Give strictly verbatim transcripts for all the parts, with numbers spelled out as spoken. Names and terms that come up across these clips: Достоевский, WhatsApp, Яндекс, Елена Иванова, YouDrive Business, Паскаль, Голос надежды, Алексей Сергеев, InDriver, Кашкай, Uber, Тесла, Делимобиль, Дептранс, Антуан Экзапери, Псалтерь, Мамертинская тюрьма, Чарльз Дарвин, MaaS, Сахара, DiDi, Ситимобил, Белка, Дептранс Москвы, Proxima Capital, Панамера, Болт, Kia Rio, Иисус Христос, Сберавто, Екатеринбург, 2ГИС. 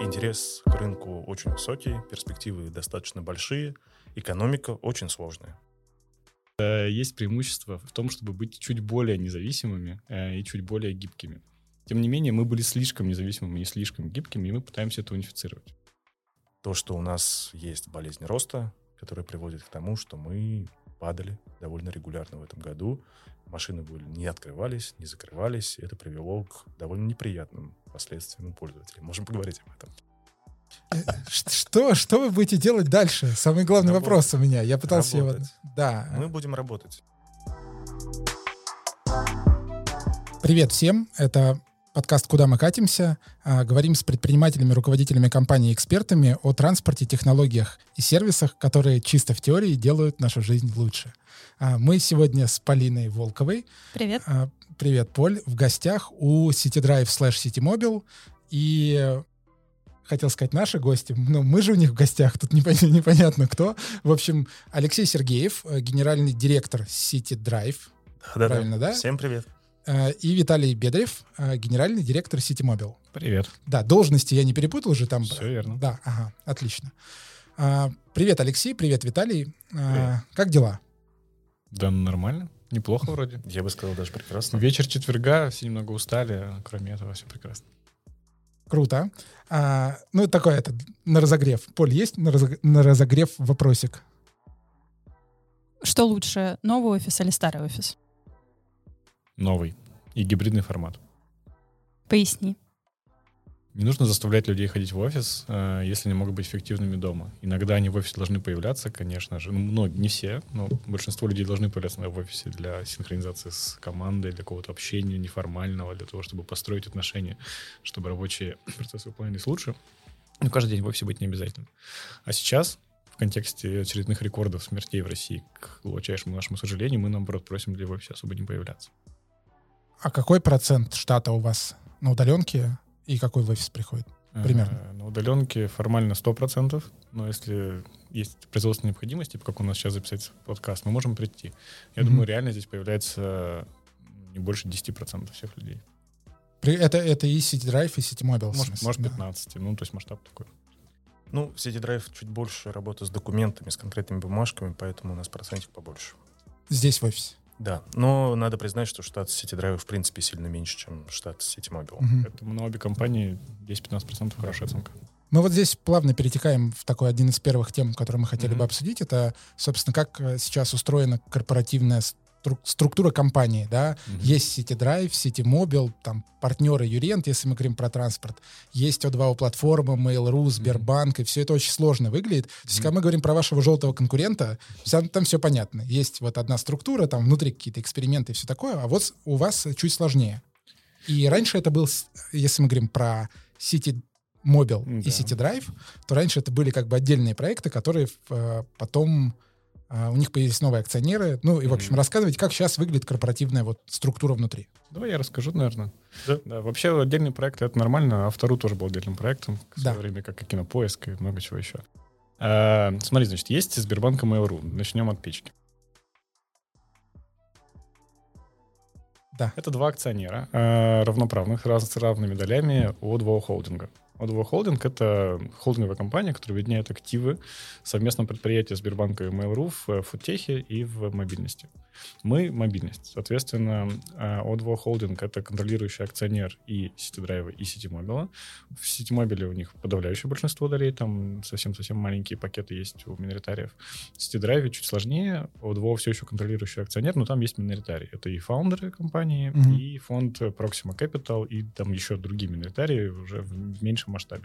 Интерес к рынку очень высокий, перспективы достаточно большие, экономика очень сложная. Есть преимущество в том, чтобы быть чуть более независимыми и чуть более гибкими. Тем не менее, мы были слишком независимыми и слишком гибкими, и мы пытаемся это унифицировать. То, что у нас есть болезнь роста, которая приводит к тому, что мы падали довольно регулярно в этом году. Машины были, не открывались, не закрывались. Это привело к довольно неприятным последствиям у пользователей. Можем поговорить об этом. Что, что вы будете делать дальше? Самый главный работать. Вопрос у меня. Я пытался работать. его... Да. Мы будем работать. Привет всем. Это подкаст «Куда мы катимся». Говорим с предпринимателями, руководителями компаний и экспертами о транспорте, технологиях и сервисах, которые чисто в теории делают нашу жизнь лучше. Мы сегодня с Полиной Волковой. Привет. Привет, Поль. В гостях у Ситидрайв слэш Ситимобил и... Хотел сказать, наши гости, но мы же у них в гостях, тут непонятно кто. В общем, Алексей Сергеев, генеральный директор Ситидрайв. Да, правильно, да. да? Всем привет. И Виталий Бедарев, генеральный директор Ситимобил. Привет. Да, должности я не перепутал же там. Все верно. Да, ага, отлично. Привет, Алексей, привет, Виталий. Привет. Как дела? Да, нормально. Неплохо вроде. Я бы сказал, даже прекрасно. Вечер четверга, все немного устали, кроме этого все прекрасно. Круто. А, ну, такое это, на разогрев. Поль, есть на, разог... на разогрев вопросик? Что лучше, новый офис или старый офис? Новый и гибридный формат. Поясни. Не нужно заставлять людей ходить в офис, если они могут быть эффективными дома. Иногда они в офисе должны появляться, конечно же. Ну, многие, не все, но большинство людей должны появляться в офисе для синхронизации с командой, для какого-то общения неформального, для того, чтобы построить отношения, чтобы рабочие процессы выполнялись лучше. Но каждый день в офисе быть не обязательно. А сейчас, в контексте очередных рекордов смертей в России, к величайшему нашему сожалению, мы, наоборот, просим людей в офисе особо не появляться. А какой процент штата у вас на удаленке? И какой в офис приходит? Примерно. А, на удаленке формально сто процентов, но если есть производственная необходимость, типа как у нас сейчас записать подкаст, мы можем прийти. Я mm-hmm. думаю, реально здесь появляется не больше десять процентов всех людей. При, это, это и Ситидрайв, и Ситимобил. Может, может пятнадцать процентов, да. Ну то есть масштаб такой. Ну, Ситидрайв чуть больше работы с документами, с конкретными бумажками, поэтому у нас процентик побольше. Здесь в офисе? Да, но надо признать, что штат Ситидрайва в принципе сильно меньше, чем штат Ситимобил. Угу. Поэтому на обе компании десять-пятнадцать процентов хорошая оценка. Мы вот здесь плавно перетекаем в такой один из первых тем, которые мы хотели угу. бы обсудить. Это, собственно, как сейчас устроена корпоративная струк- структура компании. Да? Угу. Есть Ситидрайв, Ситимобил, там партнеры Юрент, если мы говорим про транспорт. Есть о два о платформа, Mail.ru, Сбербанк, угу. и все это очень сложно выглядит. То есть, угу. когда мы говорим про вашего желтого конкурента, там, там все понятно. Есть вот одна структура, там внутри какие-то эксперименты и все такое, а вот у вас чуть сложнее. И раньше это был, если мы говорим про Ситимобил да. и Ситидрайв, то раньше это были как бы отдельные проекты, которые э, потом... Uh, у них появились новые акционеры. Ну и, в общем, mm. рассказывайте, как сейчас выглядит корпоративная вот структура внутри. Давай я расскажу, наверное. Да. Да, вообще отдельный проект — это нормально, а второй тоже был отдельным проектом. В свое да. время как и Кинопоиск, и много чего еще. А, смотри, значит, есть Сбербанк и Mail.ru. Начнем от печки. Да. Это два акционера, а, равноправных, раз, с равными долями о два о Холдинга. о два о Холдинг — это холдинговая компания, которая объединяет активы совместного предприятия Сбербанка и Mail.ru в фудтехе и в мобильности. Мы — мобильность. Соответственно, о два о Холдинг — это контролирующий акционер и Ситидрайва, и Ситимобила. В Ситимобиле у них подавляющее большинство долей, там совсем-совсем маленькие пакеты есть у миноритариев. В Ситидрайве чуть сложнее, о два о все еще контролирующий акционер, но там есть миноритарий. Это и фаундеры компании, mm-hmm. и фонд Proxima Capital, и там еще другие миноритарии уже в меньшем масштабе.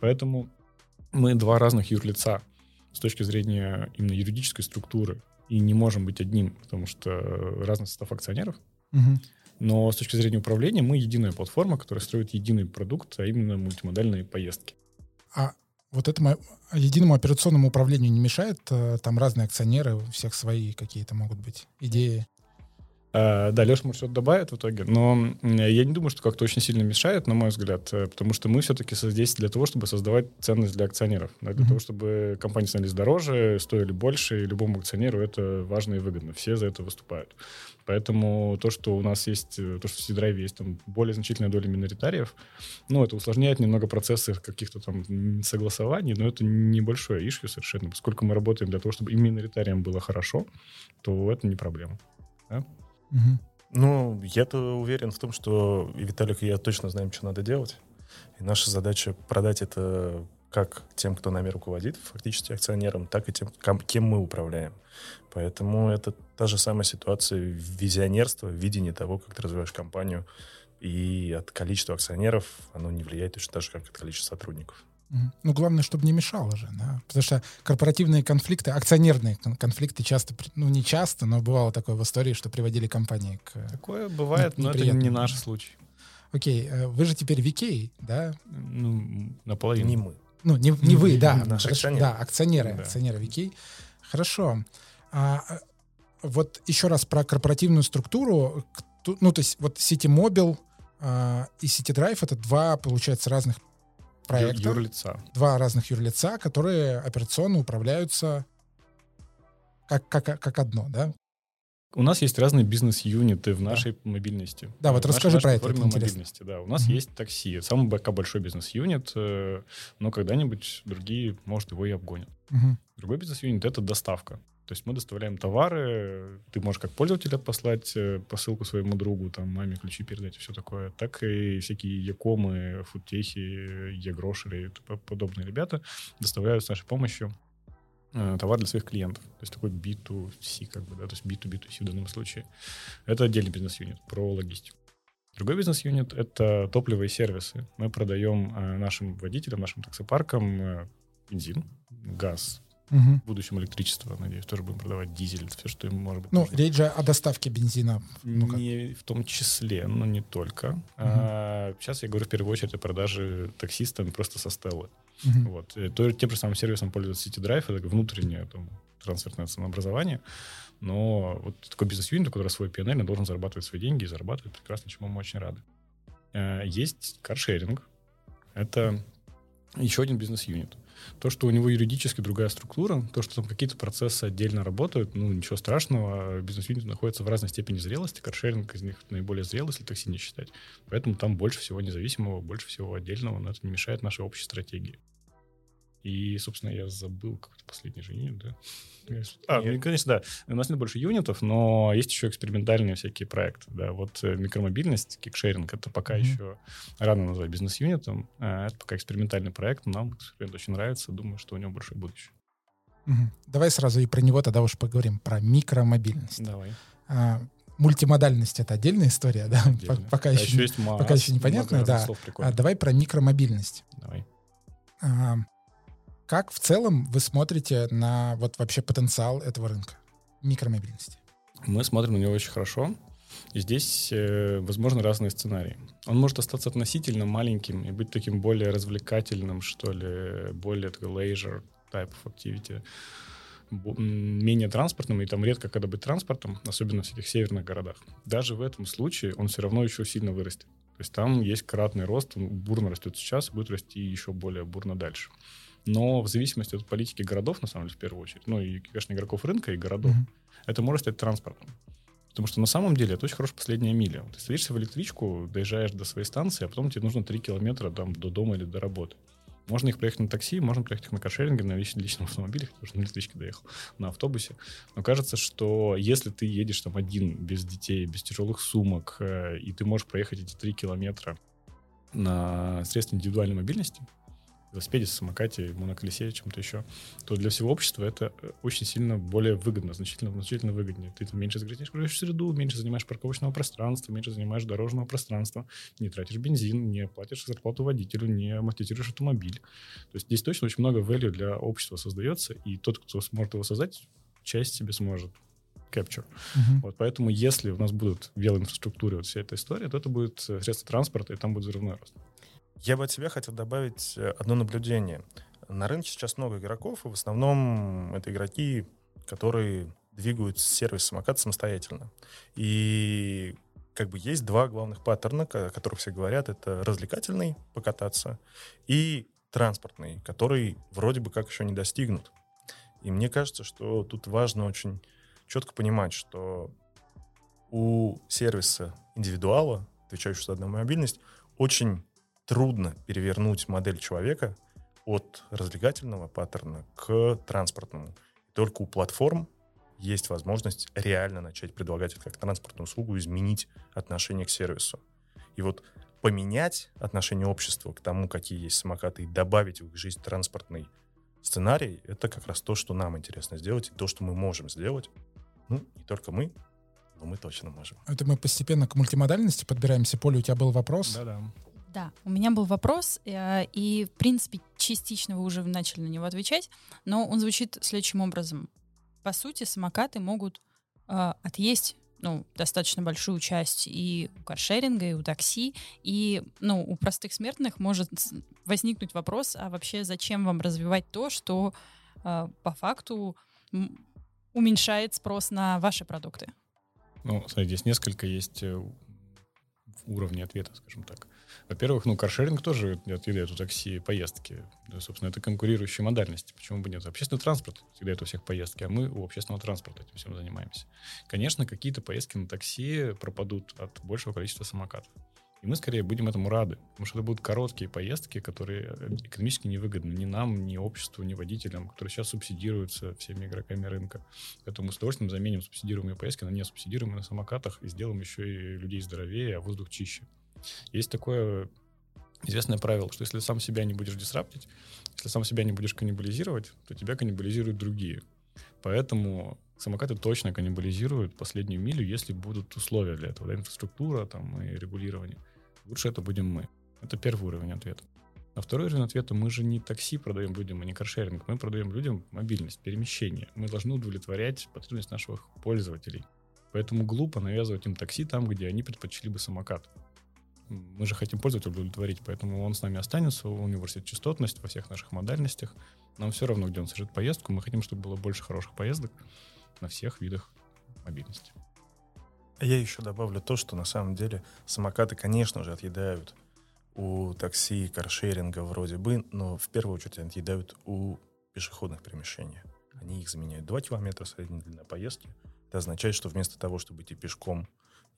Поэтому мы два разных юрлица с точки зрения именно юридической структуры и не можем быть одним, потому что разный состав акционеров. Угу. Но с точки зрения управления мы единая платформа, которая строит единый продукт, а именно мультимодальные поездки. А вот этому единому операционному управлению не мешает? Там разные акционеры, у всех свои какие-то могут быть идеи. Да, Леша, может, что-то добавит в итоге, но я не думаю, что как-то очень сильно мешает, на мой взгляд, потому что мы все-таки здесь для того, чтобы создавать ценность для акционеров, для mm-hmm. того, чтобы компании становились дороже, стоили больше, и любому акционеру это важно и выгодно, все за это выступают. Поэтому то, что у нас есть, то, что в Ситидрайве есть там более значительная доля миноритариев, ну, это усложняет немного процессы каких-то там согласований, но это небольшое ишью совершенно. Поскольку мы работаем для того, чтобы и миноритариям было хорошо, то это не проблема. Да? Угу. Ну, я-то уверен в том, что и Виталик, и я точно знаем, что надо делать. И наша задача продать это как тем, кто нами руководит, фактически акционерам, так и тем, кем мы управляем. Поэтому это та же самая ситуация визионерства, видение того, как ты развиваешь компанию. И от количества акционеров оно не влияет точно так же, как от количества сотрудников. Ну, главное, чтобы не мешало же, да, потому что корпоративные конфликты, акционерные конфликты часто, ну, не часто, но бывало такое в истории, что приводили компании к... Такое бывает, но это не наш случай. Окей, вы же теперь ви кей, да? Ну, наполовину. Не мы. Ну, не, не вы, да. Наши акционеры. Да, акционеры, да. акционеры ви кей. Хорошо. А, вот еще раз про корпоративную структуру. Ну, то есть вот Ситимобил а, и Ситидрайв — это два, получается, разных проекта, юрлица. Два разных юрлица, которые операционно управляются как, как, как одно, да? У нас есть разные бизнес-юниты в нашей да. мобильности. Да, вот в расскажи нашей, про это. Мобильности, да. У нас mm-hmm. есть такси. Самый пока большой бизнес-юнит, но когда-нибудь другие, может, его и обгонят. Mm-hmm. Другой бизнес-юнит — это доставка. То есть мы доставляем товары, ты можешь как пользователя послать посылку своему другу, там, маме ключи передать и все такое, так и всякие якомы, фудтехи, егрошеры и подобные ребята доставляют с нашей помощью товар для своих клиентов. То есть такой би ту си, как бы, да, то есть би ту би ту си в данном случае. Это отдельный бизнес-юнит про логистику. Другой бизнес-юнит — это топливо и сервисы. Мы продаем нашим водителям, нашим таксопаркам бензин, газ, угу. в будущем электричество, надеюсь, тоже будем продавать дизель, все, что им может быть. Ну, нужно. Речь же о доставке бензина. Ну, не в том числе, но не только. Угу. А, сейчас я говорю в первую очередь о продаже таксистам просто со Стеллы. Угу. Вот. То, тем же самым сервисом пользуется Ситидрайв, это внутреннее там, трансфертное ценообразование. Но вот такой бизнес-юнит, у которого свой пи эн эл, он должен зарабатывать свои деньги и зарабатывать прекрасно, чему мы очень рады. А, есть каршеринг. Это еще один бизнес-юнит. То, что у него юридически другая структура, то, что там какие-то процессы отдельно работают, ну, ничего страшного, бизнес-юниты находятся в разной степени зрелости, каршеринг из них наиболее зрелый, если такси не считать. Поэтому там больше всего независимого, больше всего отдельного, но это не мешает нашей общей стратегии. И, собственно, я забыл какой-то последний же юнит, да? А, ну, конечно, да. У нас нет больше юнитов, но есть еще экспериментальные всякие проекты, да. Вот микромобильность, кикшеринг, это пока mm-hmm. еще рано назвать бизнес-юнитом. Это пока экспериментальный проект, нам эксперимент очень нравится. Думаю, что у него большое будущее. Mm-hmm. Давай сразу и про него тогда уж поговорим, про микромобильность. Давай. А, мультимодальность — это отдельная история, да? Отдельно. Пока, а еще, еще MaaS, пока еще непонятно, да. А, давай про микромобильность. Давай. А, Как в целом вы смотрите на вот вообще потенциал этого рынка микромобильности? Мы смотрим на него очень хорошо. И здесь, э, возможно, разные сценарии. Он может остаться относительно маленьким и быть таким более развлекательным, что ли, более такой leisure type of activity, менее транспортным, и там редко когда быть транспортом, особенно в всяких северных городах. Даже в этом случае он все равно еще сильно вырастет. То есть там есть кратный рост, он бурно растет сейчас, будет расти еще более бурно дальше. Но в зависимости от политики городов, на самом деле, в первую очередь, ну и, конечно, игроков рынка и городов, mm-hmm. это может стать транспортом. Потому что на самом деле это очень хорошая последняя миля. Ты садишься в электричку, доезжаешь до своей станции, а потом тебе нужно три километра там, до дома или до работы. Можно их проехать на такси, можно проехать их на каршеринге, на лич- личном автомобиле, потому что на электричке доехал, на автобусе. Но кажется, что если ты едешь там один, без детей, без тяжелых сумок, и ты можешь проехать эти три километра на средства индивидуальной мобильности, велосипеде, самокате, моноколесе, чем-то еще, то для всего общества это очень сильно более выгодно, значительно, значительно выгоднее. Ты там меньше загрязняешь окружающую среду, меньше занимаешь парковочного пространства, меньше занимаешь дорожного пространства, не тратишь бензин, не платишь зарплату водителю, не амортизируешь автомобиль. То есть здесь точно очень много value для общества создается, и тот, кто сможет его создать, часть себе сможет. Capture. Uh-huh. Вот, поэтому если у нас будут в белой инфраструктуре вот вся эта история, то это будет средство транспорта, и там будет взрывной рост. Я бы от себя хотел добавить одно наблюдение. На рынке сейчас много игроков, и в основном это игроки, которые двигают сервис самокат самостоятельно. И как бы есть два главных паттерна, о которых все говорят. Это развлекательный, покататься, и транспортный, который вроде бы как еще не достигнут. И мне кажется, что тут важно очень четко понимать, что у сервиса индивидуала, отвечающего за одномобильность, очень трудно перевернуть модель человека от развлекательного паттерна к транспортному. Только у платформ есть возможность реально начать предлагать это как транспортную услугу, изменить отношение к сервису. И вот поменять отношение общества к тому, какие есть самокаты, и добавить в их жизнь транспортный сценарий, это как раз то, что нам интересно сделать, и то, что мы можем сделать. Ну, не только мы, но мы точно можем. Это мы постепенно к мультимодальности подбираемся. Поля, у тебя был вопрос? Да-да. Да, у меня был вопрос, и, в принципе, частично вы уже начали на него отвечать, но он звучит следующим образом. По сути, самокаты могут э, отъесть ну, достаточно большую часть и у каршеринга, и у такси, и ну, у простых смертных может возникнуть вопрос, а вообще зачем вам развивать то, что э, по факту м- уменьшает спрос на ваши продукты? Ну, смотри, здесь несколько есть уровней ответа, скажем так. Во-первых, ну, каршеринг тоже отъедает у такси поездки. Да, собственно, это конкурирующие модальности. Почему бы нет? Общественный транспорт отъедает у всех поездки, а мы у общественного транспорта этим всем занимаемся. Конечно, какие-то поездки на такси пропадут от большего количества самокатов. И мы, скорее, будем этому рады. Потому что это будут короткие поездки, которые экономически невыгодны ни нам, ни обществу, ни водителям, которые сейчас субсидируются всеми игроками рынка. Поэтому с удовольствием заменим субсидируемые поездки на несубсидируемые на самокатах и сделаем еще и людей здоровее, а воздух чище. Есть такое известное правило, что если сам себя не будешь дисраптить, если сам себя не будешь каннибализировать, то тебя каннибализируют другие. Поэтому самокаты точно каннибализируют последнюю милю, если будут условия для этого, да, инфраструктура там, и регулирование. Лучше это будем мы. Это первый уровень ответа. А второй уровень ответа, мы же не такси продаем людям, а не каршеринг. Мы продаем людям мобильность, перемещение. Мы должны удовлетворять потребность наших пользователей. Поэтому глупо навязывать им такси там, где они предпочли бы самокат. Мы же хотим пользователя удовлетворить, поэтому он с нами останется, у него есть частотность во всех наших модальностях. Нам все равно, где он совершит поездку, мы хотим, чтобы было больше хороших поездок на всех видах мобильности. Я еще добавлю то, что на самом деле самокаты, конечно же, отъедают у такси, каршеринга вроде бы, но в первую очередь отъедают у пешеходных перемещений. Они их заменяют. Два километра средняя длина поездки. Это означает, что вместо того, чтобы идти пешком,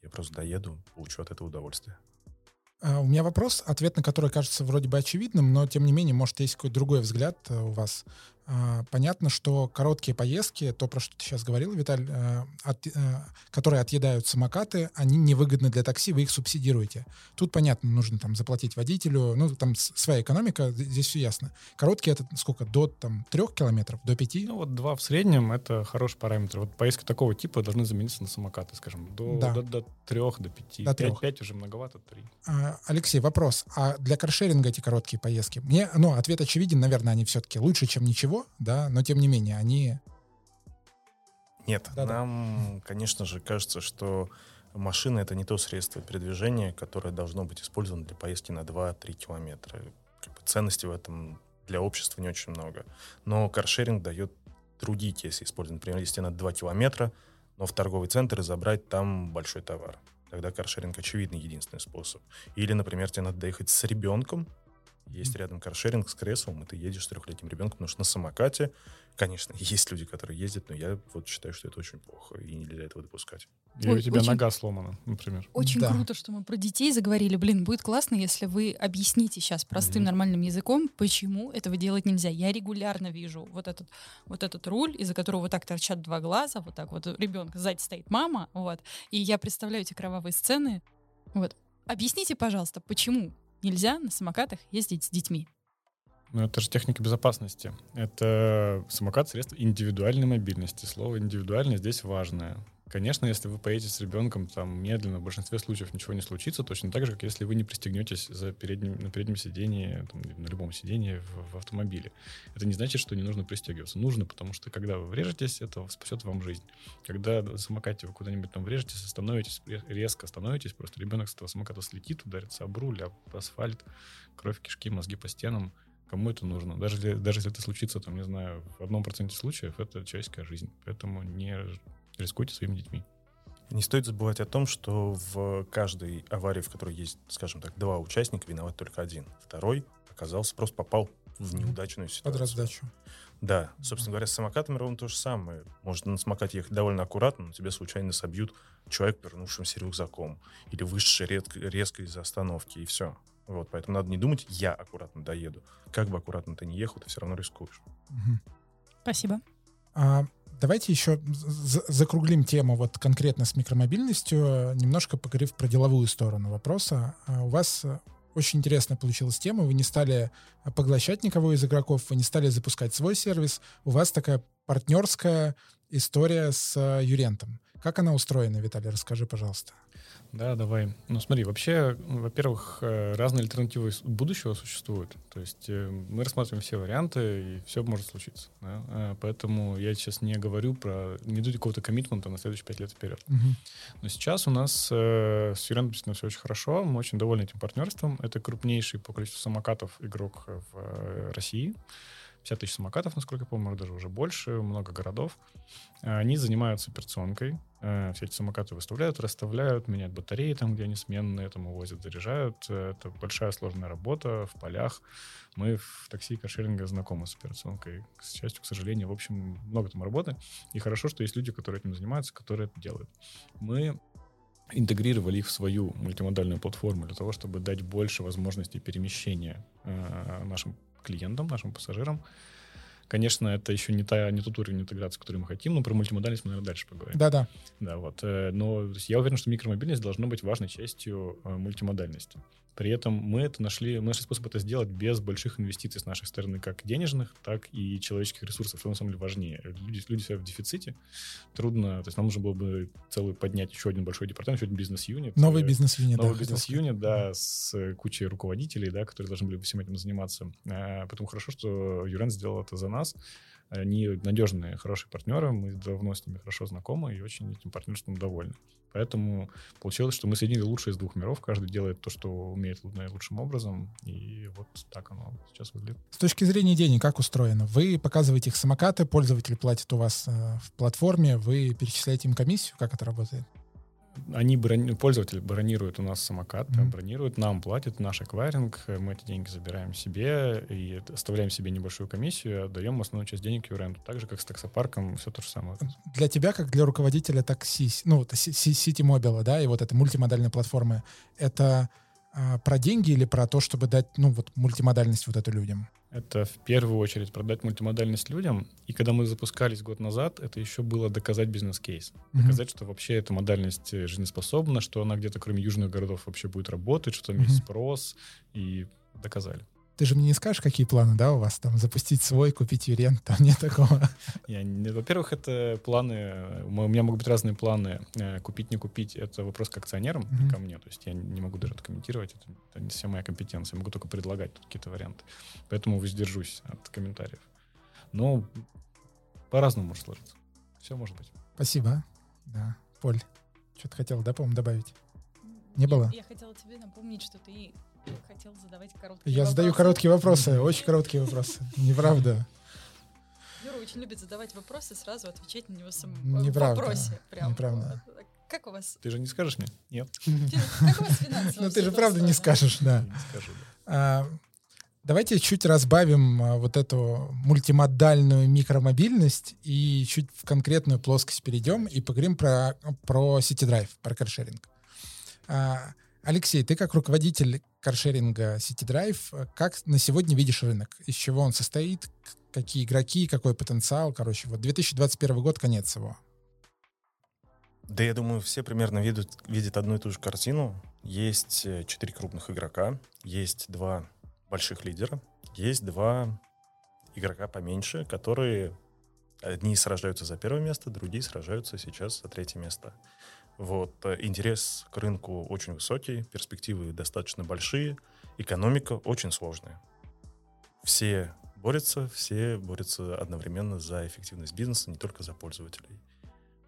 я просто доеду, получу от этого удовольствие. Uh, у меня вопрос, ответ на который кажется вроде бы очевидным, но тем не менее, может, есть какой-то другой взгляд uh, у вас. Uh, понятно, что короткие поездки, то, про что ты сейчас говорил, Виталь, uh, от, uh, которые отъедают самокаты, они невыгодны для такси, вы их субсидируете. Тут, понятно, нужно там заплатить водителю, ну, там с- своя экономика, здесь все ясно. Короткие — это сколько, до там, трех километров, до пяти? Ну, вот два в среднем — это хороший параметр. Вот поездки такого типа должны замениться на самокаты, скажем, до, да. до, до трех, до пяти. До пять, трех. Пять уже многовато, три. Uh, Алексей, вопрос. А для каршеринга эти короткие поездки? Мне, ну, ответ очевиден, наверное, они все-таки лучше, чем ничего, да, но тем не менее они... Нет, да-да. Нам, конечно же, кажется, что машина — это не то средство передвижения, которое должно быть использовано для поездки на два-три километра. Как бы ценности в этом для общества не очень много. Но каршеринг дает другие кейсы использования. Например, если надо два километра, но в торговый центр и забрать там большой товар. Тогда каршеринг, очевидно, единственный способ. Или, например, тебе надо доехать с ребенком. Есть mm-hmm. рядом каршеринг с креслом, и ты едешь с трехлетним ребенком, потому что на самокате, конечно, есть люди, которые ездят, но я вот считаю, что это очень плохо, и нельзя этого допускать. И Ой, у тебя очень... нога сломана, например. Очень да. круто, что мы про детей заговорили. Блин, будет классно, если вы объясните сейчас простым mm-hmm. нормальным языком, почему этого делать нельзя. Я регулярно вижу вот этот, вот этот руль, из-за которого вот так торчат два глаза, вот так вот ребенка, сзади стоит мама, вот, и я представляю эти кровавые сцены. Вот. Объясните, пожалуйста, почему нельзя на самокатах ездить с детьми? Ну, это же техника безопасности. Это самокат — средство индивидуальной мобильности. Слово «индивидуальное» здесь важное. Конечно, если вы поедете с ребенком там медленно, в большинстве случаев ничего не случится, точно так же, как если вы не пристегнетесь за передним, на переднем сидении, там, на любом сидении в, в автомобиле. Это не значит, что не нужно пристегиваться. Нужно, потому что когда вы врежетесь, это спасет вам жизнь. Когда в самокате вы куда-нибудь там врежетесь, остановитесь, резко остановитесь, просто ребенок с этого самоката слетит, ударится об руль, об асфальт, кровь, кишки, мозги по стенам. Кому это нужно? Даже, для, даже если это случится, там, не знаю, в одном проценте случаев, это человеческая жизнь. Поэтому не рискуйте своими детьми. Не стоит забывать о том, что в каждой аварии, в которой есть, скажем так, два участника, виноват только один. Второй оказался, просто попал в неудачную ситуацию. Под раздачу. Да. Собственно говоря, с самокатами ровно то же самое. Можно на самокате ехать довольно аккуратно, но тебя случайно собьют человек, вернувшимся рюкзаком, или вышедший резко, резко из остановки, и все. Вот, поэтому надо не думать, я аккуратно доеду. Как бы аккуратно ты ни ехал, ты все равно рискуешь. Спасибо. А, давайте еще за- закруглим тему вот конкретно с микромобильностью, немножко поговорив про деловую сторону вопроса. А у вас очень интересно получилась тема. Вы не стали поглощать никого из игроков, вы не стали запускать свой сервис. У вас такая партнерская история с Юрентом. Как она устроена, Виталий? Расскажи, пожалуйста. Да, давай. Ну, смотри, вообще, во-первых, разные альтернативы будущего существуют. То есть мы рассматриваем все варианты, и все может случиться. Да? Поэтому я сейчас не говорю про... Не даю какого-то коммитмента на следующие пять лет вперед. Угу. Но сейчас у нас с Юрентом все очень хорошо. Мы очень довольны этим партнерством. Это крупнейший по количеству самокатов игрок в России. пятьдесят тысяч самокатов, насколько я помню, даже уже больше, много городов. Они занимаются операционкой. Все эти самокаты выставляют, расставляют, меняют батареи там, где они сменные, там увозят, заряжают. Это большая сложная работа в полях. Мы в такси и каршеринге знакомы с операционкой. К счастью, к сожалению, в общем, много там работы. И хорошо, что есть люди, которые этим занимаются, которые это делают. Мы интегрировали их в свою мультимодальную платформу для того, чтобы дать больше возможностей перемещения нашим клиентам, нашим пассажирам. Конечно, это еще не, та, не тот уровень интеграции, который мы хотим, но про мультимодальность мы, наверное, дальше поговорим. Да-да. Да, вот. Но я уверен, что микромобильность должна быть важной частью мультимодальности. При этом мы это нашли, мы нашли способ это сделать без больших инвестиций с нашей стороны, как денежных, так и человеческих ресурсов, что на самом деле важнее. Люди, люди себя в дефиците, трудно, то есть нам нужно было бы целый поднять еще один большой департамент, еще один бизнес-юнит. Новый бизнес-юнит. Новый да, бизнес-юнит, да, да, с кучей руководителей, да, которые должны были всем этим заниматься. Поэтому хорошо, что Юрент сделал это за нас. Они надежные, хорошие партнеры, мы давно с ними хорошо знакомы и очень этим партнерством довольны. Поэтому получилось, что мы соединили лучшее из двух миров, каждый делает то, что умеет наилучшим образом, и вот так оно сейчас выглядит. С точки зрения денег, как устроено? Вы показываете их самокаты, пользователь платит у вас в платформе, вы перечисляете им комиссию, как это работает? Они брони... Пользователь бронирует у нас самокат, mm-hmm. бронирует, нам платит наш эквайринг, мы эти деньги забираем себе и оставляем себе небольшую комиссию, отдаем основную часть денег Юренту. Так же, как с таксопарком, все то же самое. Для тебя, как для руководителя такси, ну, Ситимобила, да, и вот этой мультимодальной платформы, это а, про деньги или про то, чтобы дать, ну, вот мультимодальность вот эту людям? Это в первую очередь продать мультимодальность людям. И когда мы запускались год назад, это еще было доказать бизнес-кейс. Доказать, mm-hmm. что вообще эта модальность жизнеспособна, что она где-то кроме южных городов вообще будет работать, что там mm-hmm. есть спрос, и доказали. Ты же мне не скажешь, какие планы, да, у вас там запустить свой, купить Юрент, там нет такого. Я не, во-первых, это планы, у меня могут быть разные планы, купить, не купить, это вопрос к акционерам, mm-hmm. ко мне, то есть я не могу даже это комментировать, это, это не вся моя компетенция, я могу только предлагать какие-то варианты, поэтому воздержусь от комментариев. Но по-разному может сложиться, все может быть. Спасибо, да, Поль, что-то хотела, да, по-моему, добавить? Не было? Я, я хотела тебе напомнить, что ты... Хотел задавать короткие Я вопросы. задаю короткие вопросы, очень короткие вопросы. Неправда. Юра очень любит задавать вопросы, сразу отвечать на него самому. Неправда. В вопросе. Прям. Неправда. Как у вас? Ты же не скажешь мне? Нет. Как у вас финансово? Ну ты же правда не скажешь, да. Давайте чуть разбавим вот эту мультимодальную микромобильность и чуть в конкретную плоскость перейдем и поговорим про Ситидрайв, про каршеринг. Алексей, ты как руководитель каршеринга Ситидрайв, как на сегодня видишь рынок? Из чего он состоит? Какие игроки? Какой потенциал? Короче, вот две тысячи двадцать первый год, конец его. Да, я думаю, все примерно видят, видят одну и ту же картину. Есть четыре крупных игрока, есть два больших лидера, есть два игрока поменьше, которые одни сражаются за первое место, другие сражаются сейчас за третье место. Вот. Интерес к рынку очень высокий, перспективы достаточно большие, экономика очень сложная. Все борются, все борются одновременно за эффективность бизнеса, не только за пользователей.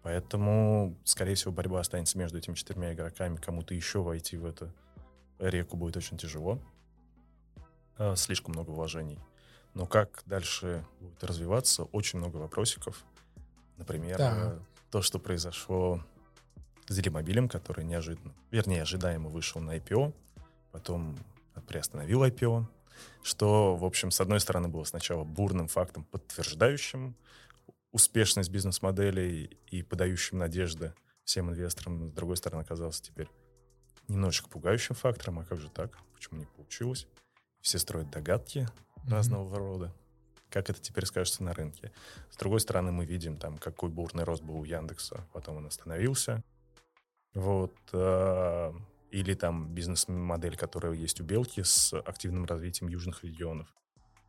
Поэтому, скорее всего, борьба останется между этими четырьмя игроками, кому-то еще войти в эту реку будет очень тяжело. э, слишком много вложений. Но как дальше будет развиваться, очень много вопросиков. Например, да. э, то, что произошло с Делимобилем, который неожиданно, вернее, ожидаемо вышел на ай пи о, потом приостановил ай пи о, что, в общем, с одной стороны, было сначала бурным фактом, подтверждающим успешность бизнес-моделей и подающим надежды всем инвесторам, с другой стороны, оказался теперь немножечко пугающим фактором. А как же так? Почему не получилось? Все строят догадки mm-hmm. разного рода. Как это теперь скажется на рынке? С другой стороны, мы видим, там, какой бурный рост был у Яндекса, потом он остановился. Вот. Или там бизнес-модель, которая есть у Белки с активным развитием южных регионов.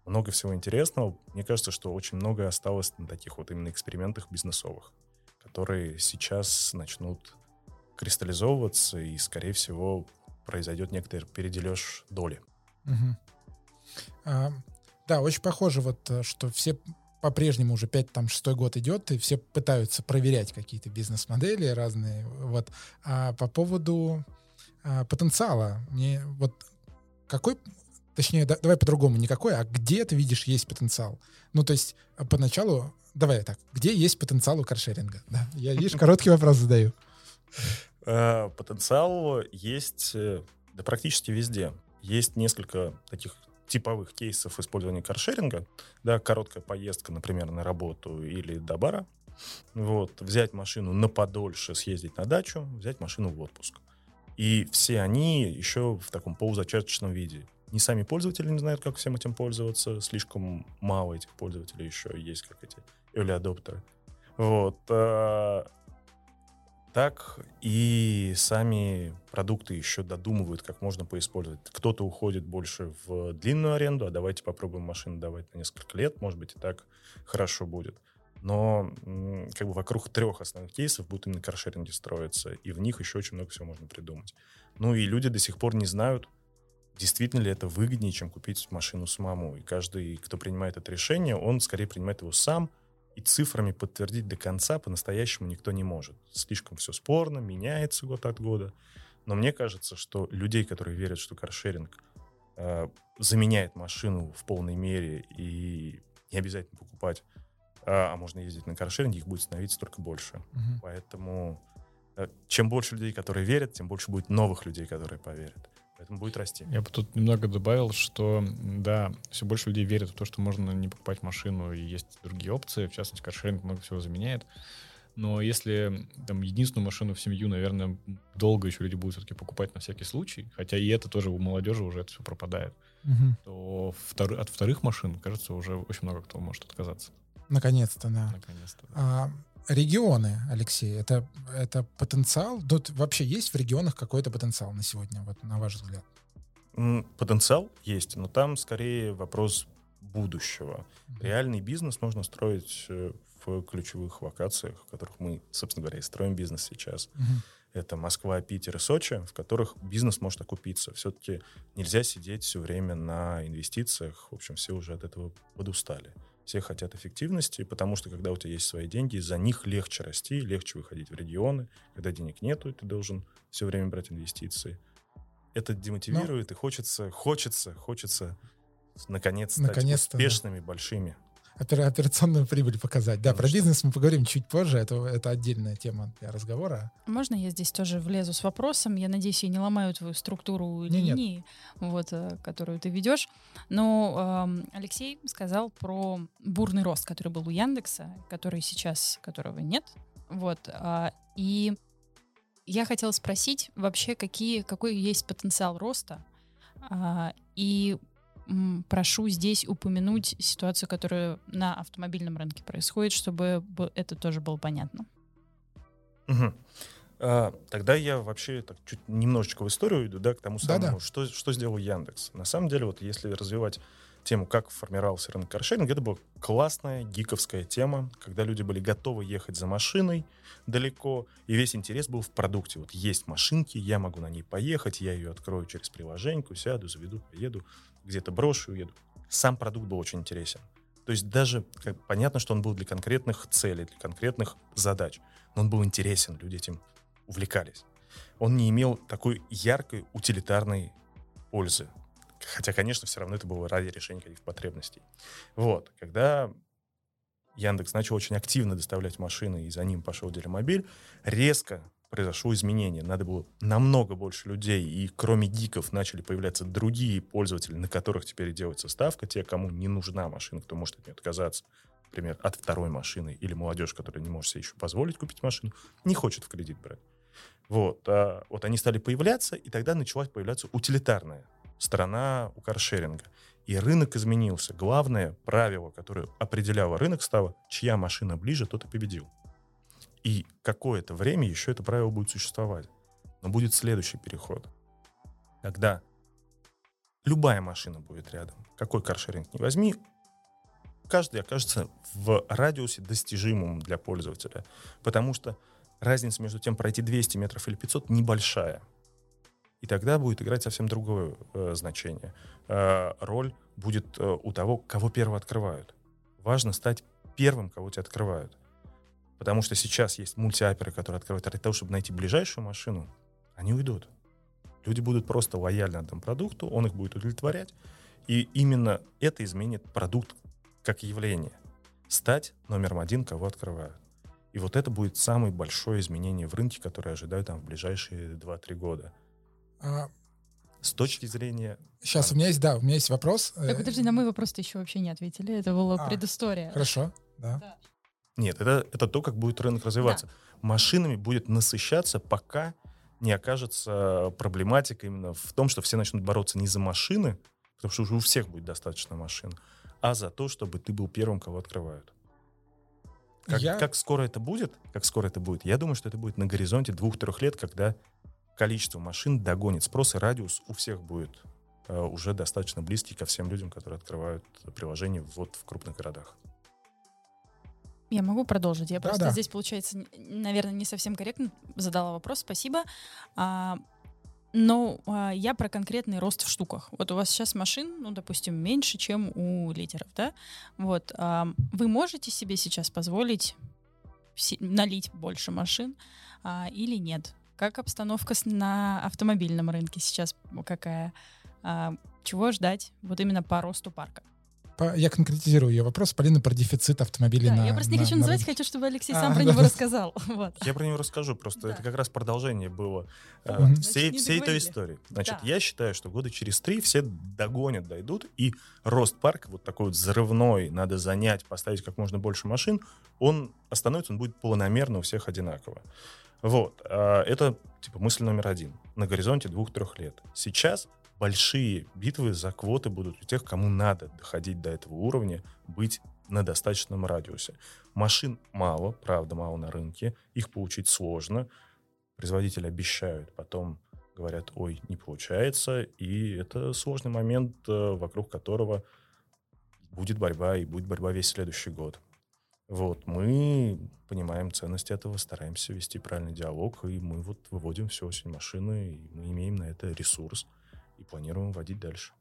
Много всего интересного. Мне кажется, что очень много осталось на таких вот именно экспериментах бизнесовых, которые сейчас начнут кристаллизовываться, и, скорее всего, произойдет некоторый передележ доли. Угу. А, да, очень похоже, вот, что все по-прежнему уже пять-шестой год идет, и все пытаются проверять какие-то бизнес-модели разные. Вот. А по поводу а, потенциала, мне вот какой... Точнее, да, давай по-другому, не какой, а где ты видишь есть потенциал? Ну, то есть, поначалу, давай так, где есть потенциал у каршеринга? Да? Я, видишь, короткий вопрос задаю. Потенциал есть, да, практически везде. Есть несколько таких типовых кейсов использования каршеринга. Да, короткая поездка, например, на работу или до бара. Вот, взять машину на подольше, съездить на дачу, взять машину в отпуск. И все они еще в таком полузачаточном виде. Не сами пользователи не знают, как всем этим пользоваться. Слишком мало этих пользователей еще есть, как эти early adopters. Вот. Так и сами продукты еще додумывают, как можно поиспользовать. Кто-то уходит больше в длинную аренду, а давайте попробуем машину давать на несколько лет, может быть, и так хорошо будет. Но как бы вокруг трех основных кейсов будут именно каршеринги строиться, и в них еще очень много всего можно придумать. Ну и люди до сих пор не знают, действительно ли это выгоднее, чем купить машину самому. И каждый, кто принимает это решение, он скорее принимает его сам, и цифрами подтвердить до конца по-настоящему никто не может. Слишком все спорно, меняется год от года. Но мне кажется, что людей, которые верят, что каршеринг э, заменяет машину в полной мере и не обязательно покупать, а, а можно ездить на каршеринге, их будет становиться только больше. Угу. Поэтому э, чем больше людей, которые верят, тем больше будет новых людей, которые поверят. Поэтому будет расти. Я бы тут немного добавил, что, да, все больше людей верят в то, что можно не покупать машину, и есть другие опции, в частности, каршеринг много всего заменяет. Но если там единственную машину в семью, наверное, долго еще люди будут все-таки покупать на всякий случай, хотя и это тоже у молодежи уже это все пропадает, угу. то втор- от вторых машин, кажется, уже очень много кто может отказаться. Наконец-то, да. Наконец-то, да. А... Регионы, Алексей, это, это потенциал? Тут вообще есть в регионах какой-то потенциал на сегодня, вот на ваш взгляд? Потенциал есть, но там скорее вопрос будущего. Mm-hmm. Реальный бизнес нужно строить в ключевых локациях, в которых мы, собственно говоря, и строим бизнес сейчас. Mm-hmm. Это Москва, Питер и Сочи, в которых бизнес может окупиться. Все-таки нельзя сидеть все время на инвестициях. В общем, все уже от этого подустали. Все хотят эффективности, потому что, когда у тебя есть свои деньги, за них легче расти, легче выходить в регионы. Когда денег нету, ты должен все время брать инвестиции. Это демотивирует, но... и хочется, хочется, хочется наконец стать Наконец-то, успешными, да. большими. Опер- операционную прибыль показать. Да, ну, про что? Бизнес мы поговорим чуть позже, это, это отдельная тема для разговора. Можно я здесь тоже влезу с вопросом? Я надеюсь, я не ломаю твою структуру линии, вот, которую ты ведешь. Но э, Алексей сказал про бурный рост, который был у Яндекса, который сейчас, которого нет. Вот, э, и я хотела спросить вообще, какие, какой есть потенциал роста э, и прошу здесь упомянуть ситуацию, которая на автомобильном рынке происходит, чтобы это тоже было понятно. Угу. А, тогда я вообще так, чуть немножечко в историю иду, да, к тому самому, да-да. Что, что сделал Яндекс. На самом деле, вот если развивать тему, как формировался рынок каршеринга, это была классная гиковская тема, когда люди были готовы ехать за машиной далеко, и весь интерес был в продукте. Вот есть машинки, я могу на ней поехать, я ее открою через приложеньку, сяду, заведу, поеду, где-то брошу, уеду. Сам продукт был очень интересен. То есть даже как, понятно, что он был для конкретных целей, для конкретных задач, но он был интересен, люди этим увлекались. Он не имел такой яркой утилитарной пользы. Хотя, конечно, все равно это было ради решения каких-то потребностей. Вот. Когда Яндекс начал очень активно доставлять машины, и за ним пошел Делимобиль, резко произошло изменение. Надо было намного больше людей, и кроме гиков начали появляться другие пользователи, на которых теперь делается ставка. Те, кому не нужна машина, кто может от нее отказаться, например, от второй машины, или молодежь, которая не может себе еще позволить купить машину, не хочет в кредит брать. Вот, а вот они стали появляться, и тогда началась появляться утилитарная сторона у каршеринга. И рынок изменился. Главное правило, которое определяло рынок, стало, чья машина ближе, тот и победил. И какое-то время еще это правило будет существовать. Но будет следующий переход. Когда любая машина будет рядом. Какой каршеринг не возьми, каждый окажется в радиусе, достижимом для пользователя. Потому что разница между тем, пройти двести метров или пятьсот, небольшая. И тогда будет играть совсем другое э, значение. Э, роль будет э, у того, кого первого открывают. Важно стать первым, кого тебя открывают. Потому что сейчас есть мультиаперы, которые открывают ради того, чтобы найти ближайшую машину, они уйдут. Люди будут просто лояльны этому продукту, он их будет удовлетворять. И именно это изменит продукт как явление. Стать номером один, кого открывают. И вот это будет самое большое изменение в рынке, которое ожидают там в ближайшие два-три года. А... С точки зрения... Сейчас там... у меня есть, да, у меня есть вопрос. Так, подожди, на мой вопрос ты еще вообще не ответили. Это была а, предыстория. Хорошо, да. да. Нет, это, это то, как будет рынок развиваться. Да. Машинами будет насыщаться, пока не окажется проблематика именно в том, что все начнут бороться не за машины, потому что уже у всех будет достаточно машин, а за то, чтобы ты был первым, кого открывают. Как, я... как скоро это будет? Как скоро это будет? Я думаю, что это будет на горизонте двух-трех лет, когда количество машин догонит спрос, и радиус у всех будет э, уже достаточно близкий ко всем людям, которые открывают приложения вот в крупных городах. Я могу продолжить? Я да, просто да. здесь, получается, наверное, не совсем корректно задала вопрос, спасибо. А, но а, я про конкретный рост в штуках. Вот у вас сейчас машин, ну, допустим, меньше, чем у лидеров, да? Вот. А, вы можете себе сейчас позволить налить больше машин а, или нет? Как обстановка на автомобильном рынке сейчас какая? А, чего ждать вот именно по росту парка? Я конкретизирую ее вопрос, Полина, про дефицит автомобилей. Да, на, я просто не на, хочу на... называть, хочу, чтобы Алексей а, сам про да, него да. рассказал. Вот. Я про него расскажу, просто да. это как раз продолжение было да. всей, всей этой истории. Значит, да. я считаю, что года через три все догонят, дойдут, и рост парка, вот такой вот взрывной, надо занять, поставить как можно больше машин, он остановится, он будет планомерно у всех одинаково. Вот, это типа мысль номер один, на горизонте двух-трех лет. Сейчас большие битвы за квоты будут у тех, кому надо доходить до этого уровня, быть на достаточном радиусе. Машин мало, правда, мало на рынке, их получить сложно. Производители обещают, потом говорят, ой, не получается. И это сложный момент, вокруг которого будет борьба, и будет борьба весь следующий год. Вот, мы понимаем ценность этого, стараемся вести правильный диалог, и мы вот выводим всю осень машины, и мы имеем на это ресурс, и планируем вводить дальше.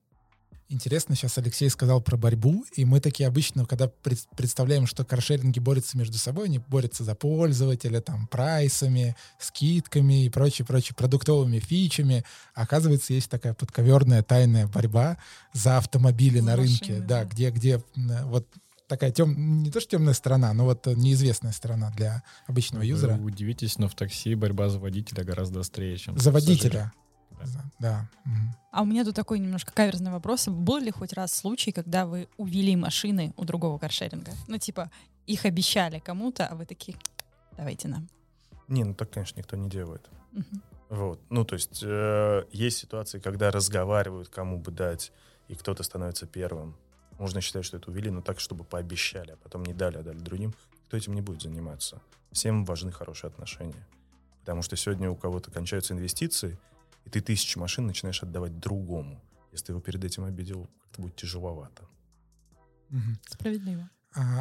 Интересно, сейчас Алексей сказал про борьбу, и мы такие обычно, когда пред, представляем, что каршеринги борются между собой, они борются за пользователя, там, прайсами, скидками и прочее-прочее, продуктовыми фичами. А оказывается, есть такая подковерная тайная борьба за автомобили на рынке, да, где-где вот... Такая тем... не то, что темная сторона, но вот неизвестная сторона для обычного Вы юзера. Вы удивитесь, но в такси борьба за водителя гораздо острее, чем... За водителя. Да. да. А у меня тут такой немножко каверзный вопрос. Был ли хоть раз случай, когда вы увели машины у другого каршеринга? Ну, типа, их обещали кому-то, а вы такие, давайте нам. Не, ну так, конечно, никто не делает. Угу. Вот. Ну, то есть э, есть ситуации, когда разговаривают, кому бы дать, и кто-то становится первым. Можно считать, что это увели, но так, чтобы пообещали, а потом не дали, а дали другим. Кто этим не будет заниматься? Всем важны хорошие отношения. Потому что сегодня у кого-то кончаются инвестиции, и ты тысячи машин начинаешь отдавать другому. Если ты его перед этим обидел, как-то будет тяжеловато. Справедливо.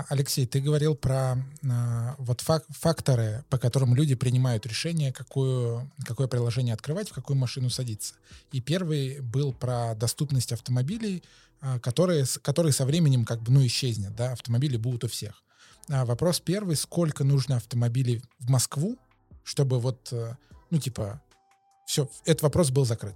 Алексей, ты говорил про а, вот фак, факторы, по которым люди принимают решение, какую, какое приложение открывать, в какую машину садиться. И первый был про доступность автомобилей, а, которые, которые со временем как бы, ну, исчезнет. Да? Автомобили будут у всех. А вопрос первый, сколько нужно автомобилей в Москву, чтобы вот, ну, типа, все, этот вопрос был закрыт.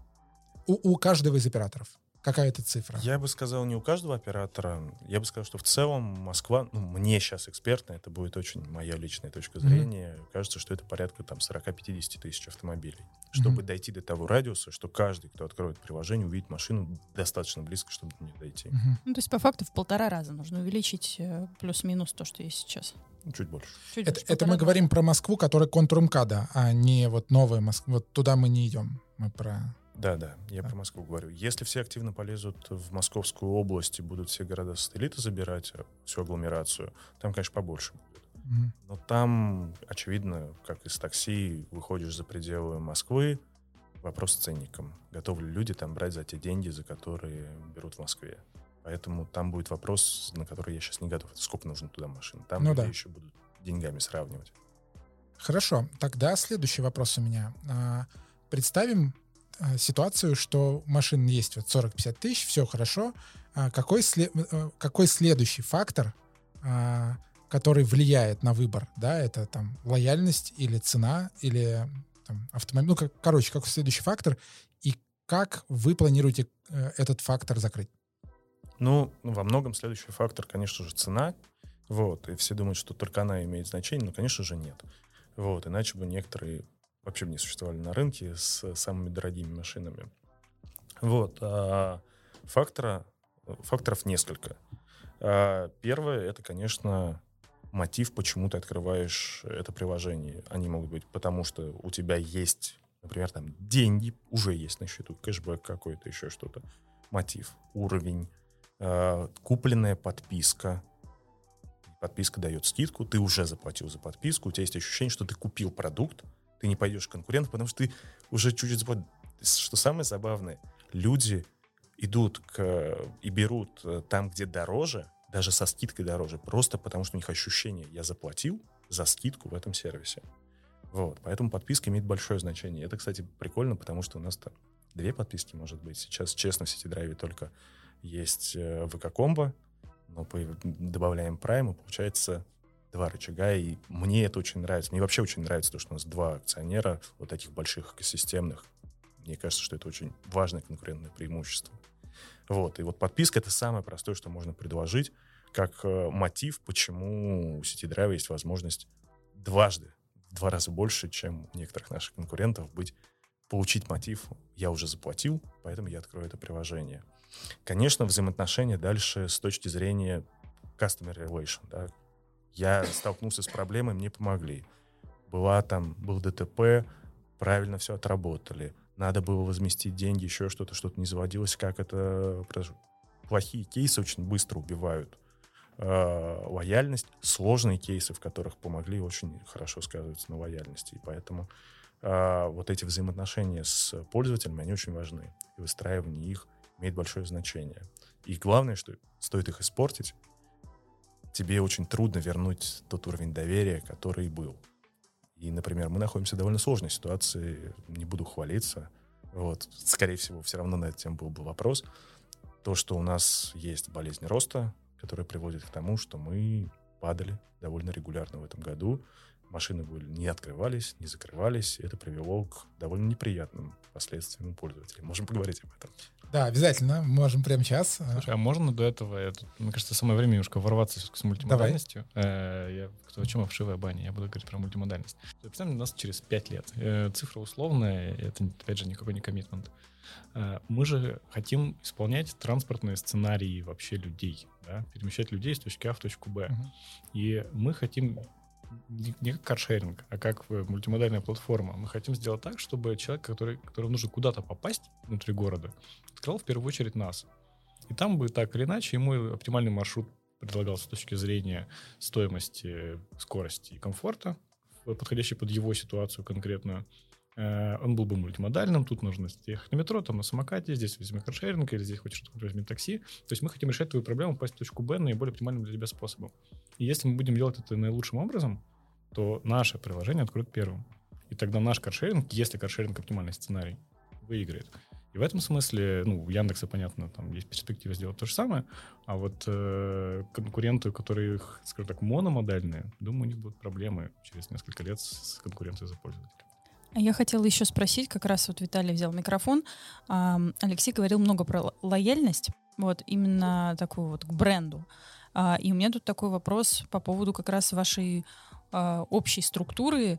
У, у каждого из операторов. какая-то цифра? Я бы сказал, не у каждого оператора. Я бы сказал, что в целом Москва, ну, мне сейчас экспертно, это будет очень моя личная точка зрения, mm-hmm. кажется, что это порядка там сорок-пятьдесят тысяч автомобилей. Чтобы mm-hmm. дойти до того радиуса, что каждый, кто откроет приложение, увидит машину достаточно близко, чтобы до нее дойти. Mm-hmm. Ну, то есть по факту в полтора раза нужно увеличить плюс-минус то, что есть сейчас. Чуть больше. Чуть это больше, это мы говорим про Москву, которая контур МКАДа, а не вот новая Москва. Вот туда мы не идем. Мы про... Да, да, я да. про Москву говорю. Если все активно полезут в Московскую область и будут все города сателлита забирать, всю агломерацию, там, конечно, побольше будет. Mm-hmm. Но там, очевидно, как из такси, выходишь за пределы Москвы, вопрос с ценником. Готовы ли люди там брать за те деньги, за которые берут в Москве? Поэтому там будет вопрос, на который я сейчас не готов. Сколько нужно туда машин? Там ну люди да. еще будут деньгами сравнивать. Хорошо. Тогда следующий вопрос у меня. Представим ситуацию, что машин есть вот сорок-пятьдесят тысяч, все хорошо. Какой, след... Какой следующий фактор, который влияет на выбор? Да, это там лояльность или цена, или там, автомобиль. Ну, как, короче, какой следующий фактор? И как вы планируете этот фактор закрыть? Ну, во многом следующий фактор, конечно же, цена. Вот. И все думают, что только она имеет значение, но, конечно же, нет. Вот. Иначе бы некоторые вообще бы не существовали на рынке с самыми дорогими машинами. Вот. А фактора, факторов несколько. А первое, это, конечно, мотив, почему ты открываешь это приложение. Они могут быть потому, что у тебя есть, например, там деньги, уже есть на счету, кэшбэк какой-то, еще что-то. Мотив, уровень. Купленная подписка. Подписка дает скидку, ты уже заплатил за подписку, у тебя есть ощущение, что ты купил продукт, ты не пойдешь к конкуренту, потому что ты уже чуть-чуть заплатил. Что самое забавное, люди идут к, и берут там, где дороже, даже со скидкой дороже, просто потому что у них ощущение, я заплатил за скидку в этом сервисе. Вот. Поэтому подписка имеет большое значение. Это, кстати, прикольно, потому что у нас там две подписки, может быть. Сейчас, честно, в Ситидрайве только... Есть вэ ка-комбо, но добавляем Prime, и получается два рычага, и мне это очень нравится. Мне вообще очень нравится то, что у нас два акционера, вот таких больших экосистемных. Мне кажется, что это очень важное конкурентное преимущество. Вот, и вот подписка — это самое простое, что можно предложить, как мотив, почему у Ситидрайва есть возможность дважды, в два раза больше, чем у некоторых наших конкурентов, быть, получить мотив «я уже заплатил, поэтому я открою это приложение». Конечно, взаимоотношения дальше с точки зрения customer relation. Да. Я столкнулся с проблемой, мне помогли. Была там, был дэ тэ пэ, правильно все отработали. Надо было возместить деньги, еще что-то, что-то не заводилось. Как это... Плохие кейсы очень быстро убивают э, лояльность. Сложные кейсы, в которых помогли, очень хорошо сказываются на лояльности. И поэтому э, вот эти взаимоотношения с пользователями, они очень важны. И выстраивание их имеет большое значение. И главное, что стоит их испортить, тебе очень трудно вернуть тот уровень доверия, который был. И, например, мы находимся в довольно сложной ситуации, не буду хвалиться, вот, скорее всего, все равно на эту тему был бы вопрос, то, что у нас есть болезнь роста, которая приводит к тому, что мы падали довольно регулярно в этом году, машины были, не открывались, не закрывались. Это привело к довольно неприятным последствиям у пользователей. Можем поговорить об этом. Да, обязательно. Можем прямо сейчас. Слушай, а можно до этого? Тут, мне кажется, самое время немножко ворваться с мультимодальностью. Я, кто, чем обшивая баня? Я буду говорить про мультимодальность. Представим, у нас через пять лет. Цифра условная. Это, опять же, никакой не коммитмент. Мы же хотим исполнять транспортные сценарии вообще людей. Да? Перемещать людей с точки А в точку Б. Угу. И мы хотим... не как каршеринг, а как мультимодальная платформа. Мы хотим сделать так, чтобы человек, который, которому нужно куда-то попасть внутри города, открыл в первую очередь нас. И там бы так или иначе ему оптимальный маршрут предлагался с точки зрения стоимости, скорости и комфорта, подходящий под его ситуацию конкретную. Он был бы мультимодальным, тут нужно ехать на метро, там на самокате, здесь возьми каршеринг, или здесь хочешь возьми такси. То есть мы хотим решать твою проблему, попасть в точку Б наиболее оптимальным для тебя способом. И если мы будем делать это наилучшим образом, то наше приложение откроет первым. И тогда наш каршеринг, если каршеринг оптимальный сценарий, выиграет. И в этом смысле, ну, у Яндекса, понятно, там есть перспектива сделать то же самое, а вот э, конкуренты, которые, скажем так, мономодальные, думаю, у них будут проблемы через несколько лет с конкуренцией за пользователя. Я хотела еще спросить, как раз вот Виталий взял микрофон, Алексей говорил много про лояльность, вот именно такую вот к бренду. И у меня тут такой вопрос по поводу как раз вашей общей структуры.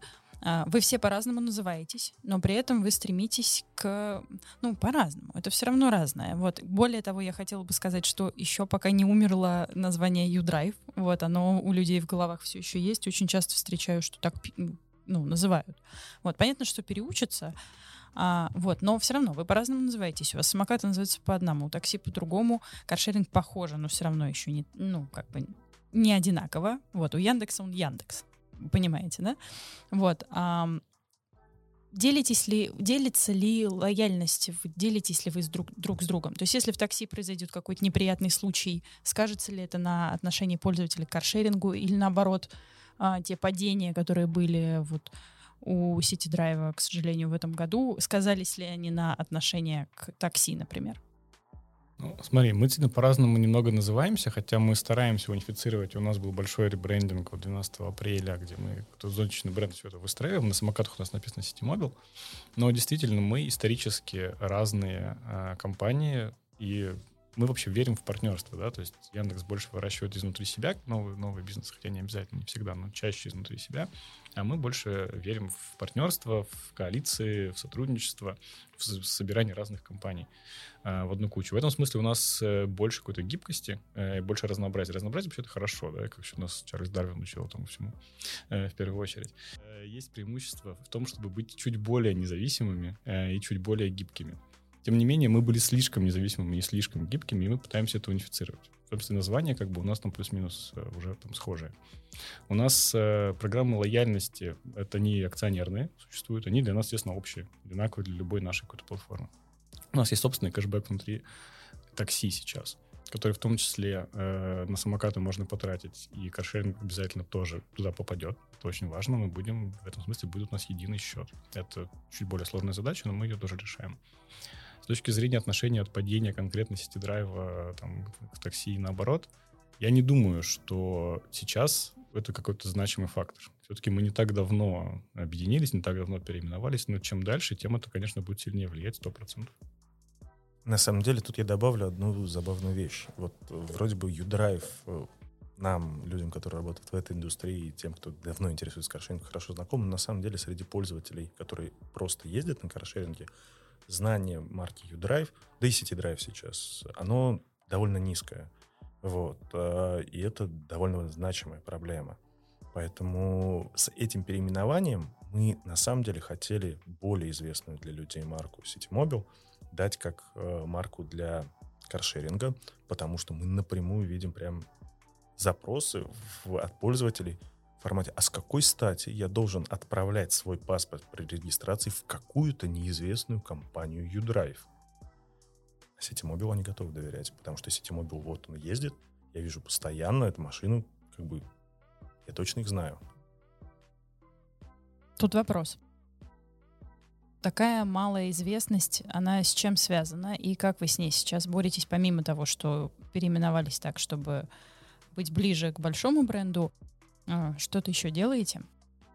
Вы все по-разному называетесь, но при этом вы стремитесь к... Ну, по-разному, это все равно разное. Вот. Более того, я хотела бы сказать, что еще пока не умерло название YouDrive. Вот, оно у людей в головах все еще есть. Очень часто встречаю, что так... ну, называют. Вот, понятно, что переучатся, а, вот, но все равно вы по-разному называетесь. У вас самокаты называются по одному, такси по-другому, каршеринг похоже, но все равно еще не, ну, как бы не одинаково. Вот, у Яндекса он Яндекс, понимаете, да? Вот, а, делитесь ли, делится ли лояльность, делитесь ли вы с друг, друг с другом? То есть если в такси произойдет какой-то неприятный случай, скажется ли это на отношении пользователя к каршерингу или наоборот? А, те падения, которые были вот у Ситидрайва, к сожалению, в этом году, сказались ли они на отношение к такси, например? Ну, смотри, мы действительно по-разному немного называемся, хотя мы стараемся унифицировать. У нас был большой ребрендинг вот двенадцатого апреля, где мы зонтичный бренд все это выстраиваем. На самокатах у нас написано Ситимобил. Но действительно мы исторически разные а, компании, и мы вообще верим в партнерство, да, то есть Яндекс больше выращивает изнутри себя новый, новый бизнес, хотя не обязательно, не всегда, но чаще изнутри себя, а мы больше верим в партнерство, в коалиции, в сотрудничество, в собирание разных компаний а, в одну кучу. В этом смысле у нас больше какой-то гибкости, э, больше разнообразия. Разнообразие вообще-то хорошо, да, как еще у нас Чарльз Дарвин учил этому всему э, в первую очередь. Э, есть преимущество в том, чтобы быть чуть более независимыми э, и чуть более гибкими. Тем не менее, мы были слишком независимыми и слишком гибкими, и мы пытаемся это унифицировать. Собственно, название как бы у нас там плюс-минус уже там схожее. У нас э, программы лояльности, это не акционерные существуют, они для нас, естественно, общие, одинаковые для любой нашей какой-то платформы. У нас есть собственный кэшбэк внутри такси сейчас, который в том числе э, на самокаты можно потратить, и каршеринг обязательно тоже туда попадет. Это очень важно, мы будем, в этом смысле будет у нас единый счет. Это чуть более сложная задача, но мы ее тоже решаем. С точки зрения отношения от падения конкретно Ситидрайва там, к такси и наоборот, я не думаю, что сейчас это какой-то значимый фактор. Все-таки мы не так давно объединились, не так давно переименовались, но чем дальше, тем это, конечно, будет сильнее влиять сто процентов. На самом деле тут я добавлю одну забавную вещь. Вот вроде бы YouDrive нам, людям, которые работают в этой индустрии, и тем, кто давно интересуется каршерингом, хорошо знаком, но на самом деле среди пользователей, которые просто ездят на каршеринге, знание марки YouDrive, да и Ситидрайв сейчас, оно довольно низкое. Вот. И это довольно значимая проблема. Поэтому с этим переименованием мы на самом деле хотели более известную для людей марку Ситимобил дать как марку для каршеринга, потому что мы напрямую видим прям запросы в, от пользователей в формате, а с какой стати я должен отправлять свой паспорт при регистрации в какую-то неизвестную компанию YouDrive? А Ситимобилу они готовы доверять, потому что Ситимобил, вот он ездит, я вижу постоянно эту машину, как бы я точно их знаю. Тут вопрос. Такая малая известность, она с чем связана? И как вы с ней сейчас боретесь, помимо того, что переименовались так, чтобы быть ближе к большому бренду? Что-то еще делаете?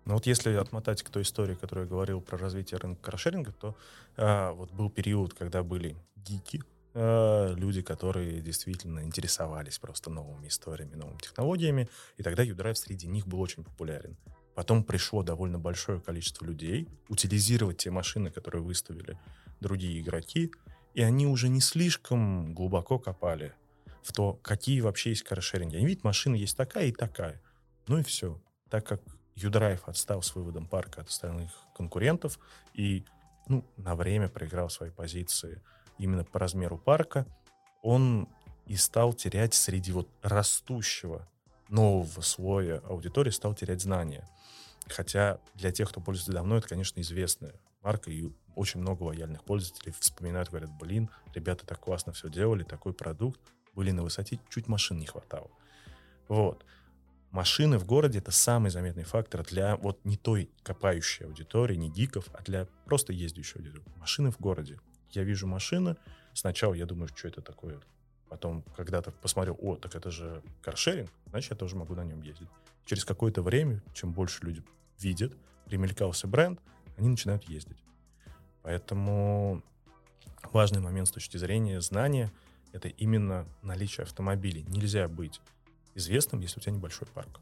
Ну вот если отмотать к той истории, которую я говорил про развитие рынка каршеринга, то э, вот был период, когда были гики, э, люди, которые действительно интересовались просто новыми историями, новыми технологиями, и тогда YouDrive среди них был очень популярен. Потом пришло довольно большое количество людей утилизировать те машины, которые выставили другие игроки, и они уже не слишком глубоко копали в то, какие вообще есть каршеринги. Они видят, машина есть такая и такая. Ну и все. Так как YouDrive отстал с выводом парка от остальных конкурентов и ну, на время проиграл свои позиции именно по размеру парка, он и стал терять среди вот растущего нового слоя аудитории, стал терять знания. Хотя для тех, кто пользуется давно, это, конечно, известная марка, и очень много лояльных пользователей вспоминают, говорят, блин, ребята так классно все делали, такой продукт, были на высоте, чуть машин не хватало. Вот. Машины в городе — это самый заметный фактор для вот не той копающей аудитории, не гиков, а для просто ездящей аудитории. Машины в городе. Я вижу машины, сначала я думаю, что это такое. Потом когда-то посмотрел, о, так это же каршеринг, значит, я тоже могу на нем ездить. Через какое-то время, чем больше люди видят, примелькался бренд, они начинают ездить. Поэтому важный момент с точки зрения знания – это именно наличие автомобилей. Нельзя быть известным, если у тебя небольшой парк.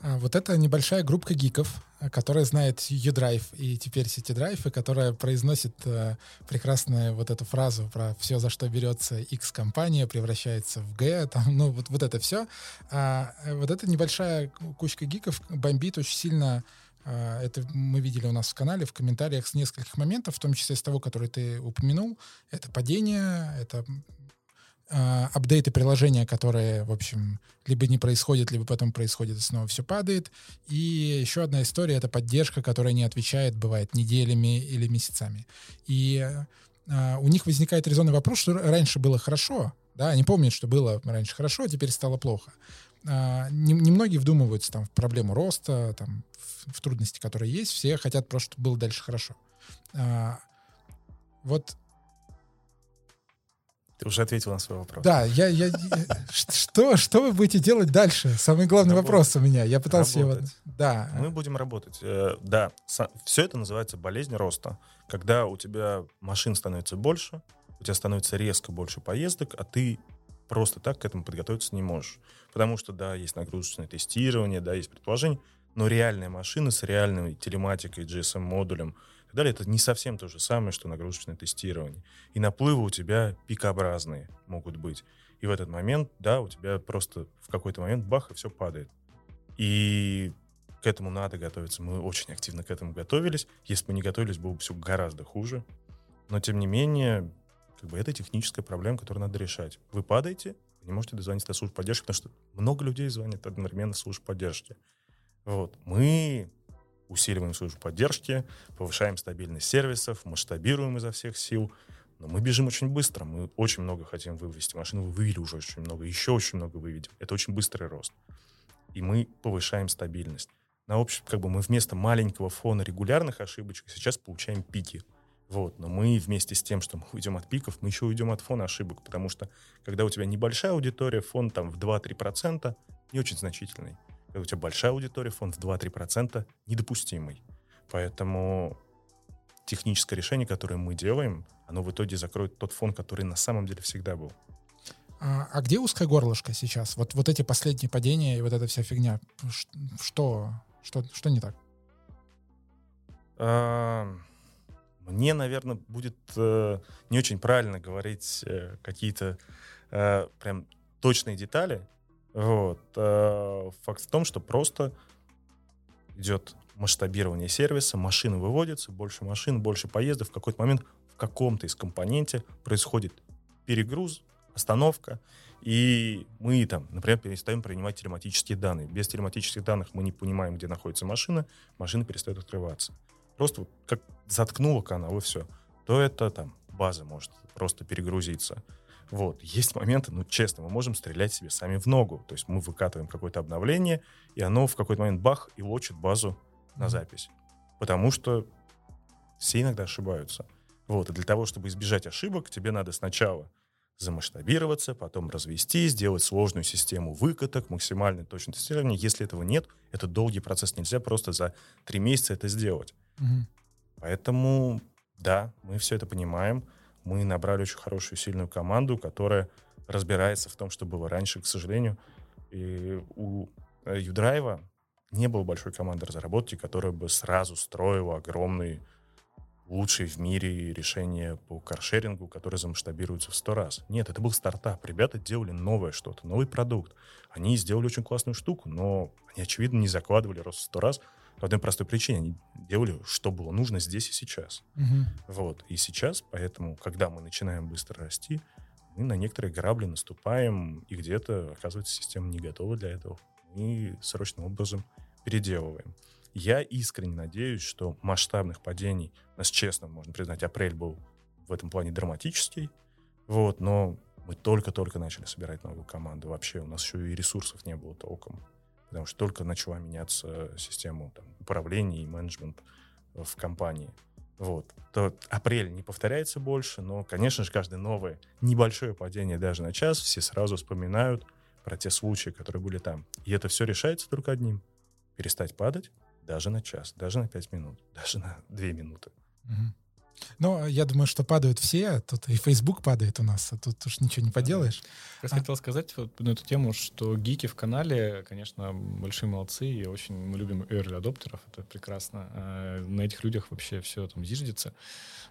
Вот это небольшая группа гиков, которая знает YouDrive и теперь Ситидрайв, и которая произносит э, прекрасную вот эту фразу про все, за что берется X-компания, превращается в G, там, ну вот, вот это все. А вот эта небольшая кучка гиков бомбит очень сильно. Это мы видели у нас в канале, в комментариях с нескольких моментов, в том числе с того, который ты упомянул. Это падение, это э, апдейты приложения, которые, в общем, либо не происходят, либо потом происходит, и снова все падает. И еще одна история — это поддержка, которая не отвечает, бывает, неделями или месяцами. И э, у них возникает резонный вопрос, что раньше было хорошо, да, они помнят, что было раньше хорошо, а теперь стало плохо. А, немногие вдумываются там в проблему роста, там, в, в трудности, которые есть. Все хотят просто, чтобы было дальше хорошо. А, вот. Ты уже ответил на свой вопрос. Да, я, я, я что, что вы будете делать дальше? Самый главный работать. Вопрос у меня. Я пытался его. Да. Мы будем работать. Да, все это называется болезнь роста. Когда у тебя машин становится больше, у тебя становится резко больше поездок, а ты просто так к этому подготовиться не можешь. Потому что, да, есть нагрузочное тестирование, да, есть предположение, но реальная машина с реальной телематикой, джи эс эм-модулем и так далее, это не совсем то же самое, что нагрузочное тестирование. И наплывы у тебя пикообразные могут быть. И в этот момент, да, у тебя просто в какой-то момент бах, и все падает. И к этому надо готовиться. Мы очень активно к этому готовились. Если бы мы не готовились, было бы все гораздо хуже. Но, тем не менее, как бы это техническая проблема, которую надо решать. Вы падаете, вы не можете дозвониться до службы поддержки, потому что много людей звонят одновременно в службу поддержки. Вот. Мы усиливаем службу поддержки, повышаем стабильность сервисов, масштабируем изо всех сил, но мы бежим очень быстро. Мы очень много хотим вывести машину, вы вывели уже очень много, еще очень много выведем. Это очень быстрый рост. И мы повышаем стабильность. На общем, как бы мы вместо маленького фона регулярных ошибочек сейчас получаем пики. Вот. Но мы вместе с тем, что мы уйдем от пиков, мы еще уйдем от фона ошибок, потому что когда у тебя небольшая аудитория, фон там в два-три процента не очень значительный. Когда у тебя большая аудитория, фон в два-три процента недопустимый. Поэтому техническое решение, которое мы делаем, оно в итоге закроет тот фон, который на самом деле всегда был. А, а где узкое горлышко сейчас? Вот, вот эти последние падения и вот эта вся фигня. Что, что, что не так? А... Мне, наверное, будет э, не очень правильно говорить э, какие-то э, прям точные детали. Вот. Э, факт в том, что просто идет масштабирование сервиса, машины выводятся, больше машин, больше поездов. В какой-то момент в каком-то из компоненте происходит перегруз, остановка, и мы там, например, перестаем принимать телематические данные. Без телематических данных мы не понимаем, где находится машина, машина перестает открываться. Просто вот как заткнула канал, и все. То это там база может просто перегрузиться. Вот. Есть моменты, ну, честно, мы можем стрелять себе сами в ногу. То есть мы выкатываем какое-то обновление, и оно в какой-то момент бах, и лочит базу на запись. Потому что все иногда ошибаются. Вот. И для того, чтобы избежать ошибок, тебе надо сначала замасштабироваться, потом развести, сделать сложную систему выкаток, максимальное точное тестирование. Если этого нет, это долгий процесс. Нельзя просто за три месяца это сделать. Угу. Поэтому, да, мы все это понимаем. Мы набрали очень хорошую, сильную команду, которая разбирается в том, что было раньше. К сожалению, и у YouDrive не было большой команды разработки, которая бы сразу строила огромные, лучшие в мире решения по каршерингу, которые замасштабируются в сто раз. Нет, это был стартап. Ребята делали новое что-то, новый продукт. Они сделали очень классную штуку, но они, очевидно, не закладывали рост в сто раз. По одной простой причине, они делали, что было нужно здесь и сейчас. Угу. Вот. И сейчас, поэтому, когда мы начинаем быстро расти, мы на некоторые грабли наступаем, и где-то, оказывается, система не готова для этого. Мы срочным образом переделываем. Я искренне надеюсь, что масштабных падений, у нас, честно, можно признать, апрель был в этом плане драматический, вот, но мы только-только начали собирать новую команду. Вообще у нас еще и ресурсов не было толком. Потому что только начала меняться система там, управления и менеджмент в компании. Вот. То апрель не повторяется больше, но, конечно же, каждое новое небольшое падение даже на час все сразу вспоминают про те случаи, которые были там. И это все решается только одним — перестать падать, даже на час, даже на пять минут, даже на две минуты. Угу. Ну, я думаю, что падают все, тут и Facebook падает у нас, а тут уж ничего не поделаешь. Я а... хотел сказать вот на эту тему, что гики в канале, конечно, большие молодцы, и очень мы любим early-адоптеров, это прекрасно. А на этих людях вообще все там зиждется.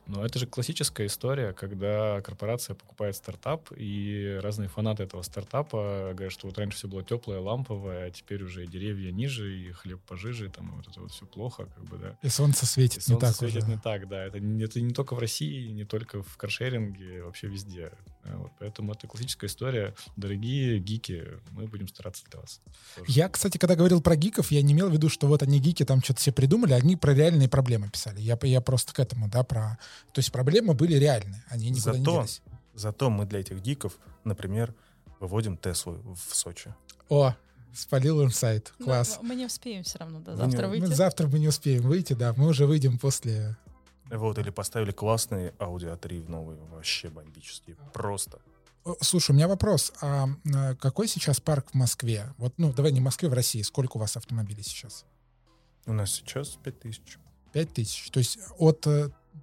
Но это же классическая история, когда корпорация покупает стартап, и разные фанаты этого стартапа говорят, что вот раньше все было теплое, ламповое, а теперь уже и деревья ниже, и хлеб пожиже, и там вот это вот все плохо, как бы, да. И солнце светит и солнце не так солнце светит уже. не так, да. Это не, это не только в России, не только в каршеринге, вообще везде. Вот, поэтому это классическая история. Дорогие гики, мы будем стараться для вас. Тоже. Я, кстати, когда говорил про гиков, я не имел в виду, что вот они гики там что-то себе придумали, они про реальные проблемы писали. Я, я просто к этому, да, про... То есть проблемы были реальные, они никуда зато, не делись. Зато мы для этих гиков, например, выводим Теслу в Сочи. О, спалил им сайт, класс. Но мы не успеем все равно, да, завтра мы, выйти. Мы, завтра мы не успеем выйти, да, мы уже выйдем после... Вот, или поставили классные Audi а три в новые, вообще бомбические, просто. Слушай, у меня вопрос, а какой сейчас парк в Москве? Вот, ну, давай не в Москве, в России, сколько у вас автомобилей сейчас? У нас сейчас пять тысяч. пять тысяч, то есть от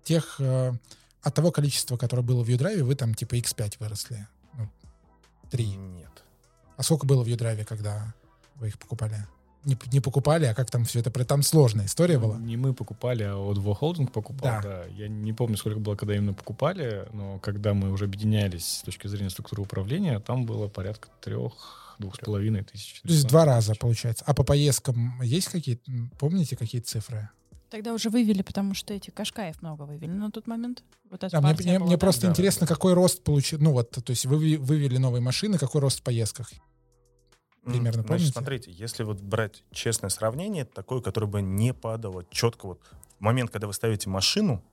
тех, от того количества, которое было в YouDrive, вы там типа икс пять выросли? Ну, три? Нет. А сколько было в YouDrive, когда вы их покупали? Не, не покупали, а как там все это... Там сложная история ну, была. Не мы покупали, а о два о Холдинг покупал. Да. Да. Я не помню, сколько было, когда именно покупали, но когда мы уже объединялись с точки зрения структуры управления, там было порядка трех, двух с половиной тысяч. То есть два раза, получается. А по поездкам есть какие-то... Помните, какие цифры? Тогда уже вывели, потому что эти Кашкаев много вывели на тот момент. Вот эта да, мне мне, мне просто да, интересно, да. какой рост получил... Ну вот, то есть вы вывели новые машины, какой рост в поездках? Примерно, Значит, смотрите, если вот брать честное сравнение, такое, которое бы не падало четко, вот в момент, когда вы ставите машину,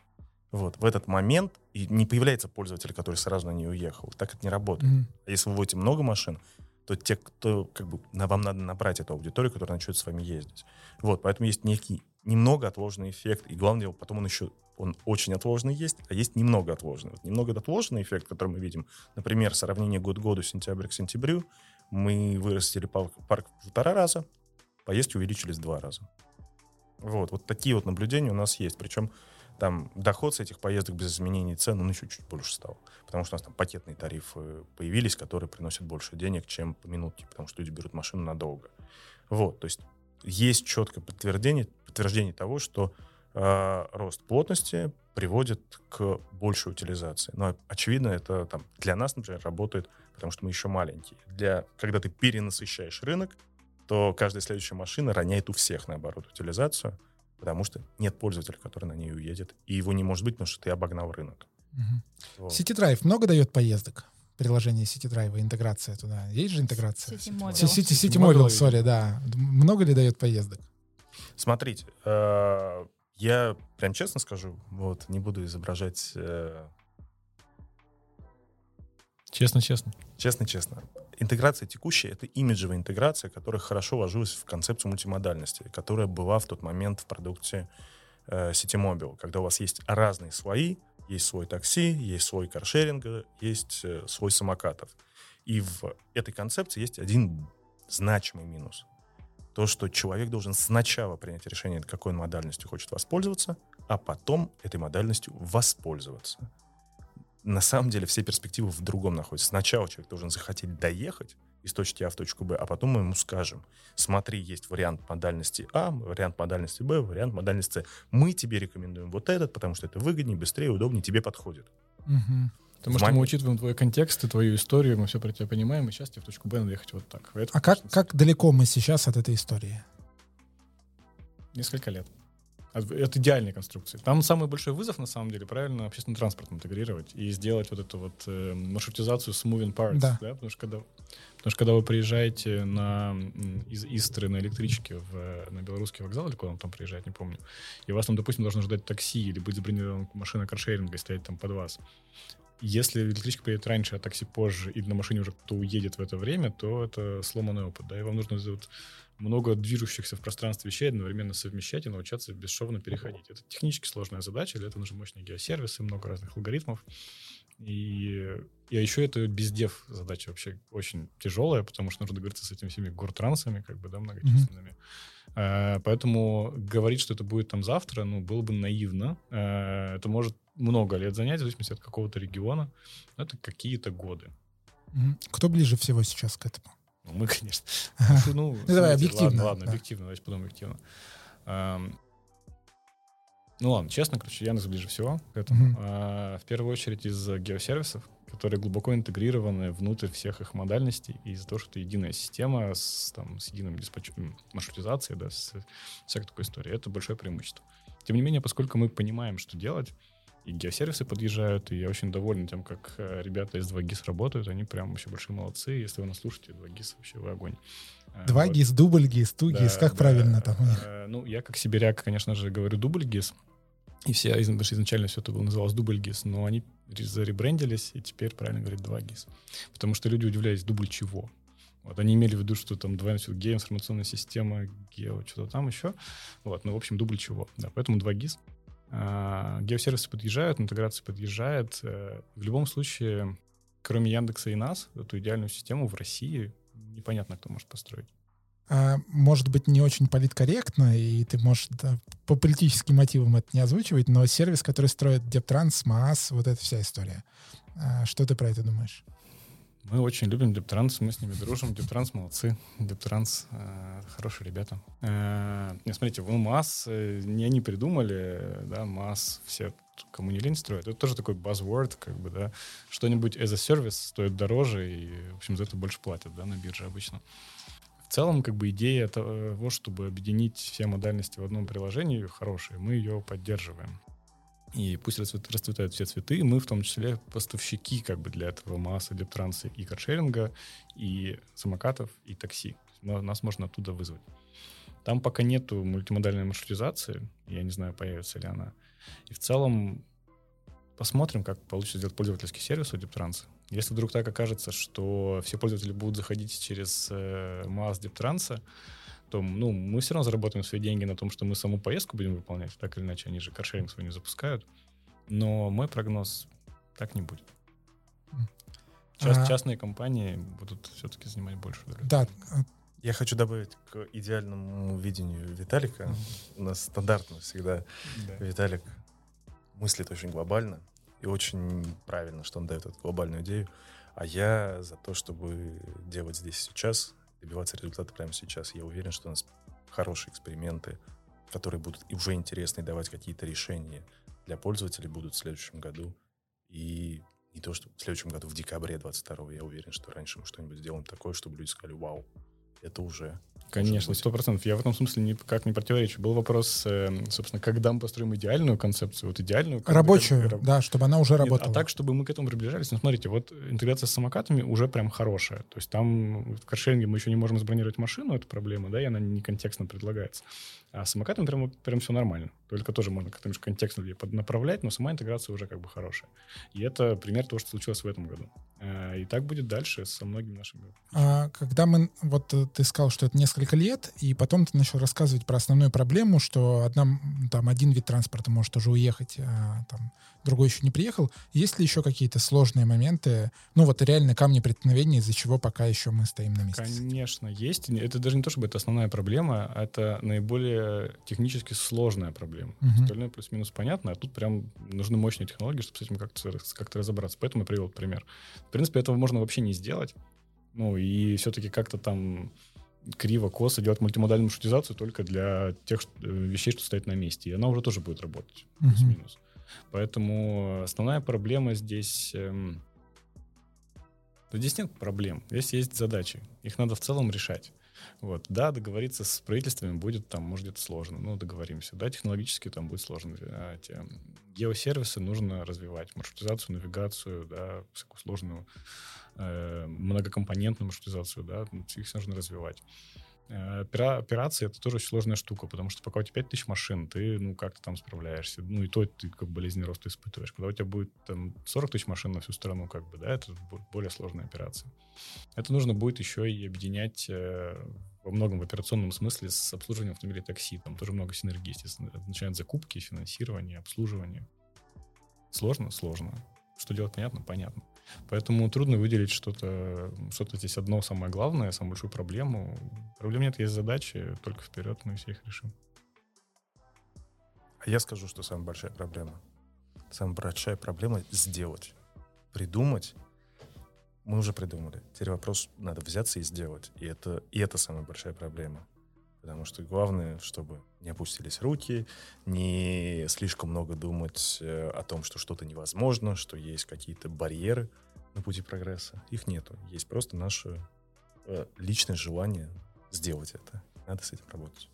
вот в этот момент и не появляется пользователь, который сразу на нее уехал. Так это не работает. Mm-hmm. А если вы вводите много машин, то те, кто как бы на, вам надо набрать эту аудиторию, которая начнет с вами ездить. Вот, поэтому есть некий немного отложенный эффект, и главное, потом он еще он очень отложенный есть, а есть немного отложенный. Вот немного отложенный эффект, который мы видим, например, сравнение год к году, сентябрь к сентябрю. Мы вырастили парк, парк в полтора раза, поездки увеличились в два раза. Вот, вот такие вот наблюдения у нас есть. Причем там доход с этих поездок без изменений цен, он еще чуть больше стал. Потому что у нас там пакетные тарифы появились, которые приносят больше денег, чем по минутке, потому что люди берут машину надолго. Вот, то есть есть четкое подтверждение, подтверждение того, что э, рост плотности приводит к большей утилизации. Но, очевидно, это там, для нас, например, работает, потому что мы еще маленькие. Для, когда ты перенасыщаешь рынок, то каждая следующая машина роняет у всех, наоборот, утилизацию, потому что нет пользователя, который на ней уедет, и его не может быть, потому что ты обогнал рынок. Угу. Вот. Ситидрайв много дает поездок? Приложение Ситидрайва, интеграция туда. Есть же интеграция? Ситимобил, сори, да. Много ли дает поездок? Смотрите, э- я прям честно скажу, вот, не буду изображать... Э... Честно-честно. Честно-честно. Интеграция текущая — это имиджевая интеграция, которая хорошо вложилась в концепцию мультимодальности, которая была в тот момент в продукте э, Ситимобил, когда у вас есть разные слои, есть слой такси, есть слой каршеринга, есть э, слой самокатов. И в этой концепции есть один значимый минус — то, что человек должен сначала принять решение, какой он модальностью хочет воспользоваться, а потом этой модальностью воспользоваться. На самом деле все перспективы в другом находятся. Сначала человек должен захотеть доехать из точки А в точку Б, а потом мы ему скажем: смотри, есть вариант модальности А, вариант модальности Б, вариант модальности С. Мы тебе рекомендуем вот этот, потому что это выгоднее, быстрее, удобнее, тебе подходит. Угу. Потому что мы учитываем твой контекст и твою историю, мы все про тебя понимаем, и сейчас тебе в точку Б надо ехать вот так. Это, а как, как далеко мы сейчас от этой истории? Несколько лет. От, от идеальной конструкции. Там самый большой вызов, на самом деле, правильно общественный транспорт интегрировать и сделать вот эту вот э, маршрутизацию с moving parts. Да. Да? Потому, что когда, потому что когда вы приезжаете на, из Истры на электричке в, на Белорусский вокзал, или куда он там приезжает, не помню, и вас там, допустим, должно ждать такси или быть забронирована машина каршеринга и стоять там под вас. Если электричка приедет раньше, а такси позже, и на машине уже кто уедет в это время, то это сломанный опыт. Да? И вам нужно вот много движущихся в пространстве вещей одновременно совмещать и научаться бесшовно переходить. Это технически сложная задача, для этого нужны мощные геосервисы, много разных алгоритмов. И, и еще это бездев задача вообще очень тяжелая, потому что нужно договориться с этими всеми гортрансами, как бы, да, многочисленными. Mm-hmm. А, поэтому говорить, что это будет там завтра, ну, было бы наивно. А, это может много лет занять, в зависимости от какого-то региона. Это какие-то годы. Mm-hmm. Кто ближе всего сейчас к этому? Ну, мы, конечно. Ну, давай объективно. Ладно, объективно, давайте потом объективно. Ну ладно, честно, короче, Яндекс ближе всего к этому. Mm-hmm. А, в первую очередь из геосервисов, которые глубоко интегрированы внутрь всех их модальностей, и из-за того, что это единая система с, там, с единым диспатчем, маршрутизацией, да, с всякой такой историей. Это большое преимущество. Тем не менее, поскольку мы понимаем, что делать, и геосервисы подъезжают, и я очень доволен тем, как ребята из два ГИС работают, они прям вообще большие молодцы. Если вы нас слушаете, два ГИС вообще вы огонь. два ГИС, вот. Дубль ГИС, ту ГИС, да, как да, правильно там у них? Ну, я как сибиряк, конечно же, говорю дубль ГИС, и все, потому что изначально все это было называлось дубль ГИС, но они заребрендились, и теперь правильно говорят два ГИС. Потому что люди удивлялись, дубль чего? Вот, они имели в виду, что там двойная геоинформационная система, гео, что-то там еще. Вот, ну, в общем, дубль чего, да, поэтому два ГИС. Uh, геосервисы подъезжают, интеграция подъезжает. Uh, в любом случае, кроме Яндекса и нас, эту идеальную систему в России непонятно, кто может построить. А, может быть, не очень политкорректно, и ты можешь да, по политическим мотивам это не озвучивать, но сервис, который строит Дептранс, MaaS, вот эта вся история. А, что ты про это думаешь? Мы очень любим Дептранс, мы с ними дружим. Дептранс молодцы. Дептранс э, хорошие ребята. Э, не, смотрите, ну, MaaS э, не они придумали, да, MaaS все, кому не лень, строят. Это тоже такой buzzword, как бы, да. Что-нибудь as a service стоит дороже, и, в общем, за это больше платят, да, на бирже обычно. В целом, как бы, идея того, чтобы объединить все модальности в одном приложении, хорошая, мы ее поддерживаем. И пусть расцветают все цветы, мы в том числе поставщики как бы для этого MaaS, Дептранса и каршеринга, и самокатов, и такси. Нас можно оттуда вызвать. Там пока нету мультимодальной маршрутизации, я не знаю, появится ли она. И в целом посмотрим, как получится сделать пользовательский сервис у Дептранса. Если вдруг так окажется, что все пользователи будут заходить через MaaS, Дептранса, то, ну, мы все равно заработаем свои деньги на том, что мы саму поездку будем выполнять, так или иначе, они же каршеринг свой не запускают. Но мой прогноз, так не будет. Част, а... Частные компании будут все-таки занимать больше долю. Да. Я хочу добавить к идеальному видению Виталика. Mm-hmm. У нас стандартно всегда да. Виталик мыслит очень глобально, и очень правильно, что он дает эту глобальную идею. А я за то, чтобы делать здесь сейчас, добиваться результата прямо сейчас. Я уверен, что у нас хорошие эксперименты, которые будут уже интересны, давать какие-то решения для пользователей будут в следующем году. И не то, что в следующем году, в декабре двадцать второго, я уверен, что раньше мы что-нибудь сделаем такое, чтобы люди сказали, вау, это уже... Конечно, сто процентов. Я в этом смысле никак не противоречу. Был вопрос, собственно, когда мы построим идеальную концепцию, вот идеальную... Рабочую, как, как, да, чтобы она уже нет, работала. А так, чтобы мы к этому приближались. Ну, смотрите, вот интеграция с самокатами уже прям хорошая. То есть там в каршеринге мы еще не можем забронировать машину, это проблема, да, и она не контекстно предлагается. А с самокатами прям, прям все нормально. Только тоже можно как-то контекстно людей поднаправлять, но сама интеграция уже как бы хорошая. И это пример того, что случилось в этом году. И так будет дальше со многими нашими... А, когда мы... Вот ты сказал, что это несколько лет, и потом ты начал рассказывать про основную проблему, что одна, там, один вид транспорта может уже уехать, а там, другой еще не приехал. Есть ли еще какие-то сложные моменты? Ну вот реально камни преткновения, из-за чего пока еще мы стоим на месте? Конечно, есть. Это даже не то, чтобы это основная проблема, это наиболее технически сложная проблема. Угу. Остальное плюс-минус понятно, а тут прям нужны мощные технологии, чтобы с этим как-то, как-то разобраться. Поэтому я привел пример. В принципе, этого можно вообще не сделать. Ну и все-таки как-то там криво, косо делать мультимодальную маршрутизацию только для тех что, вещей, что стоит на месте. И она уже тоже будет работать. Uh-huh. Плюс-минус. Поэтому основная проблема здесь... Эм, здесь нет проблем. Здесь есть задачи. Их надо в целом решать. Вот. Да, договориться с правительствами будет там, может, где-то сложно. Ну, договоримся. Да, технологически там будет сложно. А те геосервисы нужно развивать. Маршрутизацию, навигацию, да, всякую сложную э, многокомпонентную маршрутизацию, да, их нужно развивать. Операции — это тоже очень сложная штука, потому что пока у тебя пять тысяч машин, ты, ну, как-то там справляешься. Ну, и то ты как болезненный рост испытываешь. Когда у тебя будет там сорок тысяч машин на всю страну, как бы, да, это более сложная операция. Это нужно будет еще и объединять э, во многом в операционном смысле с обслуживанием автомобилей такси. Там тоже много синергии, естественно. Это начинают закупки, финансирование, обслуживание. Сложно? Сложно. Что делать понятно? Понятно. Поэтому трудно выделить что-то, что-то здесь одно самое главное, самую большую проблему. Проблем нет, есть задачи, только вперед мы все их решим. А я скажу, что самая большая проблема. Самая большая проблема — сделать. Придумать мы уже придумали. Теперь вопрос, надо взяться и сделать. И это, и это самая большая проблема. Потому что главное, чтобы не опустились руки, не слишком много думать о том, что что-то невозможно, что есть какие-то барьеры на пути прогресса. Их нету. Есть просто наше э, личное желание сделать это. Надо с этим работать.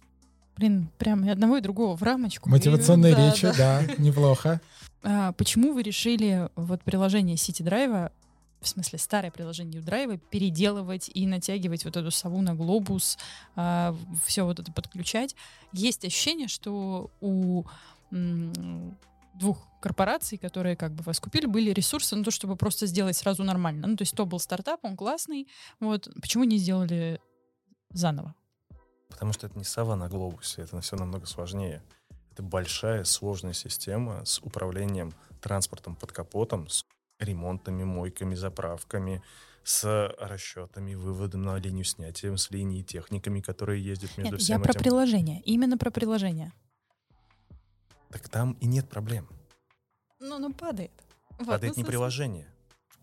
Блин, прям и одного, и другого в рамочку. Мотивационные да, речи, да, да неплохо. А почему вы решили вот приложение Ситидрайва, в смысле старое приложение YouDrive, переделывать и натягивать вот эту сову на глобус, а, все вот это подключать? Есть ощущение, что у м- двух корпораций, которые как бы вас купили, были ресурсы на то, чтобы просто сделать сразу нормально. Ну, то есть то был стартап, он классный. Вот почему не сделали заново? Потому что это не сова на глобусе, это все намного сложнее. Это большая сложная система с управлением транспортом под капотом, с ремонтами, мойками, заправками, с расчетами, выводом на линию снятия, с линии техниками, которые ездят между нет, всем я этим. Я про приложение, именно про приложение. Так там и нет проблем. Ну, оно падает. Вот, падает ну, не приложение.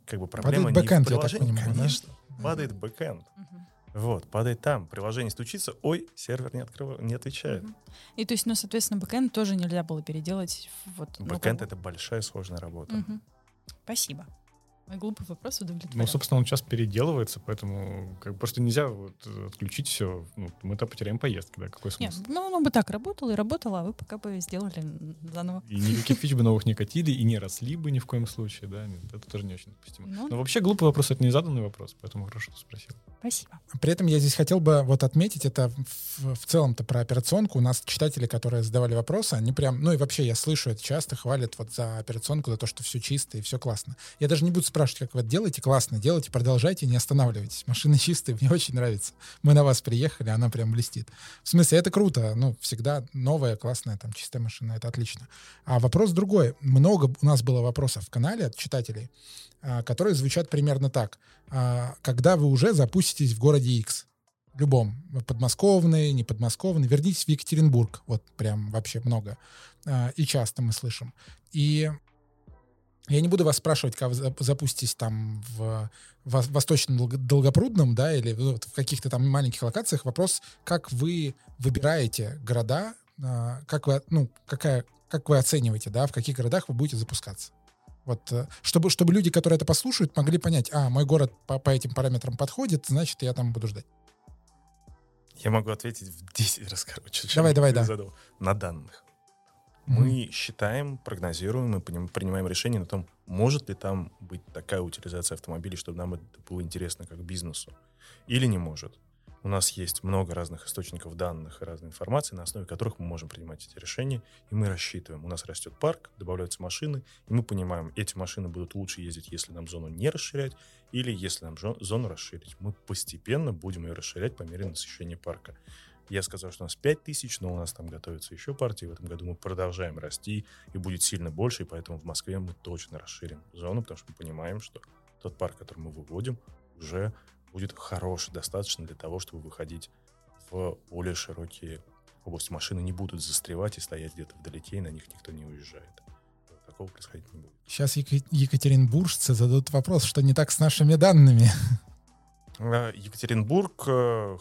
Как бы проблема падает не в приложении, понимаю, конечно. Да? Падает бэкэнд. Угу. Вот, падает там, приложение стучится, ой, сервер не, открыв... не отвечает. Uh-huh. И то есть, ну, соответственно, бэкэнд тоже нельзя было переделать. Вот, бэкэнд — это большая сложная работа. Uh-huh. Спасибо. Мой глупый вопрос удовлетворен. Ну, собственно, он сейчас переделывается, поэтому как, просто нельзя вот, отключить все. Ну, мы-то потеряем поездки, да, какой смысл? Нет, ну, оно бы так работало и работало, а вы пока бы сделали заново. И никаких фич бы новых не катили, и не росли бы ни в коем случае, да, это тоже не очень допустимо. Ну, но вообще глупый вопрос — это не заданный вопрос, поэтому хорошо, что спросил. Спасибо. При этом я здесь хотел бы вот отметить, это в, в целом-то про операционку. У нас читатели, которые задавали вопросы, они прям, ну и вообще я слышу это часто, хвалят вот за операционку, за то, что все чисто и все классно. Я даже не буду спрашивать, как вы это делаете, классно, делайте, продолжайте, не останавливайтесь. Машины чистые, мне очень нравится. Мы на вас приехали, она прям блестит. В смысле, это круто, ну всегда новая, классная, там чистая машина, это отлично. А вопрос другой. Много у нас было вопросов в канале от читателей, которые звучат примерно так. Когда вы уже запуститесь в городе X, любом, подмосковный, неподмосковный, вернитесь в Екатеринбург, вот прям вообще много, и часто мы слышим. И я не буду вас спрашивать, как вы запуститесь там в Восточном Долгопрудном, да, или в каких-то там маленьких локациях. Вопрос, как вы выбираете города, как вы, ну, какая, как вы оцениваете, да, в каких городах вы будете запускаться. Вот, чтобы, чтобы люди, которые это послушают, могли понять, а, мой город по, по этим параметрам подходит, значит, я там буду ждать. Я могу ответить в десять раз, короче. Давай, давай, да. Задал. На данных. Mm-hmm. Мы считаем, прогнозируем, мы принимаем решение на том, может ли там быть такая утилизация автомобилей, чтобы нам это было интересно как бизнесу, или не может. У нас есть много разных источников данных и разной информации, на основе которых мы можем принимать эти решения, и мы рассчитываем. У нас растет парк, добавляются машины, и мы понимаем, эти машины будут лучше ездить, если нам зону не расширять, или если нам зону расширить. Мы постепенно будем ее расширять по мере насыщения парка. Я сказал, что у нас пять тысяч, но у нас там готовятся еще партии. В этом году мы продолжаем расти, и будет сильно больше, и поэтому в Москве мы точно расширим зону, потому что мы понимаем, что тот парк, который мы выводим, уже будет хороший, достаточно для того, чтобы выходить в более широкие области. Машины не будут застревать и стоять где-то вдалеке, и на них никто не уезжает. Такого происходить не будет. Сейчас екатеринбуржцы зададут вопрос, что не так с нашими данными. Екатеринбург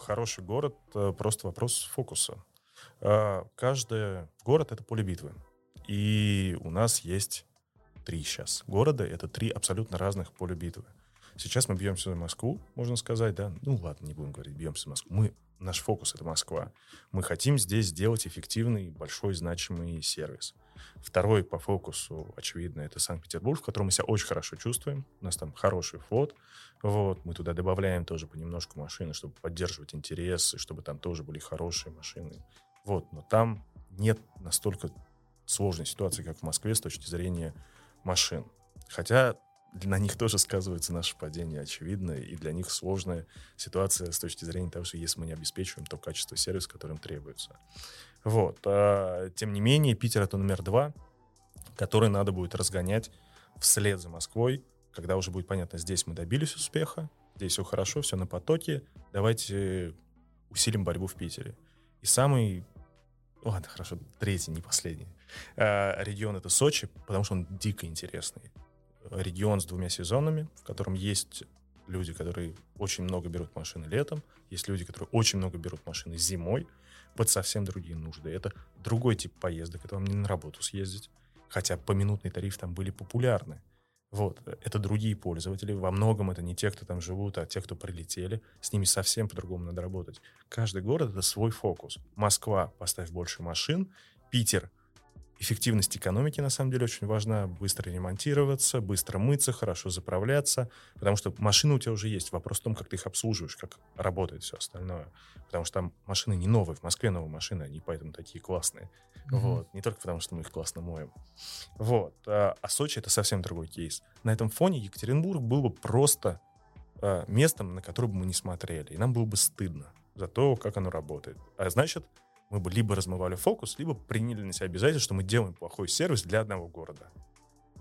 — хороший город, просто вопрос фокуса. Каждый город — это поле битвы. И у нас есть три сейчас города, это три абсолютно разных поля битвы. Сейчас мы бьемся за Москву, можно сказать, да. Ну ладно, не будем говорить, бьемся за Москву. Мы, наш фокус — это Москва. Мы хотим здесь сделать эффективный, большой, значимый сервис. Второй по фокусу, очевидно, это Санкт-Петербург, в котором мы себя очень хорошо чувствуем. У нас там хороший флот. Вот. Мы туда добавляем тоже понемножку машины, чтобы поддерживать интересы, чтобы там тоже были хорошие машины. Вот. Но там нет настолько сложной ситуации, как в Москве с точки зрения машин. Хотя на них тоже сказывается наше падение, очевидно, и для них сложная ситуация с точки зрения того, что если мы не обеспечиваем то качество сервиса, которое им требуется. Вот. А, тем не менее, Питер — это номер два, который надо будет разгонять вслед за Москвой, когда уже будет понятно, здесь мы добились успеха, здесь все хорошо, все на потоке, давайте усилим борьбу в Питере. И самый, ладно, хорошо, третий, не последний, регион — это Сочи, потому что он дико интересный. Регион с двумя сезонами, в котором есть люди, которые очень много берут машины летом, есть люди, которые очень много берут машины зимой под совсем другие нужды. Это другой тип поездок, это вам не на работу съездить, хотя поминутный тариф там были популярны. Вот. Это другие пользователи, во многом это не те, кто там живут, а те, кто прилетели, с ними совсем по-другому надо работать. Каждый город — это свой фокус. Москва — поставь больше машин, Питер — эффективность экономики, на самом деле, очень важна. Быстро ремонтироваться, быстро мыться, хорошо заправляться. Потому что машины у тебя уже есть. Вопрос в том, как ты их обслуживаешь, как работает все остальное. Потому что там машины не новые. В Москве новые машины, они поэтому такие классные. Mm-hmm. Вот. Не только потому, что мы их классно моем. Вот. А, а Сочи — это совсем другой кейс. На этом фоне Екатеринбург был бы просто а, местом, на которое бы мы не смотрели. И нам было бы стыдно за то, как оно работает. А значит, мы бы либо размывали фокус, либо приняли на себя обязательство, что мы делаем плохой сервис для одного города.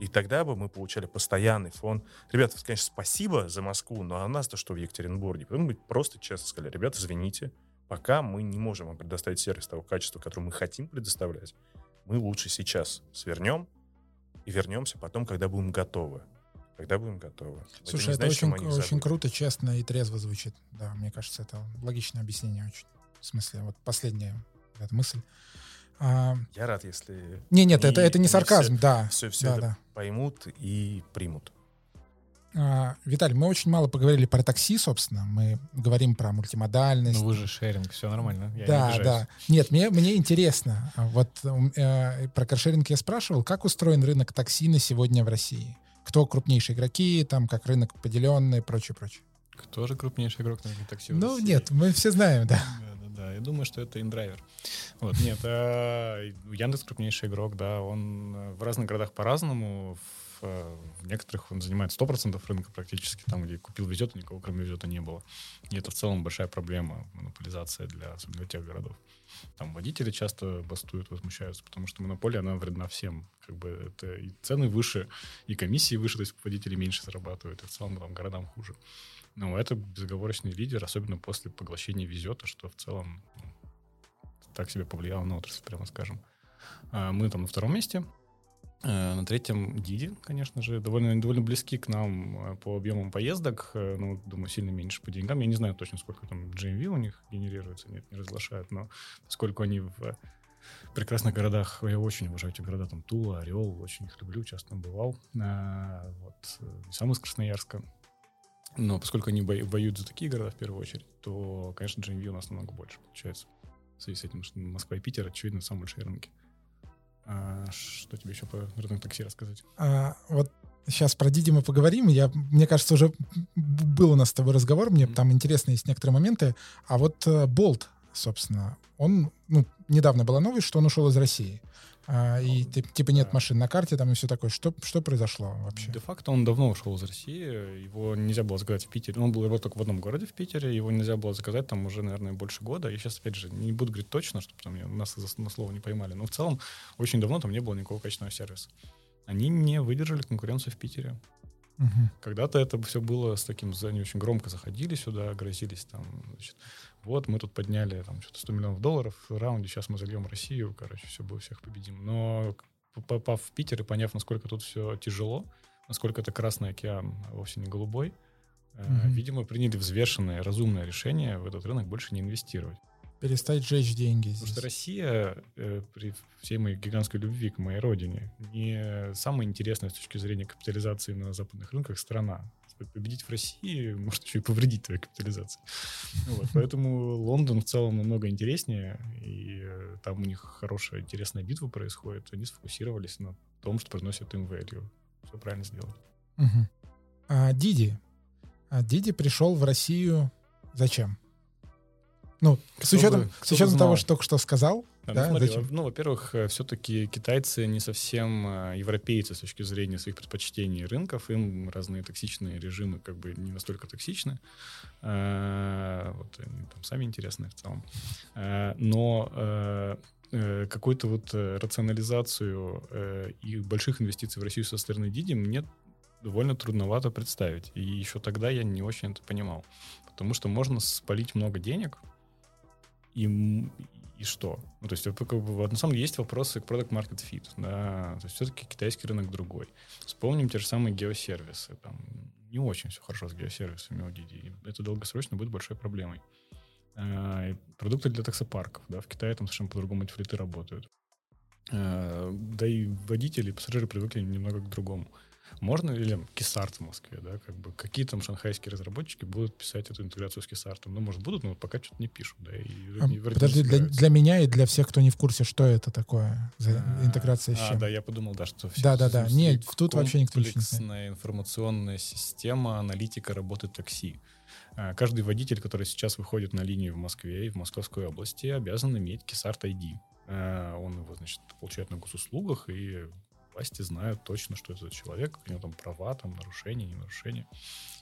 И тогда бы мы получали постоянный фон. Ребята, конечно, спасибо за Москву, но у нас-то что в Екатеринбурге? Потом мы просто честно сказали: ребята, извините, пока мы не можем вам предоставить сервис того качества, который мы хотим предоставлять, мы лучше сейчас свернем и вернемся потом, когда будем готовы. Когда будем готовы. Слушай, это, это значит, очень, очень круто, честно и трезво звучит. Да, мне кажется, это логичное объяснение очень. В смысле, вот последнее. Эта мысль. А... Я рад, если... Не, нет, это, это не сарказм, все, да. Все, все да, это да. Поймут и примут. А, Виталий, мы очень мало поговорили про такси, собственно. Мы говорим про мультимодальность. Ну вы же шеринг, все нормально. Я да, не да. Нет, мне, мне интересно. Вот э, про каршеринг я спрашивал, как устроен рынок такси на сегодня в России? Кто крупнейшие игроки, там, как рынок поделенный, прочее, прочее. Кто же крупнейший игрок на такси в России? Ну нет, мы все знаем, да. Да, я думаю, что это InDriver. Вот, нет, Яндекс крупнейший игрок, да, он в разных городах по-разному. В, в некоторых он занимает сто процентов рынка практически, там, где купил везет, а никого кроме везета не было. И это в целом большая проблема, монополизация для, особенно для тех городов. Там водители часто бастуют, возмущаются, потому что монополия, она вредна всем. Как бы это и цены выше, и комиссии выше, то есть водители меньше зарабатывают, и в целом там городам хуже. Ну, это безоговорочный лидер, особенно после поглощения везета, что в целом ну, так себе повлияло на отрасль, прямо скажем. А мы там на втором месте. А на третьем DiDi, конечно же, довольно, довольно близки к нам по объемам поездок. Ну, думаю, сильно меньше по деньгам. Я не знаю точно, сколько там джи эм ви у них генерируется, нет, не разглашают, но сколько они в прекрасных городах. Я очень уважаю эти города, там Тула, Орел, очень их люблю, часто бывал. А, вот, сам из Красноярска. Но поскольку они воюют за такие города в первую очередь, то, конечно, джи эм ви у нас намного больше получается. В связи с этим, что Москва и Питер, очевидно, самые большие рынки. А что тебе еще по рынку такси рассказать? А, вот сейчас про DiDi мы поговорим. Я, мне кажется, уже был у нас с тобой разговор, мне mm-hmm. там интересно есть некоторые моменты. А вот Болт, собственно, он... Ну, недавно была новость, что он ушел из России. А, и типа нет машин на карте там и все такое. Что, что произошло вообще? Де-факто он давно ушел из России. Его нельзя было заказать в Питере. Он был его только в одном городе в Питере. Его нельзя было заказать там уже, наверное, больше года. Я сейчас, опять же, не буду говорить точно, чтобы там нас на слово не поймали. Но в целом очень давно там не было никакого качественного сервиса. Они не выдержали конкуренцию в Питере. Угу. Когда-то это все было с таким... Они очень громко заходили сюда, грозились там... Значит, вот, мы тут подняли там что-то сто миллионов долларов в раунде, сейчас мы зальем Россию, короче, все, всех победим. Но попав в Питер и поняв, насколько тут все тяжело, насколько это Красный океан, а вовсе не голубой, mm-hmm. э, видимо, приняли взвешенное, разумное решение в этот рынок больше не инвестировать. Перестать жечь деньги здесь. Потому что Россия, э, при всей моей гигантской любви к моей родине, не самая интересная с точки зрения капитализации на западных рынках страна. Победить в России может еще и повредить твоей капитализации. Вот, поэтому Лондон в целом намного интереснее, и там у них хорошая, интересная битва происходит. Они сфокусировались на том, что приносит им value. Все правильно сделали. Угу. А DiDi? А DiDi пришел в Россию зачем? Ну, с учетом, с учетом того, что только что сказал. Да, да, смотри, ну, во-первых, все-таки китайцы не совсем европейцы с точки зрения своих предпочтений рынков. Им разные токсичные режимы как бы не настолько токсичны. А, вот, они там сами интересные в целом. А, но а, какую-то вот рационализацию и больших инвестиций в Россию со стороны DiDi мне довольно трудновато представить. И еще тогда я не очень это понимал. Потому что можно спалить много денег, и, и что? Ну, то есть, как бы, на самом деле есть вопросы к product market fit. Да? То есть, все-таки китайский рынок другой. Вспомним те же самые геосервисы. Там не очень все хорошо с геосервисами у DiDi. Это долгосрочно будет большой проблемой. А, продукты для таксопарков. Да? В Китае там совершенно по-другому эти флиты работают. А, да и водители, и пассажиры привыкли немного к другому. Можно или КИС АРТ в Москве, да, как бы какие там шанхайские разработчики будут писать эту интеграцию с КИС АРТом? Ну, может, будут, но пока что-то не пишут, да. И, а, не, подожди, не для, для меня и для всех, кто не в курсе, что это такое за а, интеграция с чем? А, да, я подумал, да, что все. Да, да, да. Нет, тут вообще никто не знает. Комплексная информационная система, аналитика работы такси. Каждый водитель, который сейчас выходит на линию в Москве и в Московской области, обязан иметь КИС АРТ ай ди. Он его, значит, получает на госуслугах и власти знают точно, что это за человек, у него там права, там нарушения, не нарушения.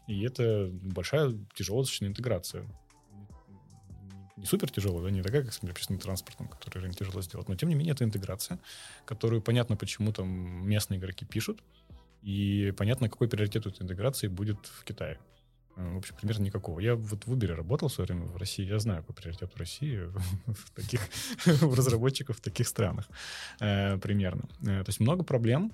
И это большая тяжелодостаточная интеграция. Не супер тяжелая, да, не такая, как с общественным транспортом, который рынок тяжело сделать. Но, тем не менее, это интеграция, которую понятно, почему там местные игроки пишут, и понятно, какой приоритет у этой интеграции будет в Китае. В общем, примерно никакого. Я вот в Uber работал в свое время в России, я знаю, какой приоритет в России в таких разработчиков в таких странах примерно. То есть много проблем.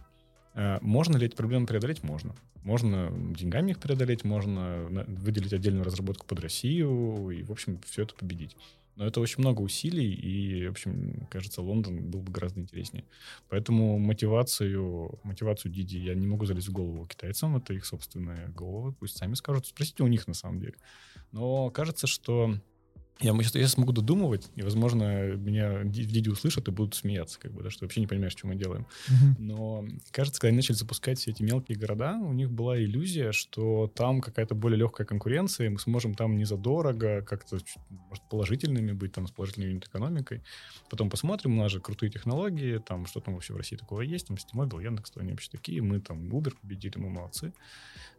Можно ли эти проблемы преодолеть? Можно. Можно деньгами их преодолеть, можно выделить отдельную разработку под Россию и, в общем, все это победить. Но это очень много усилий, и, в общем, кажется, Лондон был бы гораздо интереснее. Поэтому мотивацию, мотивацию DiDi я не могу залезть в голову китайцам, это их собственные головы, пусть сами скажут, спросите у них на самом деле. Но кажется, что я, я смогу додумывать, и, возможно, меня в DiDi услышат и будут смеяться, как бы, да, что вообще не понимаешь, что мы делаем. Uh-huh. Но, кажется, когда они начали запускать все эти мелкие города, у них была иллюзия, что там какая-то более легкая конкуренция, и мы сможем там не задорого как-то, может, положительными быть, там, с положительной юнит-экономикой. Потом посмотрим, у нас же крутые технологии, там, что там вообще в России такого есть, там, Ситимобил, Яндекс, они вообще такие, мы там Uber победили, мы молодцы,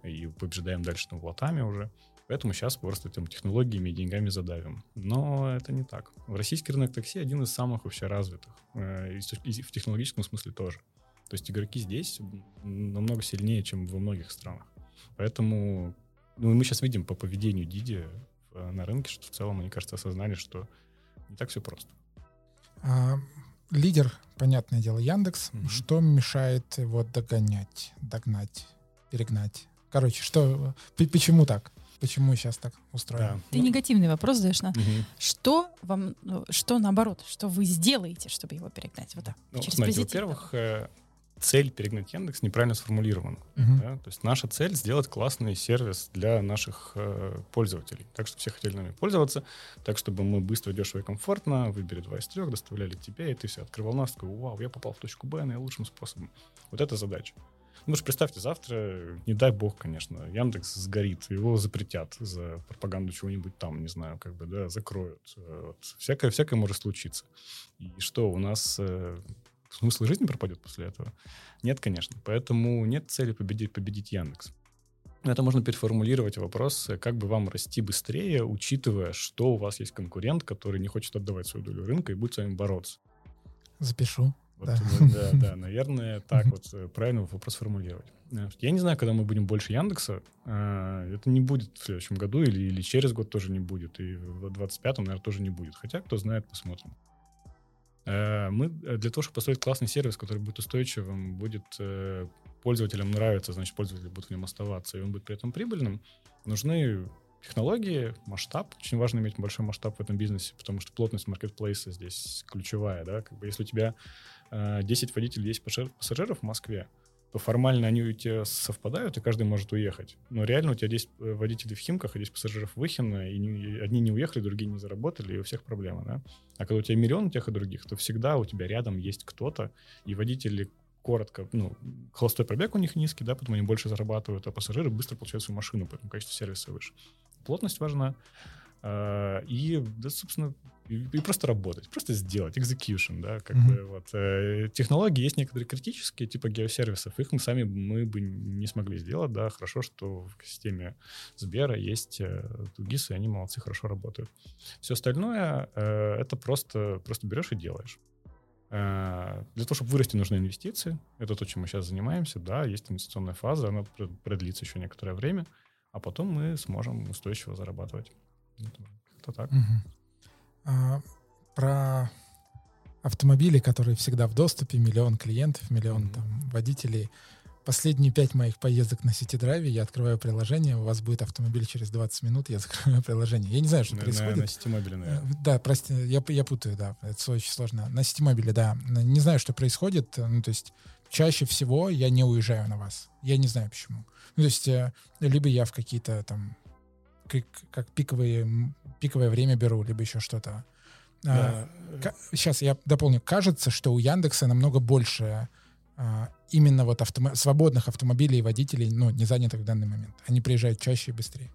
и побеждаем дальше там лотами уже. Поэтому сейчас просто этим технологиями и деньгами задавим. Но это не так. Российский рынок такси один из самых вообще развитых. И в технологическом смысле тоже. То есть игроки здесь намного сильнее, чем во многих странах. Поэтому ну, мы сейчас видим по поведению DiDi на рынке, что в целом, мне кажется, осознали, что не так все просто. А, лидер, понятное дело, Яндекс. Mm-hmm. Что мешает его догонять, догнать, перегнать? Короче, что, почему так? Почему сейчас так устроено? Да. Ты негативный вопрос задаешь. На... Угу. Что вам, что наоборот, что вы сделаете, чтобы его перегнать? Вот так. Ну, смотрите, во-первых, цель перегнать Яндекс неправильно сформулирована. Угу. Да? То есть наша цель сделать классный сервис для наших э, пользователей. Так, чтобы все хотели нами пользоваться, так, чтобы мы быстро, дешево и комфортно, выбери два из трех, доставляли к тебе, и ты все открывал нас, такой, вау, я попал в точку Б наилучшим способом. Вот это задача. Ну же представьте, завтра, не дай бог, конечно, Яндекс сгорит, его запретят за пропаганду чего-нибудь там, не знаю, как бы, да, закроют. Вот. Всякое, всякое может случиться. И что, у нас э, смысл жизни пропадет после этого? Нет, конечно. Поэтому нет цели победить, победить Яндекс. Это можно переформулировать вопрос, как бы вам расти быстрее, учитывая, что у вас есть конкурент, который не хочет отдавать свою долю рынка и будет с вами бороться. Запишу. Вот, да. Да, да, наверное, так вот правильно вопрос формулировать. Я не знаю, когда мы будем больше Яндекса. Это не будет в следующем году или, или через год тоже не будет. И в двадцать пятом, наверное, тоже не будет. Хотя, кто знает, посмотрим. Мы для того, чтобы построить классный сервис, который будет устойчивым, будет пользователям нравиться, значит, пользователи будут в нем оставаться, и он будет при этом прибыльным, нужны технологии, масштаб. Очень важно иметь большой масштаб в этом бизнесе, потому что плотность маркетплейса здесь ключевая. Да? Как бы если у тебя десять водителей, десять пассажиров в Москве, то формально они у тебя совпадают, и каждый может уехать. Но реально у тебя десять водителей в Химках, и десять пассажиров в Выхино, и, не, и одни не уехали, другие не заработали, и у всех проблемы. Да? А когда у тебя миллион тех и других, то всегда у тебя рядом есть кто-то, и водители коротко, ну, холостой пробег у них низкий, да, поэтому они больше зарабатывают, а пассажиры быстро получают свою машину, поэтому качество сервиса выше. Плотность важна. И, да, собственно, и просто работать, просто сделать, execution, да, как mm-hmm. бы вот. Технологии есть некоторые критические, типа геосервисов, их мы сами мы бы не смогли сделать, да, хорошо, что в системе Сбера есть два ГИС, и они молодцы, хорошо работают. Все остальное, это просто, просто берешь и делаешь. Для того, чтобы вырасти, нужны инвестиции. Это то, чем мы сейчас занимаемся. Да, есть инвестиционная фаза, она продлится еще некоторое время, а потом мы сможем устойчиво зарабатывать. Это так. Угу. А, про автомобили, которые всегда в доступе, миллион клиентов, миллион угу. там, водителей. Последние пять моих поездок на Ситидрайве я открываю приложение, у вас будет автомобиль через двадцать минут, я закрываю приложение. Я не знаю, что наверное, происходит. На Ситимобиле, наверное. Да, прости, я, я путаю, да, это очень сложно. На Ситимобиле, да, не знаю, что происходит, ну, то есть чаще всего я не уезжаю на вас, я не знаю почему. Ну, то есть либо я в какие-то там, как, как пиковые, пиковое время беру, либо еще что-то. Да. А, сейчас я дополню. Кажется, что у Яндекса намного больше... именно вот автом... свободных автомобилей и водителей, ну, не занятых в данный момент. Они приезжают чаще и быстрее.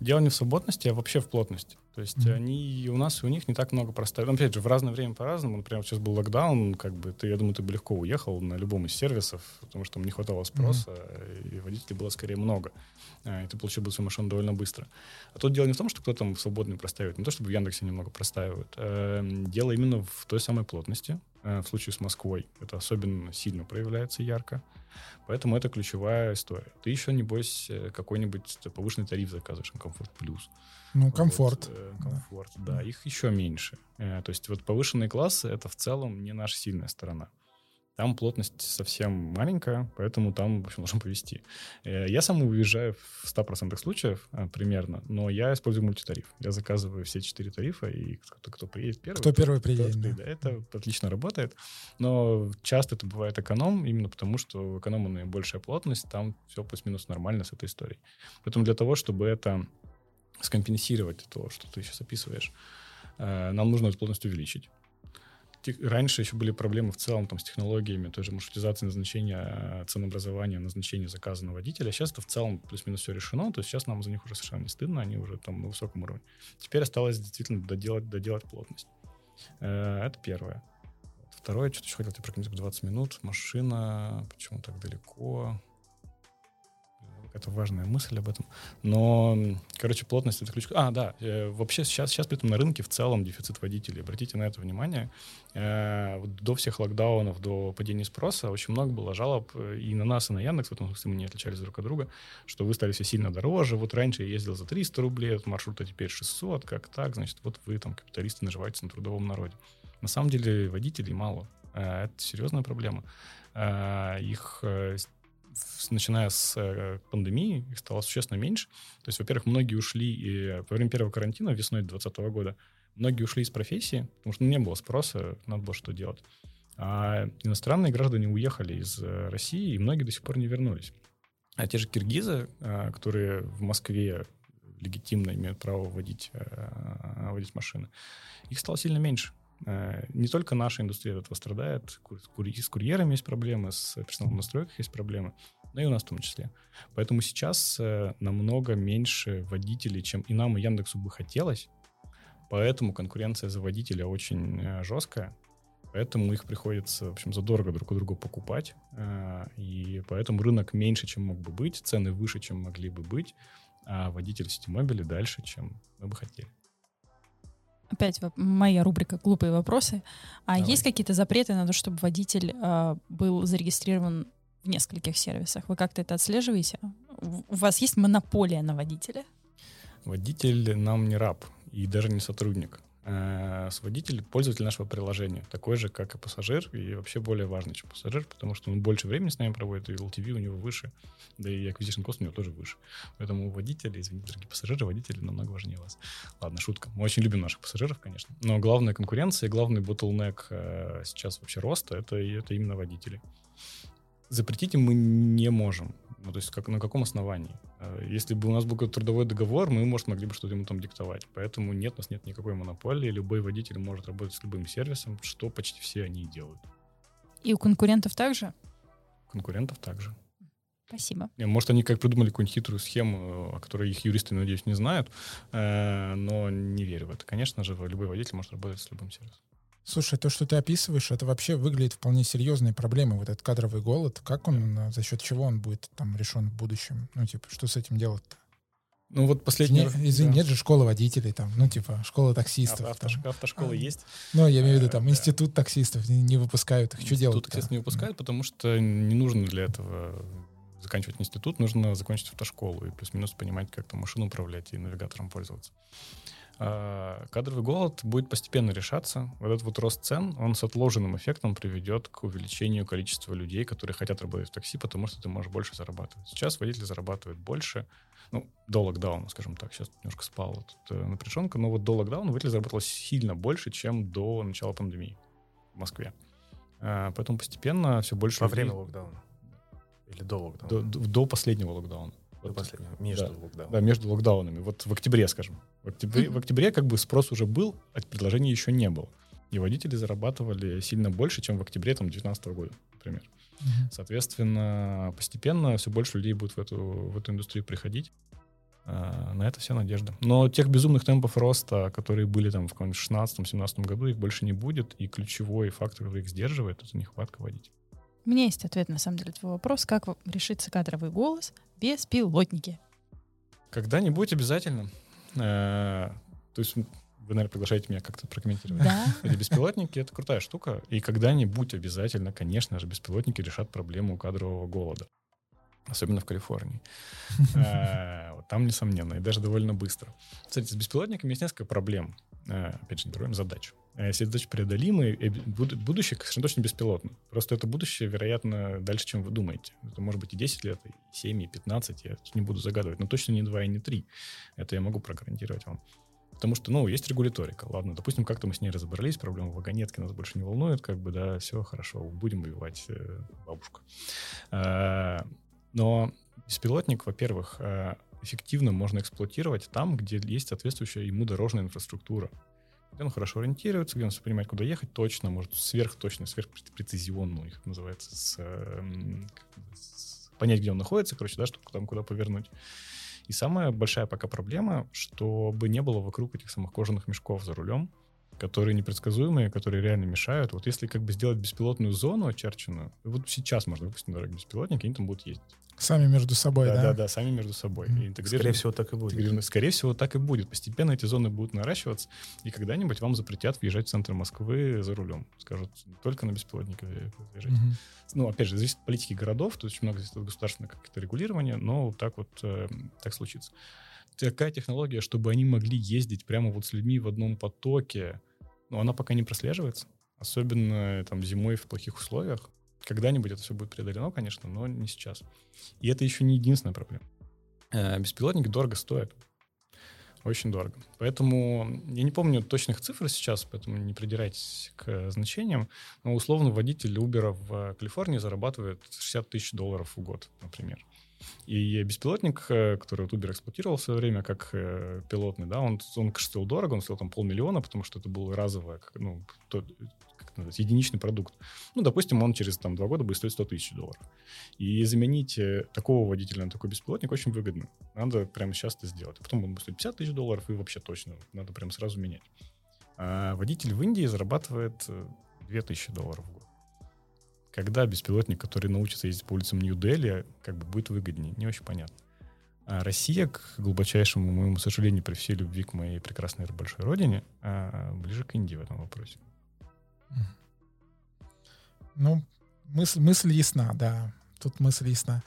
Дело не в свободности, а вообще в плотности. То есть mm-hmm. они у нас и у них не так много проставили. Ну, опять же, в разное время по-разному. Например, сейчас был локдаун, как бы ты, я думаю, ты бы легко уехал на любом из сервисов, потому что там не хватало спроса, mm-hmm. и водителей было скорее много. И ты получил бы свою машину довольно быстро. А тут дело не в том, что кто-то там свободный простаивает, не то, чтобы в Яндексе немного простаивают. Дело именно в той самой плотности. В случае с Москвой это особенно сильно проявляется ярко. Поэтому это ключевая история. Ты еще, небось, какой-нибудь повышенный тариф заказываешь на комфорт плюс. Ну, комфорт. Вот, комфорт, да. да. Их еще меньше. То есть вот повышенные классы — это в целом не наша сильная сторона. Там плотность совсем маленькая, поэтому там, в общем, должен повезти. Я сам уезжаю в ста процентах случаев примерно, но я использую мультитариф. Я заказываю все четыре тарифа, и кто, кто приедет первый... Кто первый приедет, кто, да. Это отлично работает, но часто это бывает эконом, именно потому что в экономе наибольшая плотность, там все плюс-минус нормально с этой историей. Поэтому для того, чтобы это скомпенсировать, то, что ты сейчас описываешь, нам нужно эту плотность увеличить. Раньше еще были проблемы в целом там, с технологиями, той же маршрутизации назначения ценообразования, назначения заказа на водителя. Сейчас это в целом плюс-минус все решено, то есть сейчас нам за них уже совершенно не стыдно, они уже там на высоком уровне. Теперь осталось действительно доделать, доделать плотность. Это первое. Второе, что-то еще хотел тебе прокомментировать, двадцать минут, машина, почему так далеко... Это важная мысль об этом. Но, короче, плотность — это ключ. А, да, э, вообще сейчас, сейчас при этом на рынке в целом дефицит водителей. Обратите на это внимание. Э, вот до всех локдаунов, до падения спроса очень много было жалоб и на нас, и на Яндекс, потому что мы не отличались друг от друга, что вы стали все сильно дороже. Вот раньше я ездил за триста рублей, этот маршрут, а теперь шестьсот. Как так? Значит, вот вы, там, капиталисты, наживаетесь на трудовом народе. На самом деле водителей мало. Э, это серьезная проблема. Э, их... начиная с пандемии, их стало существенно меньше. То есть, во-первых, многие ушли, и во время первого карантина весной двадцатого года, многие ушли из профессии, потому что не было спроса, надо было что делать. А иностранные граждане уехали из России, и многие до сих пор не вернулись. А те же киргизы, которые в Москве легитимно имеют право водить, водить машины, их стало сильно меньше. Не только наша индустрия от этого страдает. С курьерами есть проблемы, с персоналом в настройках есть проблемы. Ну и у нас в том числе. Поэтому сейчас намного меньше водителей, чем и нам, и Яндексу бы хотелось. Поэтому конкуренция за водителя очень жесткая. Поэтому их приходится, в общем, задорого друг у друга покупать. И поэтому рынок меньше, чем мог бы быть. Цены выше, чем могли бы быть. А водитель Ситимобиля дальше, чем мы бы хотели. Опять моя рубрика «Глупые вопросы». А Давай. Есть какие-то запреты на то, чтобы водитель э, был зарегистрирован в нескольких сервисах? Вы как-то это отслеживаете? У вас есть монополия на водителя? Водитель нам не раб и даже не сотрудник. Водитель — пользователь нашего приложения, такой же, как и пассажир, и вообще более важный, чем пассажир, потому что он больше времени с нами проводит, и эл ти ви у него выше, да и acquisition cost у него тоже выше. Поэтому водители, извините, дорогие пассажиры, водители намного важнее вас. Ладно, шутка. Мы очень любим наших пассажиров, конечно. Но главная конкуренция, главный ботлнек сейчас вообще роста — это, это именно водители. Запретить им мы не можем. Ну, то есть как, на каком основании? Если бы у нас был какой-то трудовой договор, мы, может, могли бы что-то ему там диктовать. Поэтому нет, у нас нет никакой монополии. Любой водитель может работать с любым сервисом, что почти все они и делают. И у конкурентов также? У конкурентов также. Спасибо. Может, они как придумали какую-нибудь хитрую схему, о которой их юристы, надеюсь, не знают, но не верю в это. Конечно же, любой водитель может работать с любым сервисом. Слушай, то, что ты описываешь, это вообще выглядит вполне серьезной проблемой. Вот этот кадровый голод, как он, за счет чего он будет там решен в будущем? Ну, типа, что с этим делать-то? Ну вот последний... Не, извини, да. Нет же школы водителей там, ну типа школа таксистов. А, автош... Автошкола а, есть. Ну я имею в виду там институт таксистов, не, не выпускают их, что делать? Институт таксистов не выпускают, потому что не нужно для этого заканчивать институт, нужно закончить автошколу и плюс-минус понимать, как там машину управлять и навигатором пользоваться. А кадровый голод будет постепенно решаться. Вот этот вот рост цен, он с отложенным эффектом приведет к увеличению количества людей, которые хотят работать в такси, потому что ты можешь больше зарабатывать. Сейчас водители зарабатывают больше. Ну, до локдауна, скажем так, сейчас немножко спала вот напряженка, но вот до локдауна водитель заработал сильно больше, чем до начала пандемии в Москве. А, поэтому постепенно все больше... Во людей... время локдауна? Или до локдауна? До, до последнего локдауна. До вот. последнего, между да. локдаунами. Да, между локдаунами. Вот в октябре, скажем. В октябре, в октябре как бы спрос уже был, а предложений еще не было. И водители зарабатывали сильно больше, чем в октябре там, две тысячи девятнадцатого года, например. Соответственно, постепенно все больше людей будет в эту, в эту индустрию приходить. А, на это вся надежда. Но тех безумных темпов роста, которые были там в каком-нибудь шестнадцатом-семнадцатом году, их больше не будет. И ключевой фактор, который их сдерживает, это нехватка водителей. У меня есть ответ, на самом деле, на твой вопрос. Как решится кадровый голос без пилотники? Когда-нибудь обязательно. То есть... Вы, наверное, приглашаете меня как-то прокомментировать. Да. Эти беспилотники — это крутая штука. И когда-нибудь обязательно, конечно же, беспилотники решат проблему кадрового голода. Особенно в Калифорнии. Там, несомненно, и даже довольно быстро. Кстати, с беспилотниками есть несколько проблем. Опять же, не проблем, задач. Если задачи преодолимые, будущее совершенно точно беспилотно. Просто это будущее, вероятно, дальше, чем вы думаете. Это может быть и десять лет, и семь, и пятнадцать. Я не буду загадывать. Но точно не два и не три. Это я могу прогарантировать вам. Потому что, ну, есть регуляторика. Ладно, допустим, как-то мы с ней разобрались, проблема вагонетки нас больше не волнует, как бы, да, все хорошо, будем убивать э, бабушку. А, но беспилотник, во-первых, эффективно можно эксплуатировать там, где есть соответствующая ему дорожная инфраструктура. Где он хорошо ориентируется, где он понимает, куда ехать, точно, может, сверхточно, сверхпрецизионно, их называется, с, с, понять, где он находится, короче, да, чтобы там куда повернуть. И самая большая пока проблема, чтобы не было вокруг этих самых кожаных мешков за рулем, которые непредсказуемые, которые реально мешают. Вот если как бы сделать беспилотную зону очерченную, вот сейчас можно выпустить на дороге беспилотники, они там будут ездить. Сами между собой, да? Да, да, да, сами между собой. Mm-hmm. Скорее всего, так и будет. Скорее всего, так и будет. Постепенно эти зоны будут наращиваться, и когда-нибудь вам запретят въезжать в центр Москвы за рулем. Скажут, только на беспилотниках въезжать. Mm-hmm. Ну, опять же, зависит от политики городов, то есть очень много зависит от государственного какого-то регулирования, но так вот э, так случится. Такая технология, чтобы они могли ездить прямо вот с людьми в одном потоке, но она пока не прослеживается, особенно там зимой в плохих условиях. Когда-нибудь это все будет преодолено, конечно, но не сейчас. И это еще не единственная проблема. Беспилотники дорого стоят. Очень дорого. Поэтому я не помню точных цифр сейчас, поэтому не придирайтесь к значениям. Но условно водитель Uber в Калифорнии зарабатывает шестьдесят тысяч долларов в год, например. И беспилотник, который вот Uber эксплуатировал в свое время как э, пилотный, да, он, он стоил дорого, он стоил там полмиллиона, потому что это был разовый, ну, то, как называется, единичный продукт. Ну, допустим, он через там, два года будет стоить сто тысяч долларов. И заменить такого водителя на такой беспилотник очень выгодно. Надо прямо сейчас это сделать. А потом он будет стоить пятьдесят тысяч долларов, и вообще точно надо прямо сразу менять. А водитель в Индии зарабатывает две тысячи долларов в год. Когда беспилотник, который научится ездить по улицам Нью-Дели, как бы будет выгоднее, не очень понятно. А Россия, к глубочайшему моему сожалению, при всей любви к моей прекрасной большой родине, ближе к Индии в этом вопросе. Ну, мысль, мысль ясна, да. Тут мысль ясна.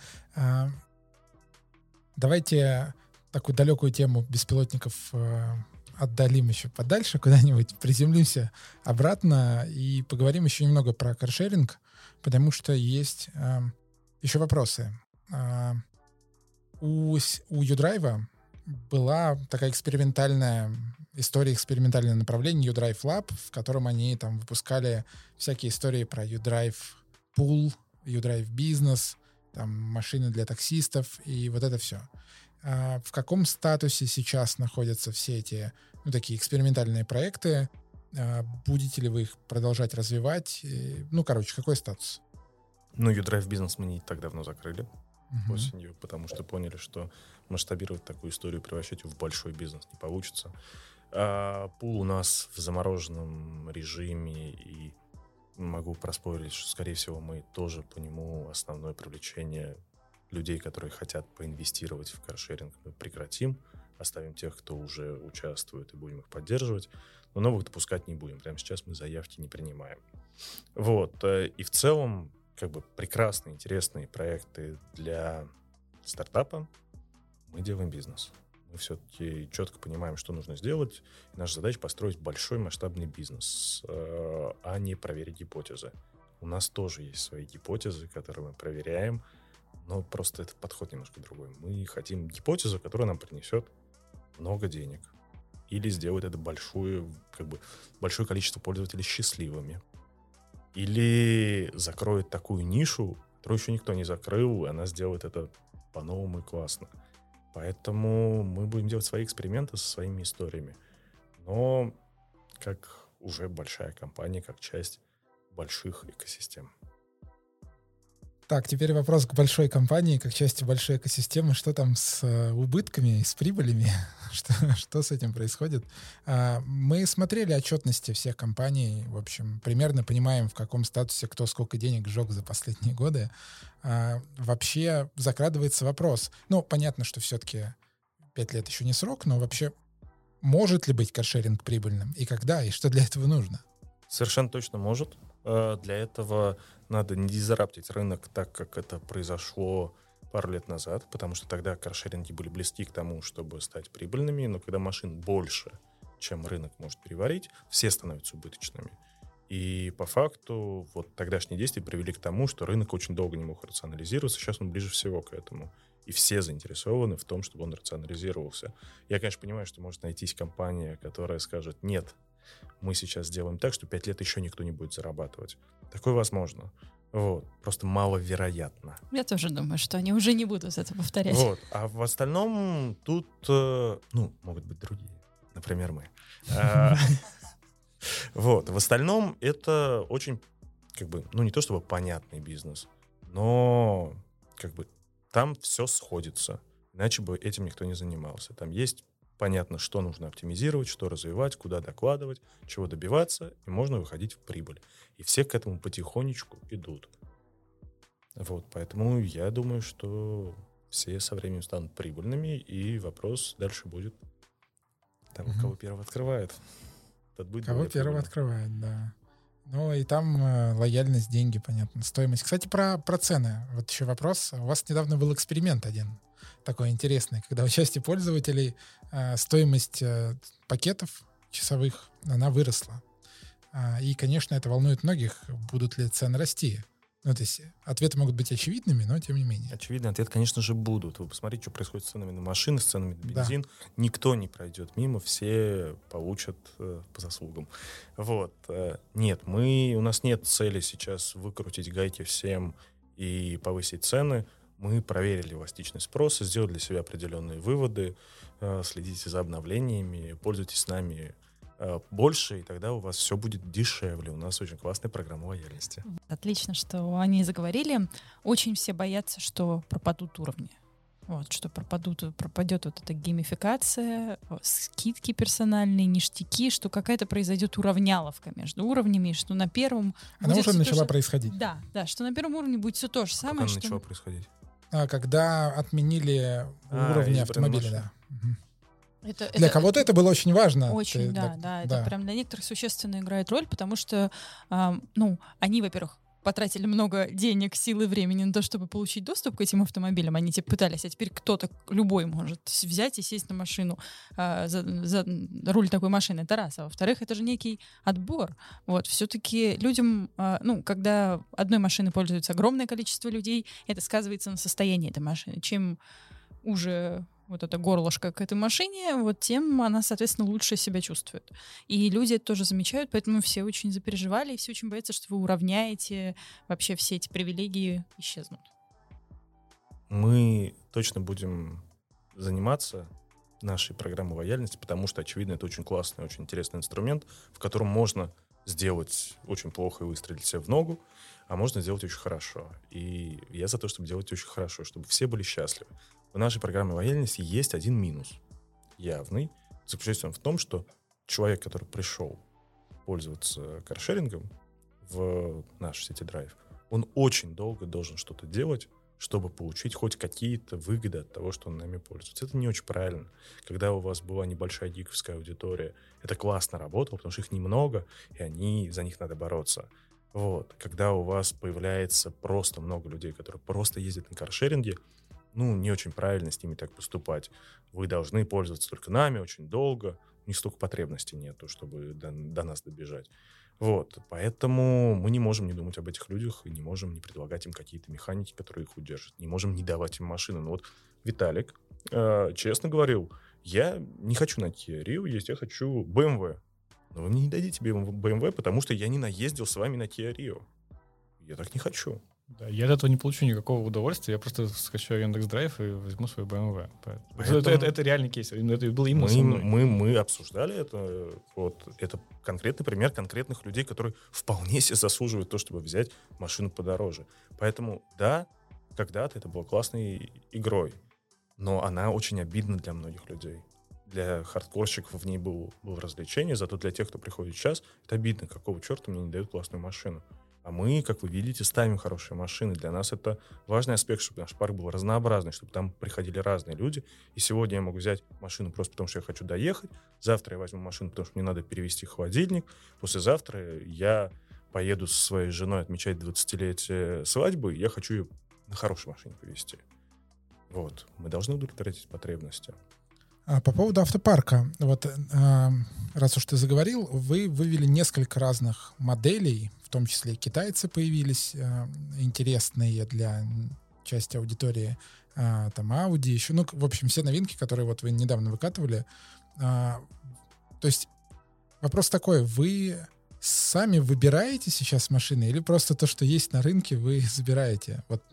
Давайте такую далекую тему беспилотников отдалим еще подальше куда-нибудь, приземлимся обратно и поговорим еще немного про каршеринг. Потому что есть э, еще вопросы. Э, у, у YouDrive была такая экспериментальная история, экспериментальное направление YouDrive Lab, в котором они там выпускали всякие истории про YouDrive Pool, YouDrive Business, там, машины для таксистов и вот это все. Э, в каком статусе сейчас находятся все эти, ну, такие экспериментальные проекты? Будете ли вы их продолжать развивать? Ну, короче, какой статус? Ну, YouDrive Business мы не так давно закрыли uh-huh. осенью, потому что поняли, что масштабировать такую историю, превращать ее в большой бизнес не получится. А пул у нас в замороженном режиме, и могу проспорить, что, скорее всего, мы тоже по нему основное привлечение людей, которые хотят поинвестировать в каршеринг, мы прекратим. оставим тех, кто уже участвует, и будем их поддерживать, но новых допускать не будем. Прямо сейчас мы заявки не принимаем. Вот. И в целом, как бы, прекрасные, интересные проекты для стартапа. Мы делаем бизнес. Мы все-таки четко понимаем, что нужно сделать. И наша задача — построить большой масштабный бизнес, а не проверить гипотезы. У нас тоже есть свои гипотезы, которые мы проверяем, но просто этот подход немножко другой. Мы хотим гипотезу, которая нам принесет много денег или сделает это большое, как бы, большое количество пользователей счастливыми. Или закроет такую нишу, которую еще никто не закрыл, и она сделает это по-новому и классно. Поэтому мы будем делать свои эксперименты со своими историями. Но как уже большая компания, как часть больших экосистем. Так, теперь вопрос к большой компании, как части большой экосистемы. Что там с убытками, с прибылями? Что, что с этим происходит? Мы смотрели отчетности всех компаний. В общем, примерно понимаем, в каком статусе кто сколько денег сжег за последние годы. Вообще закрадывается вопрос. Ну, понятно, что все-таки пять лет еще не срок, но вообще может ли быть каршеринг прибыльным? И когда? И что для этого нужно? Совершенно точно может. Для этого надо не дизраптить рынок так, как это произошло пару лет назад, потому что тогда каршеринги были близки к тому, чтобы стать прибыльными, но когда машин больше, чем рынок может переварить, все становятся убыточными. И по факту вот тогдашние действия привели к тому, что рынок очень долго не мог рационализироваться, сейчас он ближе всего к этому. И все заинтересованы в том, чтобы он рационализировался. Я, конечно, понимаю, что может найтись компания, которая скажет «нет». Мы сейчас делаем так, что пять лет еще никто не будет зарабатывать. Такое возможно. Вот. Просто маловероятно. Я тоже думаю, что они уже не будут это повторять. Вот. А в остальном тут, ну, могут быть другие. Например, мы. Вот. В остальном это очень, как бы, ну, не то чтобы понятный бизнес, но, как бы, там все сходится. Иначе бы этим никто не занимался. Там есть понятно, что нужно оптимизировать, что развивать, куда докладывать, чего добиваться, и можно выходить в прибыль. И все к этому потихонечку идут. Вот, поэтому я думаю, что все со временем станут прибыльными, и вопрос дальше будет там, угу. кого первого открывает. Тот будет кого первого открывает, да. Ну и там э, лояльность, деньги, понятно, стоимость. Кстати, про, про цены. Вот еще вопрос. У вас недавно был эксперимент один такой интересный, когда у части пользователей э, стоимость э, пакетов часовых, она выросла. А, и, конечно, это волнует многих, будут ли цены расти. Ну, то есть ответы могут быть очевидными, но тем не менее. Очевидный ответ, конечно же, будут. Вы посмотрите, что происходит с ценами на машины, с ценами на бензин. Да. Никто не пройдет мимо, все получат э, по заслугам. Вот. Нет, мы, у нас нет цели сейчас выкрутить гайки всем и повысить цены. Мы проверили эластичность спроса, сделали для себя определенные выводы. Следите за обновлениями, пользуйтесь нами больше, и тогда у вас все будет дешевле. У нас очень классная программа лояльности. Отлично, что они заговорили. Очень все боятся, что пропадут уровни. Вот, что пропадут, пропадет вот эта геймификация, скидки персональные, ништяки, что какая-то произойдет уравняловка между уровнями, что на первом... Она уже начала же... происходить. Да, да, что на первом уровне будет все то же самое. Она что... начала происходить. А, когда отменили а, уровни автомобиля, да. Это, для это, кого-то это было очень важно. Очень, Ты, да, да, да. Это да. Прям для некоторых существенно играет роль, потому что, эм, ну, они, во-первых, потратили много денег, сил и времени на то, чтобы получить доступ к этим автомобилям. Они типа пытались, а теперь кто-то, любой может взять и сесть на машину, э, за, за руль такой машины. Это раз. А во-вторых, это же некий отбор. Вот, все-таки людям, э, ну, когда одной машиной пользуется огромное количество людей, это сказывается на состоянии этой машины. Чем уже... вот это горлышко к этой машине, вот тем она, соответственно, лучше себя чувствует. И люди это тоже замечают, поэтому все очень запереживали, и все очень боятся, что вы уравняете, вообще все эти привилегии исчезнут. Мы точно будем заниматься нашей программой лояльности, потому что, очевидно, это очень классный, очень интересный инструмент, в котором можно сделать очень плохо и выстрелить себе в ногу, а можно сделать очень хорошо. И я за то, чтобы делать очень хорошо, чтобы все были счастливы. В нашей программе лояльности есть один минус, явный. Заключается он в том, что человек, который пришел пользоваться каршерингом в наш Ситидрайв, он очень долго должен что-то делать, чтобы получить хоть какие-то выгоды от того, что он нами пользуется. Это не очень правильно. Когда у вас была небольшая гиковская аудитория, это классно работало, потому что их немного, и они, за них надо бороться. Вот. Когда у вас появляется просто много людей, которые просто ездят на каршеринге, ну, не очень правильно с ними так поступать. Вы должны пользоваться только нами очень долго, у них столько потребностей нету, чтобы до, до нас добежать. Вот, поэтому мы не можем не думать об этих людях и не можем не предлагать им какие-то механики, которые их удержат. Не можем не давать им машину. Ну вот Виталик э, честно говорил, я не хочу на Kia Rio ездить, я хочу бэ эм вэ. Но вы мне не дадите бэ эм вэ, потому что я не наездил с вами на Kia Rio. Я так не хочу. Да, я от этого не получу никакого удовольствия, я просто скачаю Яндекс.Драйв и возьму свой бэ эм вэ. Поэтому... Это, это, это реальный кейс, это было ему мы, со мной. Мы, мы обсуждали это, вот, это конкретный пример конкретных людей, которые вполне себе заслуживают то, чтобы взять машину подороже. Поэтому, да, когда-то это было классной игрой, но она очень обидна для многих людей. Для хардкорщиков в ней было, было развлечение, зато для тех, кто приходит сейчас, это обидно, какого черта мне не дают классную машину. А мы, как вы видите, ставим хорошие машины. Для нас это важный аспект, чтобы наш парк был разнообразный, чтобы там приходили разные люди. И сегодня я могу взять машину просто потому, что я хочу доехать. Завтра я возьму машину, потому что мне надо перевезти холодильник. Послезавтра я поеду со своей женой отмечать двадцатилетие свадьбы, и я хочу ее на хорошей машине повезти. Вот. Мы должны удовлетворять потребности. А по поводу автопарка. Вот, э, раз уж ты заговорил, вы вывели несколько разных моделей, в том числе и китайцы появились, э, интересные для части аудитории, э, там, Audi, еще, ну, в общем, все новинки, которые вот вы недавно выкатывали. Э, то есть вопрос такой, вы сами выбираете сейчас машины или просто то, что есть на рынке, вы забираете? Вот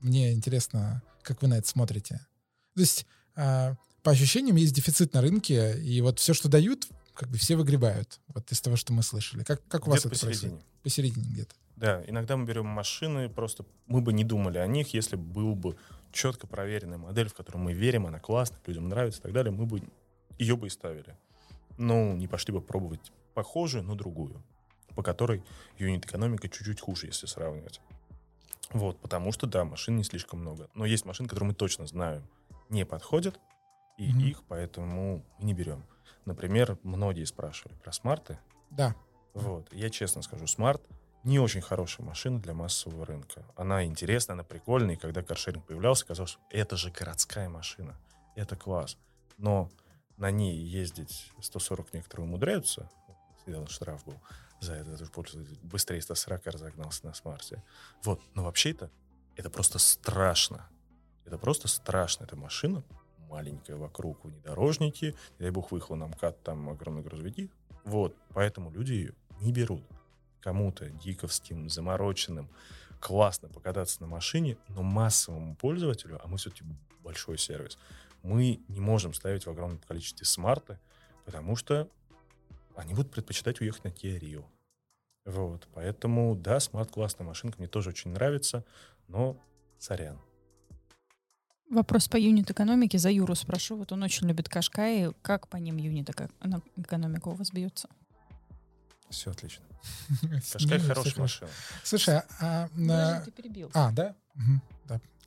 мне интересно, как вы на это смотрите. То есть... Э, по ощущениям, есть дефицит на рынке, и вот все, что дают, как бы все выгребают, вот из того, что мы слышали. Как, как у вас это происходит? Посередине где-то. Да, иногда мы берем машины, просто мы бы не думали о них, если был бы четко проверенная модель, в которую мы верим, она классная, людям нравится и так далее, мы бы ее бы и ставили. Ну, не пошли бы пробовать похожую, но другую, по которой юнит-экономика чуть-чуть хуже, если сравнивать. Вот, потому что, да, машин не слишком много, но есть машины, которые мы точно знаем, не подходят, и mm-hmm. их, поэтому мы не берем. Например, многие спрашивали про смарты. Да. Вот. Я честно скажу, смарт не очень хорошая машина для массового рынка. Она интересная, она прикольная, и когда каршеринг появлялся, казалось, что это же городская машина, это класс. Но на ней ездить сто сорок некоторые умудряются, сделан штраф был за это, быстрее сто сорок разогнался на смарте. Вот. Но вообще-то это просто страшно. Это просто страшно, эта машина маленькая, вокруг внедорожники, дай бог выехала на МКАД, там огромные грузовики. Вот, поэтому люди ее не берут. Кому-то гиковским, замороченным классно покататься на машине, но массовому пользователю, а мы все-таки большой сервис, мы не можем ставить в огромном количестве смарты, потому что они будут предпочитать уехать на Kia Rio. Вот, поэтому, да, смарт классная машинка, мне тоже очень нравится, но сорян. Вопрос по юнит-экономике за Юру спрошу. Вот он очень любит Кашкай. Как по ним юнит-экономика у вас бьется? Все отлично. Кашкай хорошая машина. Слушай, а... Ты перебил. А, да?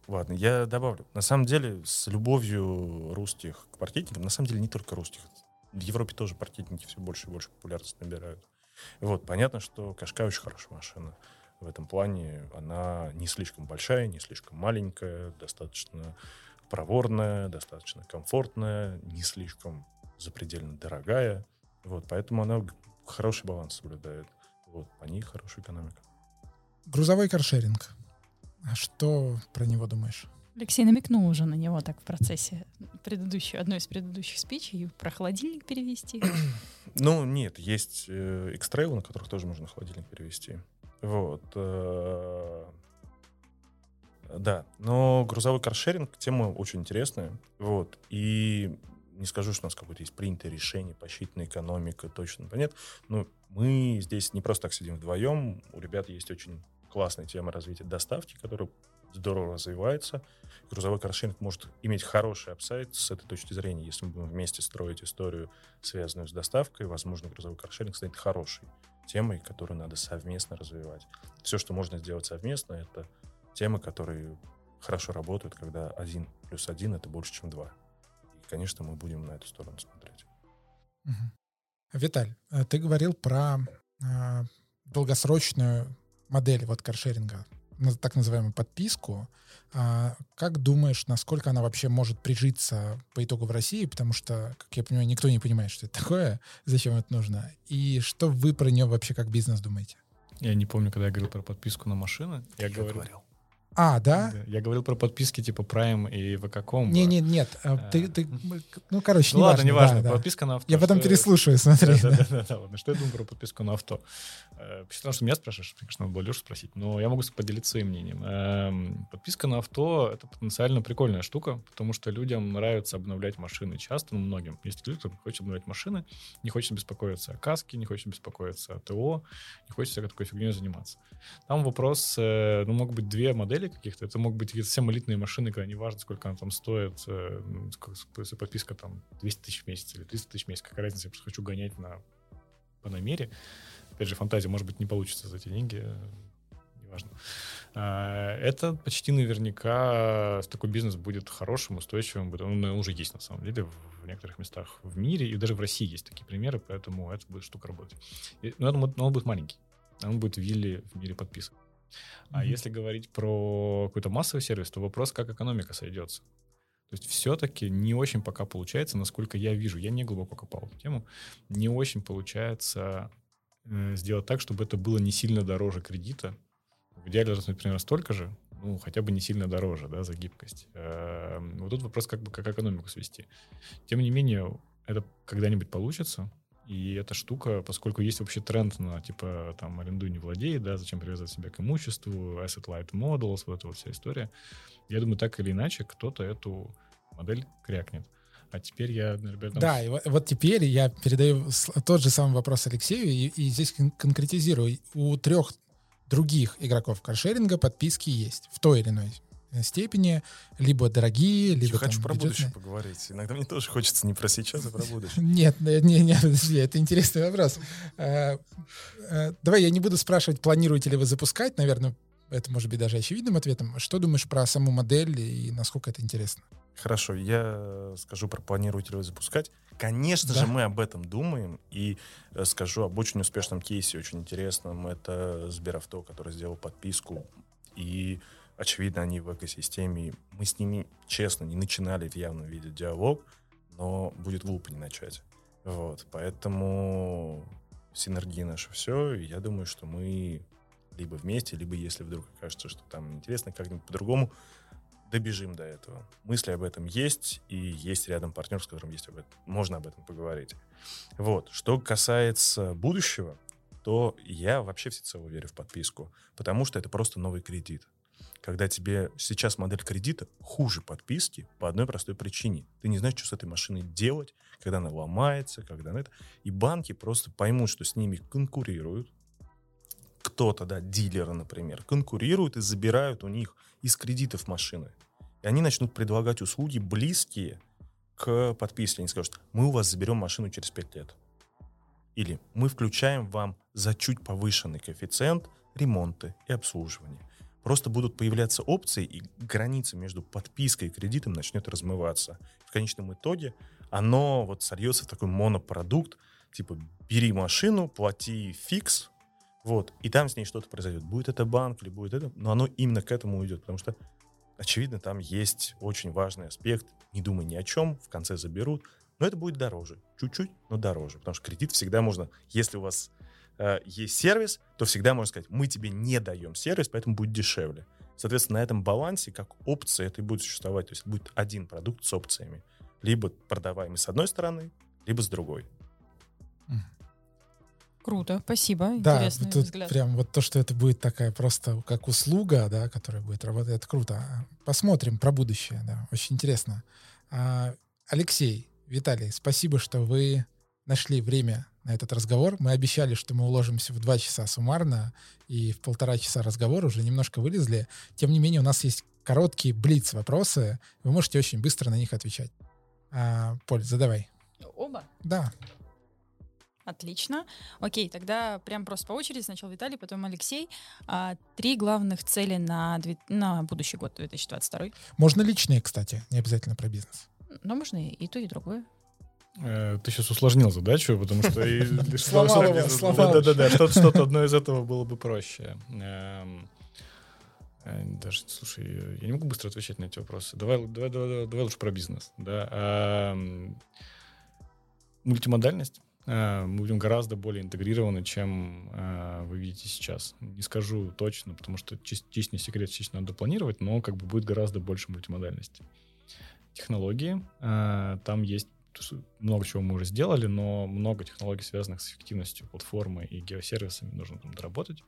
Ладно, я добавлю. На самом деле, с любовью русских к паркетникам, на самом деле, не только русских. В Европе тоже паркетники все больше и больше популярность набирают. Вот, понятно, что Кашкай очень хорошая машина. В этом плане она не слишком большая, не слишком маленькая, достаточно проворная, достаточно комфортная, не слишком запредельно дорогая. Вот, поэтому она хороший баланс соблюдает. Вот, по ней хорошая экономика. Грузовой каршеринг. А что про него думаешь? Алексей намекнул уже на него так в процессе предыдущего, одной из предыдущих спичей, про холодильник перевести. Ну, нет, есть э, X-Trail, на которых тоже можно холодильник перевести. Вот. Да, но грузовой каршеринг, тема очень интересная. Вот. И не скажу, что у нас какое-то есть принятое решение, посчитанная экономика, точно нет. Но мы здесь не просто так сидим вдвоем. У ребят есть очень классная тема развития доставки, которая здорово развивается. Грузовой каршеринг может иметь хороший апсайд с этой точки зрения. Если мы будем вместе строить историю, связанную с доставкой, возможно, грузовой каршеринг станет хорошей темой, которую надо совместно развивать. Все, что можно сделать совместно, это темы, которые хорошо работают, когда один плюс один это больше, чем два. И, конечно, мы будем на эту сторону смотреть. Угу. Виталь, ты говорил про э, долгосрочную модель вот каршеринга, так называемую подписку. А как думаешь, насколько она вообще может прижиться по итогу в России? Потому что, как я понимаю, никто не понимает, что это такое, зачем это нужно. И что вы про нее вообще как бизнес думаете? Я не помню, когда я говорил про подписку на машины. Я, я говорил... говорил. А, да? Я говорил про подписки типа Prime и ви кей ком. Нет, нет, нет. А, ты, ты, ну, короче, ну, не ладно, важно. Неважно, да, подписка да. на авто. Я потом переслушаю, смотри. Да, да, да, да, да, ладно. Что я думаю про подписку на авто? Потому что меня спрашиваешь, конечно, надо было Лешу спросить, но я могу поделиться своим мнением. Подписка на авто — это потенциально прикольная штука, потому что людям нравится обновлять машины часто, ну, многим. Есть люди, кто хочет обновлять машины, не хочет беспокоиться о каске, не хочет беспокоиться о ТО, не хочет всякой такой фигней заниматься. Там вопрос, ну, могут быть две модели каких-то. Это могут быть совсем элитные машины, когда не важно, сколько она там стоит, э, сколько, подписка там двести тысяч в месяц или триста тысяч в месяц, какая разница, я просто хочу гонять на Панамере. Опять же, фантазия, может быть, не получится за эти деньги, э, неважно. Э, это почти наверняка такой бизнес будет хорошим, устойчивым, он уже есть на самом деле в некоторых местах в мире, и даже в России есть такие примеры, поэтому это будет штука работать. И, но, я думаю, он будет маленький, он будет в вилле в мире подписан. А mm-hmm. если говорить про какой-то массовый сервис, то вопрос, как экономика сойдется. То есть все-таки не очень пока получается, насколько я вижу, я не глубоко копал эту тему, не очень получается э, сделать так, чтобы это было не сильно дороже кредита. В идеале должно быть, например, столько же, ну, хотя бы не сильно дороже, да, за гибкость. Э, вот тут вопрос, как бы как экономику свести. Тем не менее, это когда-нибудь получится. И эта штука, поскольку есть вообще тренд на, типа, там, арендуй, не владей, да, зачем привязать себя к имуществу, asset light models, вот эта вот вся история. Я думаю, так или иначе, кто-то эту модель крякнет. А теперь я, ребята... Да, и вот, вот теперь я передаю тот же самый вопрос Алексею, и, и здесь кон- конкретизирую. У трех других игроков каршеринга подписки есть в той или иной степени, либо дорогие, либо я там... Я хочу про бюджетные. Будущее поговорить. Иногда мне тоже хочется не про сейчас, а про будущее. Нет, нет, нет, подожди, это интересный вопрос. Давай я не буду спрашивать, планируете ли вы запускать, наверное, это может быть даже очевидным ответом. Что думаешь про саму модель и насколько это интересно? Хорошо, я скажу про планируете ли вы запускать. Конечно да. же, мы об этом думаем, и скажу об очень успешном кейсе, очень интересном. Это Сберавто, который сделал подписку, и очевидно, они в экосистеме. Мы с ними, честно, не начинали в явном виде диалог, но будет глупо не начать. Вот. Поэтому синергия наша все. И я думаю, что мы либо вместе, либо если вдруг окажется, что там интересно, как-нибудь по-другому, добежим до этого. Мысли об этом есть, и есть рядом партнер, с которым есть об этом, можно об этом поговорить. Вот. Что касается будущего, то я вообще всецело верю в подписку, потому что это просто новый кредит. Когда тебе сейчас модель кредита хуже подписки по одной простой причине. Ты не знаешь, что с этой машиной делать, когда она ломается, когда она это. И банки просто поймут, что с ними конкурируют. Кто-то, да, дилеры, например, конкурируют и забирают у них из кредитов машины. И они начнут предлагать услуги, близкие к подписке. Они скажут, мы у вас заберем машину через пять лет. Или мы включаем вам за чуть повышенный коэффициент ремонта и обслуживания. Просто будут появляться опции, и граница между подпиской и кредитом начнет размываться. В конечном итоге оно вот сольется в такой монопродукт, типа бери машину, плати фикс, вот, и там с ней что-то произойдет. Будет это банк или будет это, но оно именно к этому уйдет, потому что, очевидно, там есть очень важный аспект, не думай ни о чем, в конце заберут, но это будет дороже, чуть-чуть, но дороже, потому что кредит всегда можно, если у вас... есть сервис, то всегда можно сказать, мы тебе не даем сервис, поэтому будет дешевле. Соответственно, на этом балансе, как опция, это и будет существовать. То есть будет один продукт с опциями. Либо продаваемый с одной стороны, либо с другой. Круто, спасибо. Да, интересный тут взгляд. Прям вот то, что это будет такая просто как услуга, да, которая будет работать, это круто. Посмотрим про будущее, да, очень интересно. Алексей, Виталий, спасибо, что вы нашли время на этот разговор. Мы обещали, что мы уложимся в два часа суммарно, и в полтора часа разговора уже немножко вылезли. Тем не менее, у нас есть короткие блиц-вопросы. Вы можете очень быстро на них отвечать. А, Поль, задавай. Оба? Да. Отлично. Окей, тогда прям просто по очереди. Сначала Виталий, потом Алексей. А, три главных цели на, дв... на будущий год, две тысячи двадцать второй. Можно личные, кстати, не обязательно про бизнес. Но можно и то, и другое. Ты сейчас усложнил задачу, потому что... Сломал его. Да-да-да, что-то одно из этого было бы проще. Даже, слушай, я не могу быстро отвечать на эти вопросы. Давай лучше про бизнес. Мультимодальность. Мы будем гораздо более интегрированы, чем э, вы видите сейчас. Не скажу точно, потому что частично секрет, частично надо планировать, но как бы будет гораздо больше мультимодальности. Технологии. Э, там есть много чего мы уже сделали, но много технологий, связанных с эффективностью платформы и геосервисами, нужно там доработать.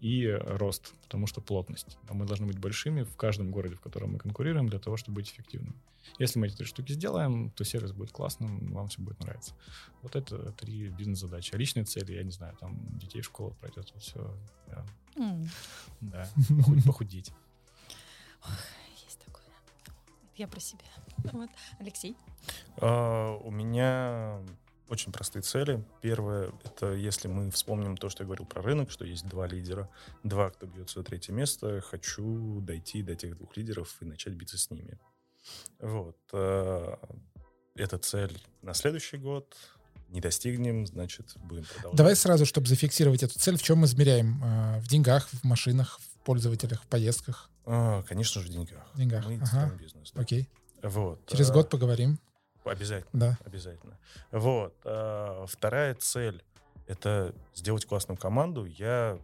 И рост, потому что плотность. Мы должны быть большими в каждом городе, в котором мы конкурируем, для того, чтобы быть эффективными. Если мы эти три штуки сделаем, то сервис будет классным, вам все будет нравиться. Вот это три бизнес-задачи. А личные цели, я не знаю, там детей в школу пройдет, вот все. Да, mm. да. Похудеть. Есть такое. Я про себя. Вот. Алексей? Uh, у меня... Очень простые цели. Первое, это если мы вспомним то, что я говорил про рынок, что есть два лидера, два, кто бьется за третье место, хочу дойти до тех двух лидеров и начать биться с ними. Вот. Это цель на следующий год. Не достигнем, значит, будем продолжать. Давай сразу, чтобы зафиксировать эту цель, в чем мы измеряем? В деньгах, в машинах, в пользователях, в поездках? А, конечно же, в деньгах. В деньгах. Мы ага. бизнес, да. Окей. Вот. Через год поговорим. Обязательно, да. обязательно. Вот. А, вторая цель — это сделать классную команду. Я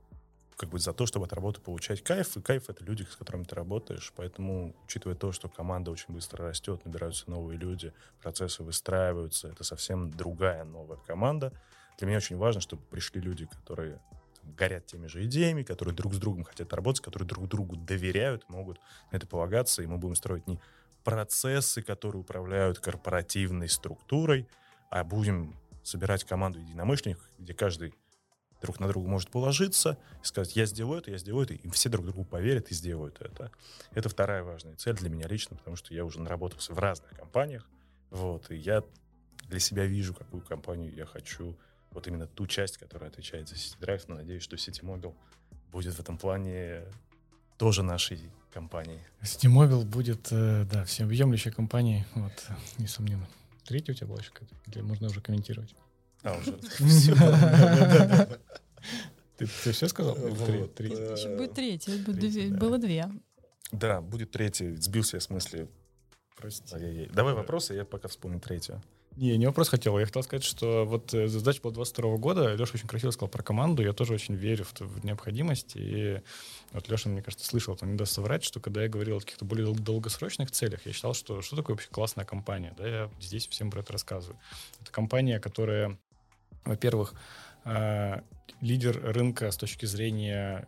как бы за то, чтобы от работы получать кайф. И кайф — это люди, с которыми ты работаешь. Поэтому, учитывая то, что команда очень быстро растет, набираются новые люди, процессы выстраиваются, это совсем другая новая команда. Для меня очень важно, чтобы пришли люди, которые там, горят теми же идеями, которые друг с другом хотят работать, которые друг другу доверяют, могут на это полагаться, и мы будем строить не... процессы, которые управляют корпоративной структурой, а будем собирать команду единомышленников, где каждый друг на друга может положиться и сказать, я сделаю это, я сделаю это, и все друг другу поверят и сделают это. Это вторая важная цель для меня лично, потому что я уже наработался в разных компаниях, вот, и я для себя вижу, какую компанию я хочу, вот именно ту часть, которая отвечает за Ситидрайв, но надеюсь, что Ситимобил будет в этом плане тоже нашей компании. Ситимобил будет, да, всеобъемлющей компанией, вот, несомненно. Третья у тебя была еще какая-то? Или можно уже комментировать? А, уже. Ты все сказал? Будет третья, было две. Да, будет третья. Сбился я в смысле. Прости. Давай вопросы, я пока вспомню третью. Не, не вопрос хотел. Я хотел сказать, что вот задача была двадцать второго года. Леша очень красиво сказал про команду. Я тоже очень верю в, в необходимость. И вот Леша, мне кажется, слышал, он не даст соврать, что когда я говорил о каких-то более долгосрочных целях, я считал, что что такое вообще классная компания. Да, я здесь всем про это рассказываю. Это компания, которая, во-первых, э, лидер рынка с точки зрения...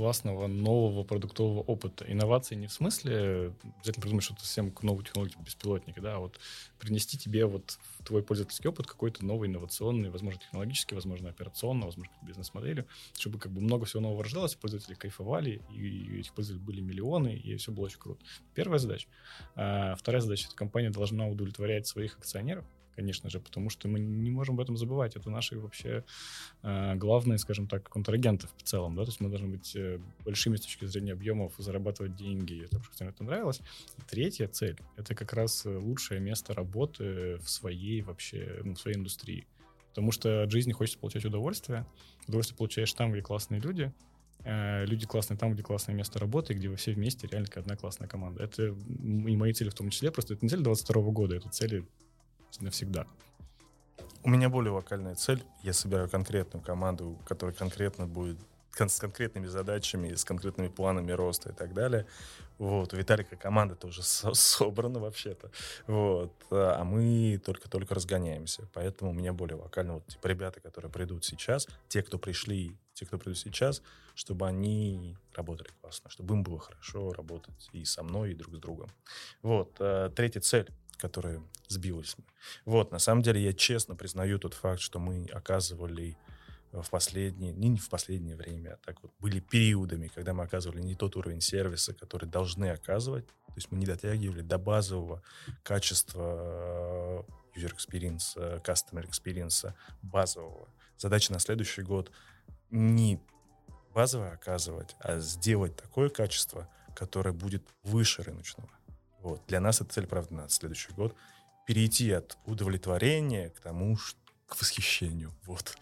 классного нового продуктового опыта. Инновации не в смысле обязательно придумать что-то совсем к новой технологии беспилотника, да, а вот принести тебе вот в твой пользовательский опыт какой-то новый инновационный, возможно, технологический, возможно, операционный, возможно, бизнес-моделью, чтобы как бы много всего нового рождалось, пользователи кайфовали, и этих пользователей были миллионы, и все было очень круто. Первая задача. А вторая задача — это компания должна удовлетворять своих акционеров, конечно же, потому что мы не можем об этом забывать. Это наши вообще э, главные, скажем так, контрагенты в целом. Да? То есть мы должны быть большими с точки зрения объемов, зарабатывать деньги, чтобы всем это нравилось. И третья цель — это как раз лучшее место работы в своей вообще, ну, в своей индустрии. Потому что от жизни хочется получать удовольствие. Удовольствие получаешь там, где классные люди. Люди классные там, где классное место работы, где вы все вместе, реально как одна классная команда. Это и мои цели в том числе. Просто это не цель двадцать второго года, это цели навсегда. У меня более локальная цель. Я собираю конкретную команду, которая конкретно будет кон- с конкретными задачами, с конкретными планами роста и так далее. Вот. У Виталика команда-то уже со- собрана вообще-то. Вот. А мы только-только разгоняемся. Поэтому у меня более локально. Вот, типа, ребята, которые придут сейчас, те, кто пришли, те, кто придут сейчас, чтобы они работали классно, чтобы им было хорошо работать и со мной, и друг с другом. Вот. Третья цель, которые сбились. Вот, на самом деле, я честно признаю тот факт, что мы оказывали в последнее, не в последнее время, а так вот, были периодами, когда мы оказывали не тот уровень сервиса, который должны оказывать, то есть мы не дотягивали до базового качества user experience, customer experience базового. Задача на следующий год не базово оказывать, а сделать такое качество, которое будет выше рыночного. Вот. Для нас эта цель, правда, на следующий год перейти от удовлетворения к тому, что, к восхищению. Вот.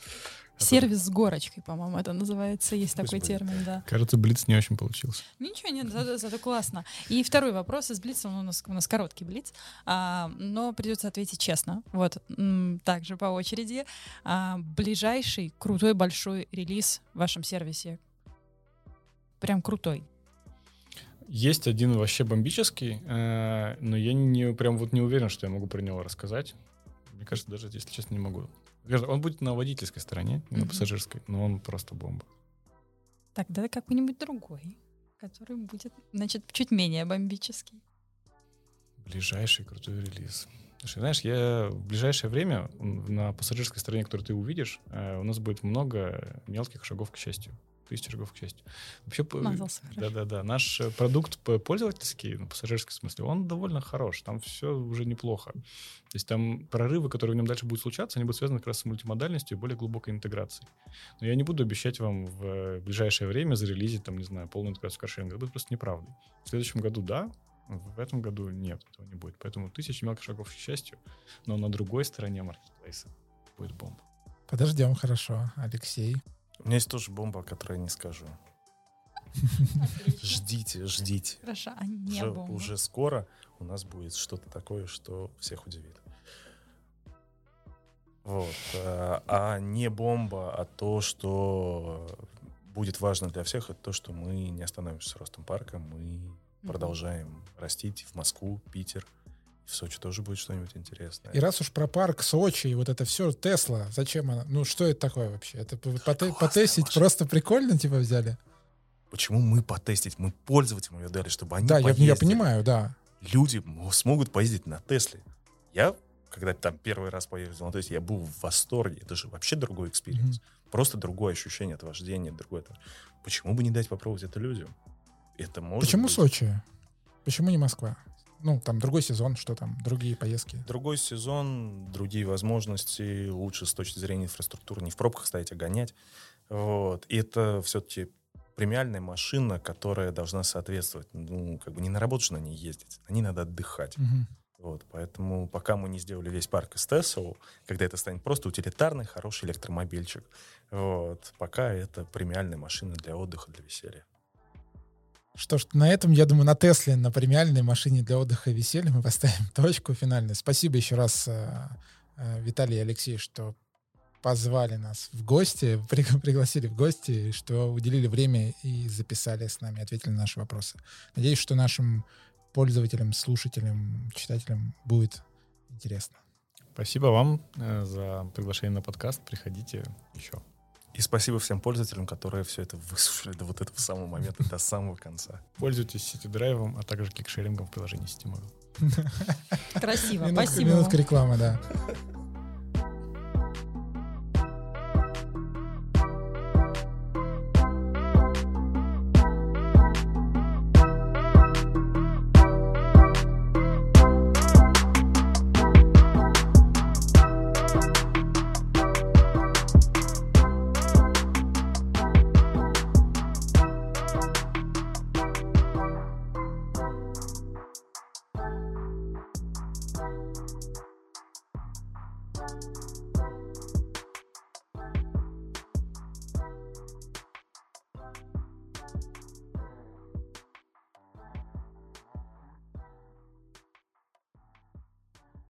Сервис с горочкой, по-моему, это называется. Есть Пусть такой будет. термин, да. Кажется, блиц не очень получился. Ничего, нет, зато, зато классно. И второй вопрос из блица, у нас, у нас короткий блиц, а, но придется ответить честно. Вот, также по очереди. А, ближайший крутой большой релиз в вашем сервисе? Прям крутой. Есть один вообще бомбический, э, но я не, прям вот не уверен, что я могу про него рассказать. Мне кажется, даже, если честно, не могу. Он будет на водительской стороне, не mm-hmm. на пассажирской, но он просто бомба. Тогда какой-нибудь другой, который будет, значит, чуть менее бомбический. Ближайший крутой релиз. Слушай, знаешь, я в ближайшее время на пассажирской стороне, которую ты увидишь, у нас будет много мелких шагов к счастью. Тысячи шагов, к счастью. Вообще, да-да-да, наш продукт пользовательский, на пассажирском смысле, он довольно хорош. Там все уже неплохо. То есть там прорывы, которые в нем дальше будут случаться, они будут связаны как раз с мультимодальностью и более глубокой интеграцией. Но я не буду обещать вам в ближайшее время зарелизить, там, не знаю, полную интеграцию каршеринга. Это будет просто неправда. В следующем году да, в этом году нет, этого не будет. Поэтому тысячи мелких шагов, к счастью, но на другой стороне маркетплейса будет бомба. Подождем, хорошо, Алексей. У меня есть тоже бомба, о которой я не скажу. Ждите, ждите. Хорошо, а не бомба. Уже скоро у нас будет что-то такое, что всех удивит. Вот. А не бомба, а то, что будет важно для всех, это то, что мы не остановимся с ростом парка, мы продолжаем растить в Москву, Питер. В Сочи тоже будет что-нибудь интересное. И раз уж про парк, Сочи и вот это все, Тесла, зачем она? Ну, что это такое вообще? Это поте- потестить машина. Просто прикольно типа взяли? Почему мы потестить? Мы пользователям ее дали, чтобы они да, поездили. Да, я, я понимаю, да. Люди смогут поездить на Тесле. Я, когда там первый раз поездил на Тесле, я был в восторге. Это же вообще другой экспириенс. Mm-hmm. Просто другое ощущение от вождения, другое. Почему бы не дать попробовать это людям? Это может Почему быть... Сочи? Почему не Москва? Ну, там другой сезон, что там, другие поездки. Другой сезон, другие возможности, лучше с точки зрения инфраструктуры не в пробках стоять, а гонять. Вот. И это все-таки премиальная машина, которая должна соответствовать. Ну, как бы не на работу же на ней ездить, на ней надо отдыхать. Угу. Вот. Поэтому пока мы не сделали весь парк из Тесла, когда это станет просто утилитарный, хороший электромобильчик, вот. Пока это премиальная машина для отдыха, для веселья. Что ж, на этом, я думаю, на Тесле, на премиальной машине для отдыха и веселья мы поставим точку финальную. Спасибо еще раз, Виталий и Алексей, что позвали нас в гости, пригласили в гости, что уделили время и записали с нами, ответили на наши вопросы. Надеюсь, что нашим пользователям, слушателям, читателям будет интересно. Спасибо вам за приглашение на подкаст. Приходите еще. И спасибо всем пользователям, которые все это выслушали до вот этого самого момента, до самого конца. Пользуйтесь Ситидрайвом, а также кикшерингом в приложении Ситимобил. Красиво, минутка, спасибо. Минутка рекламы, да. Thank you.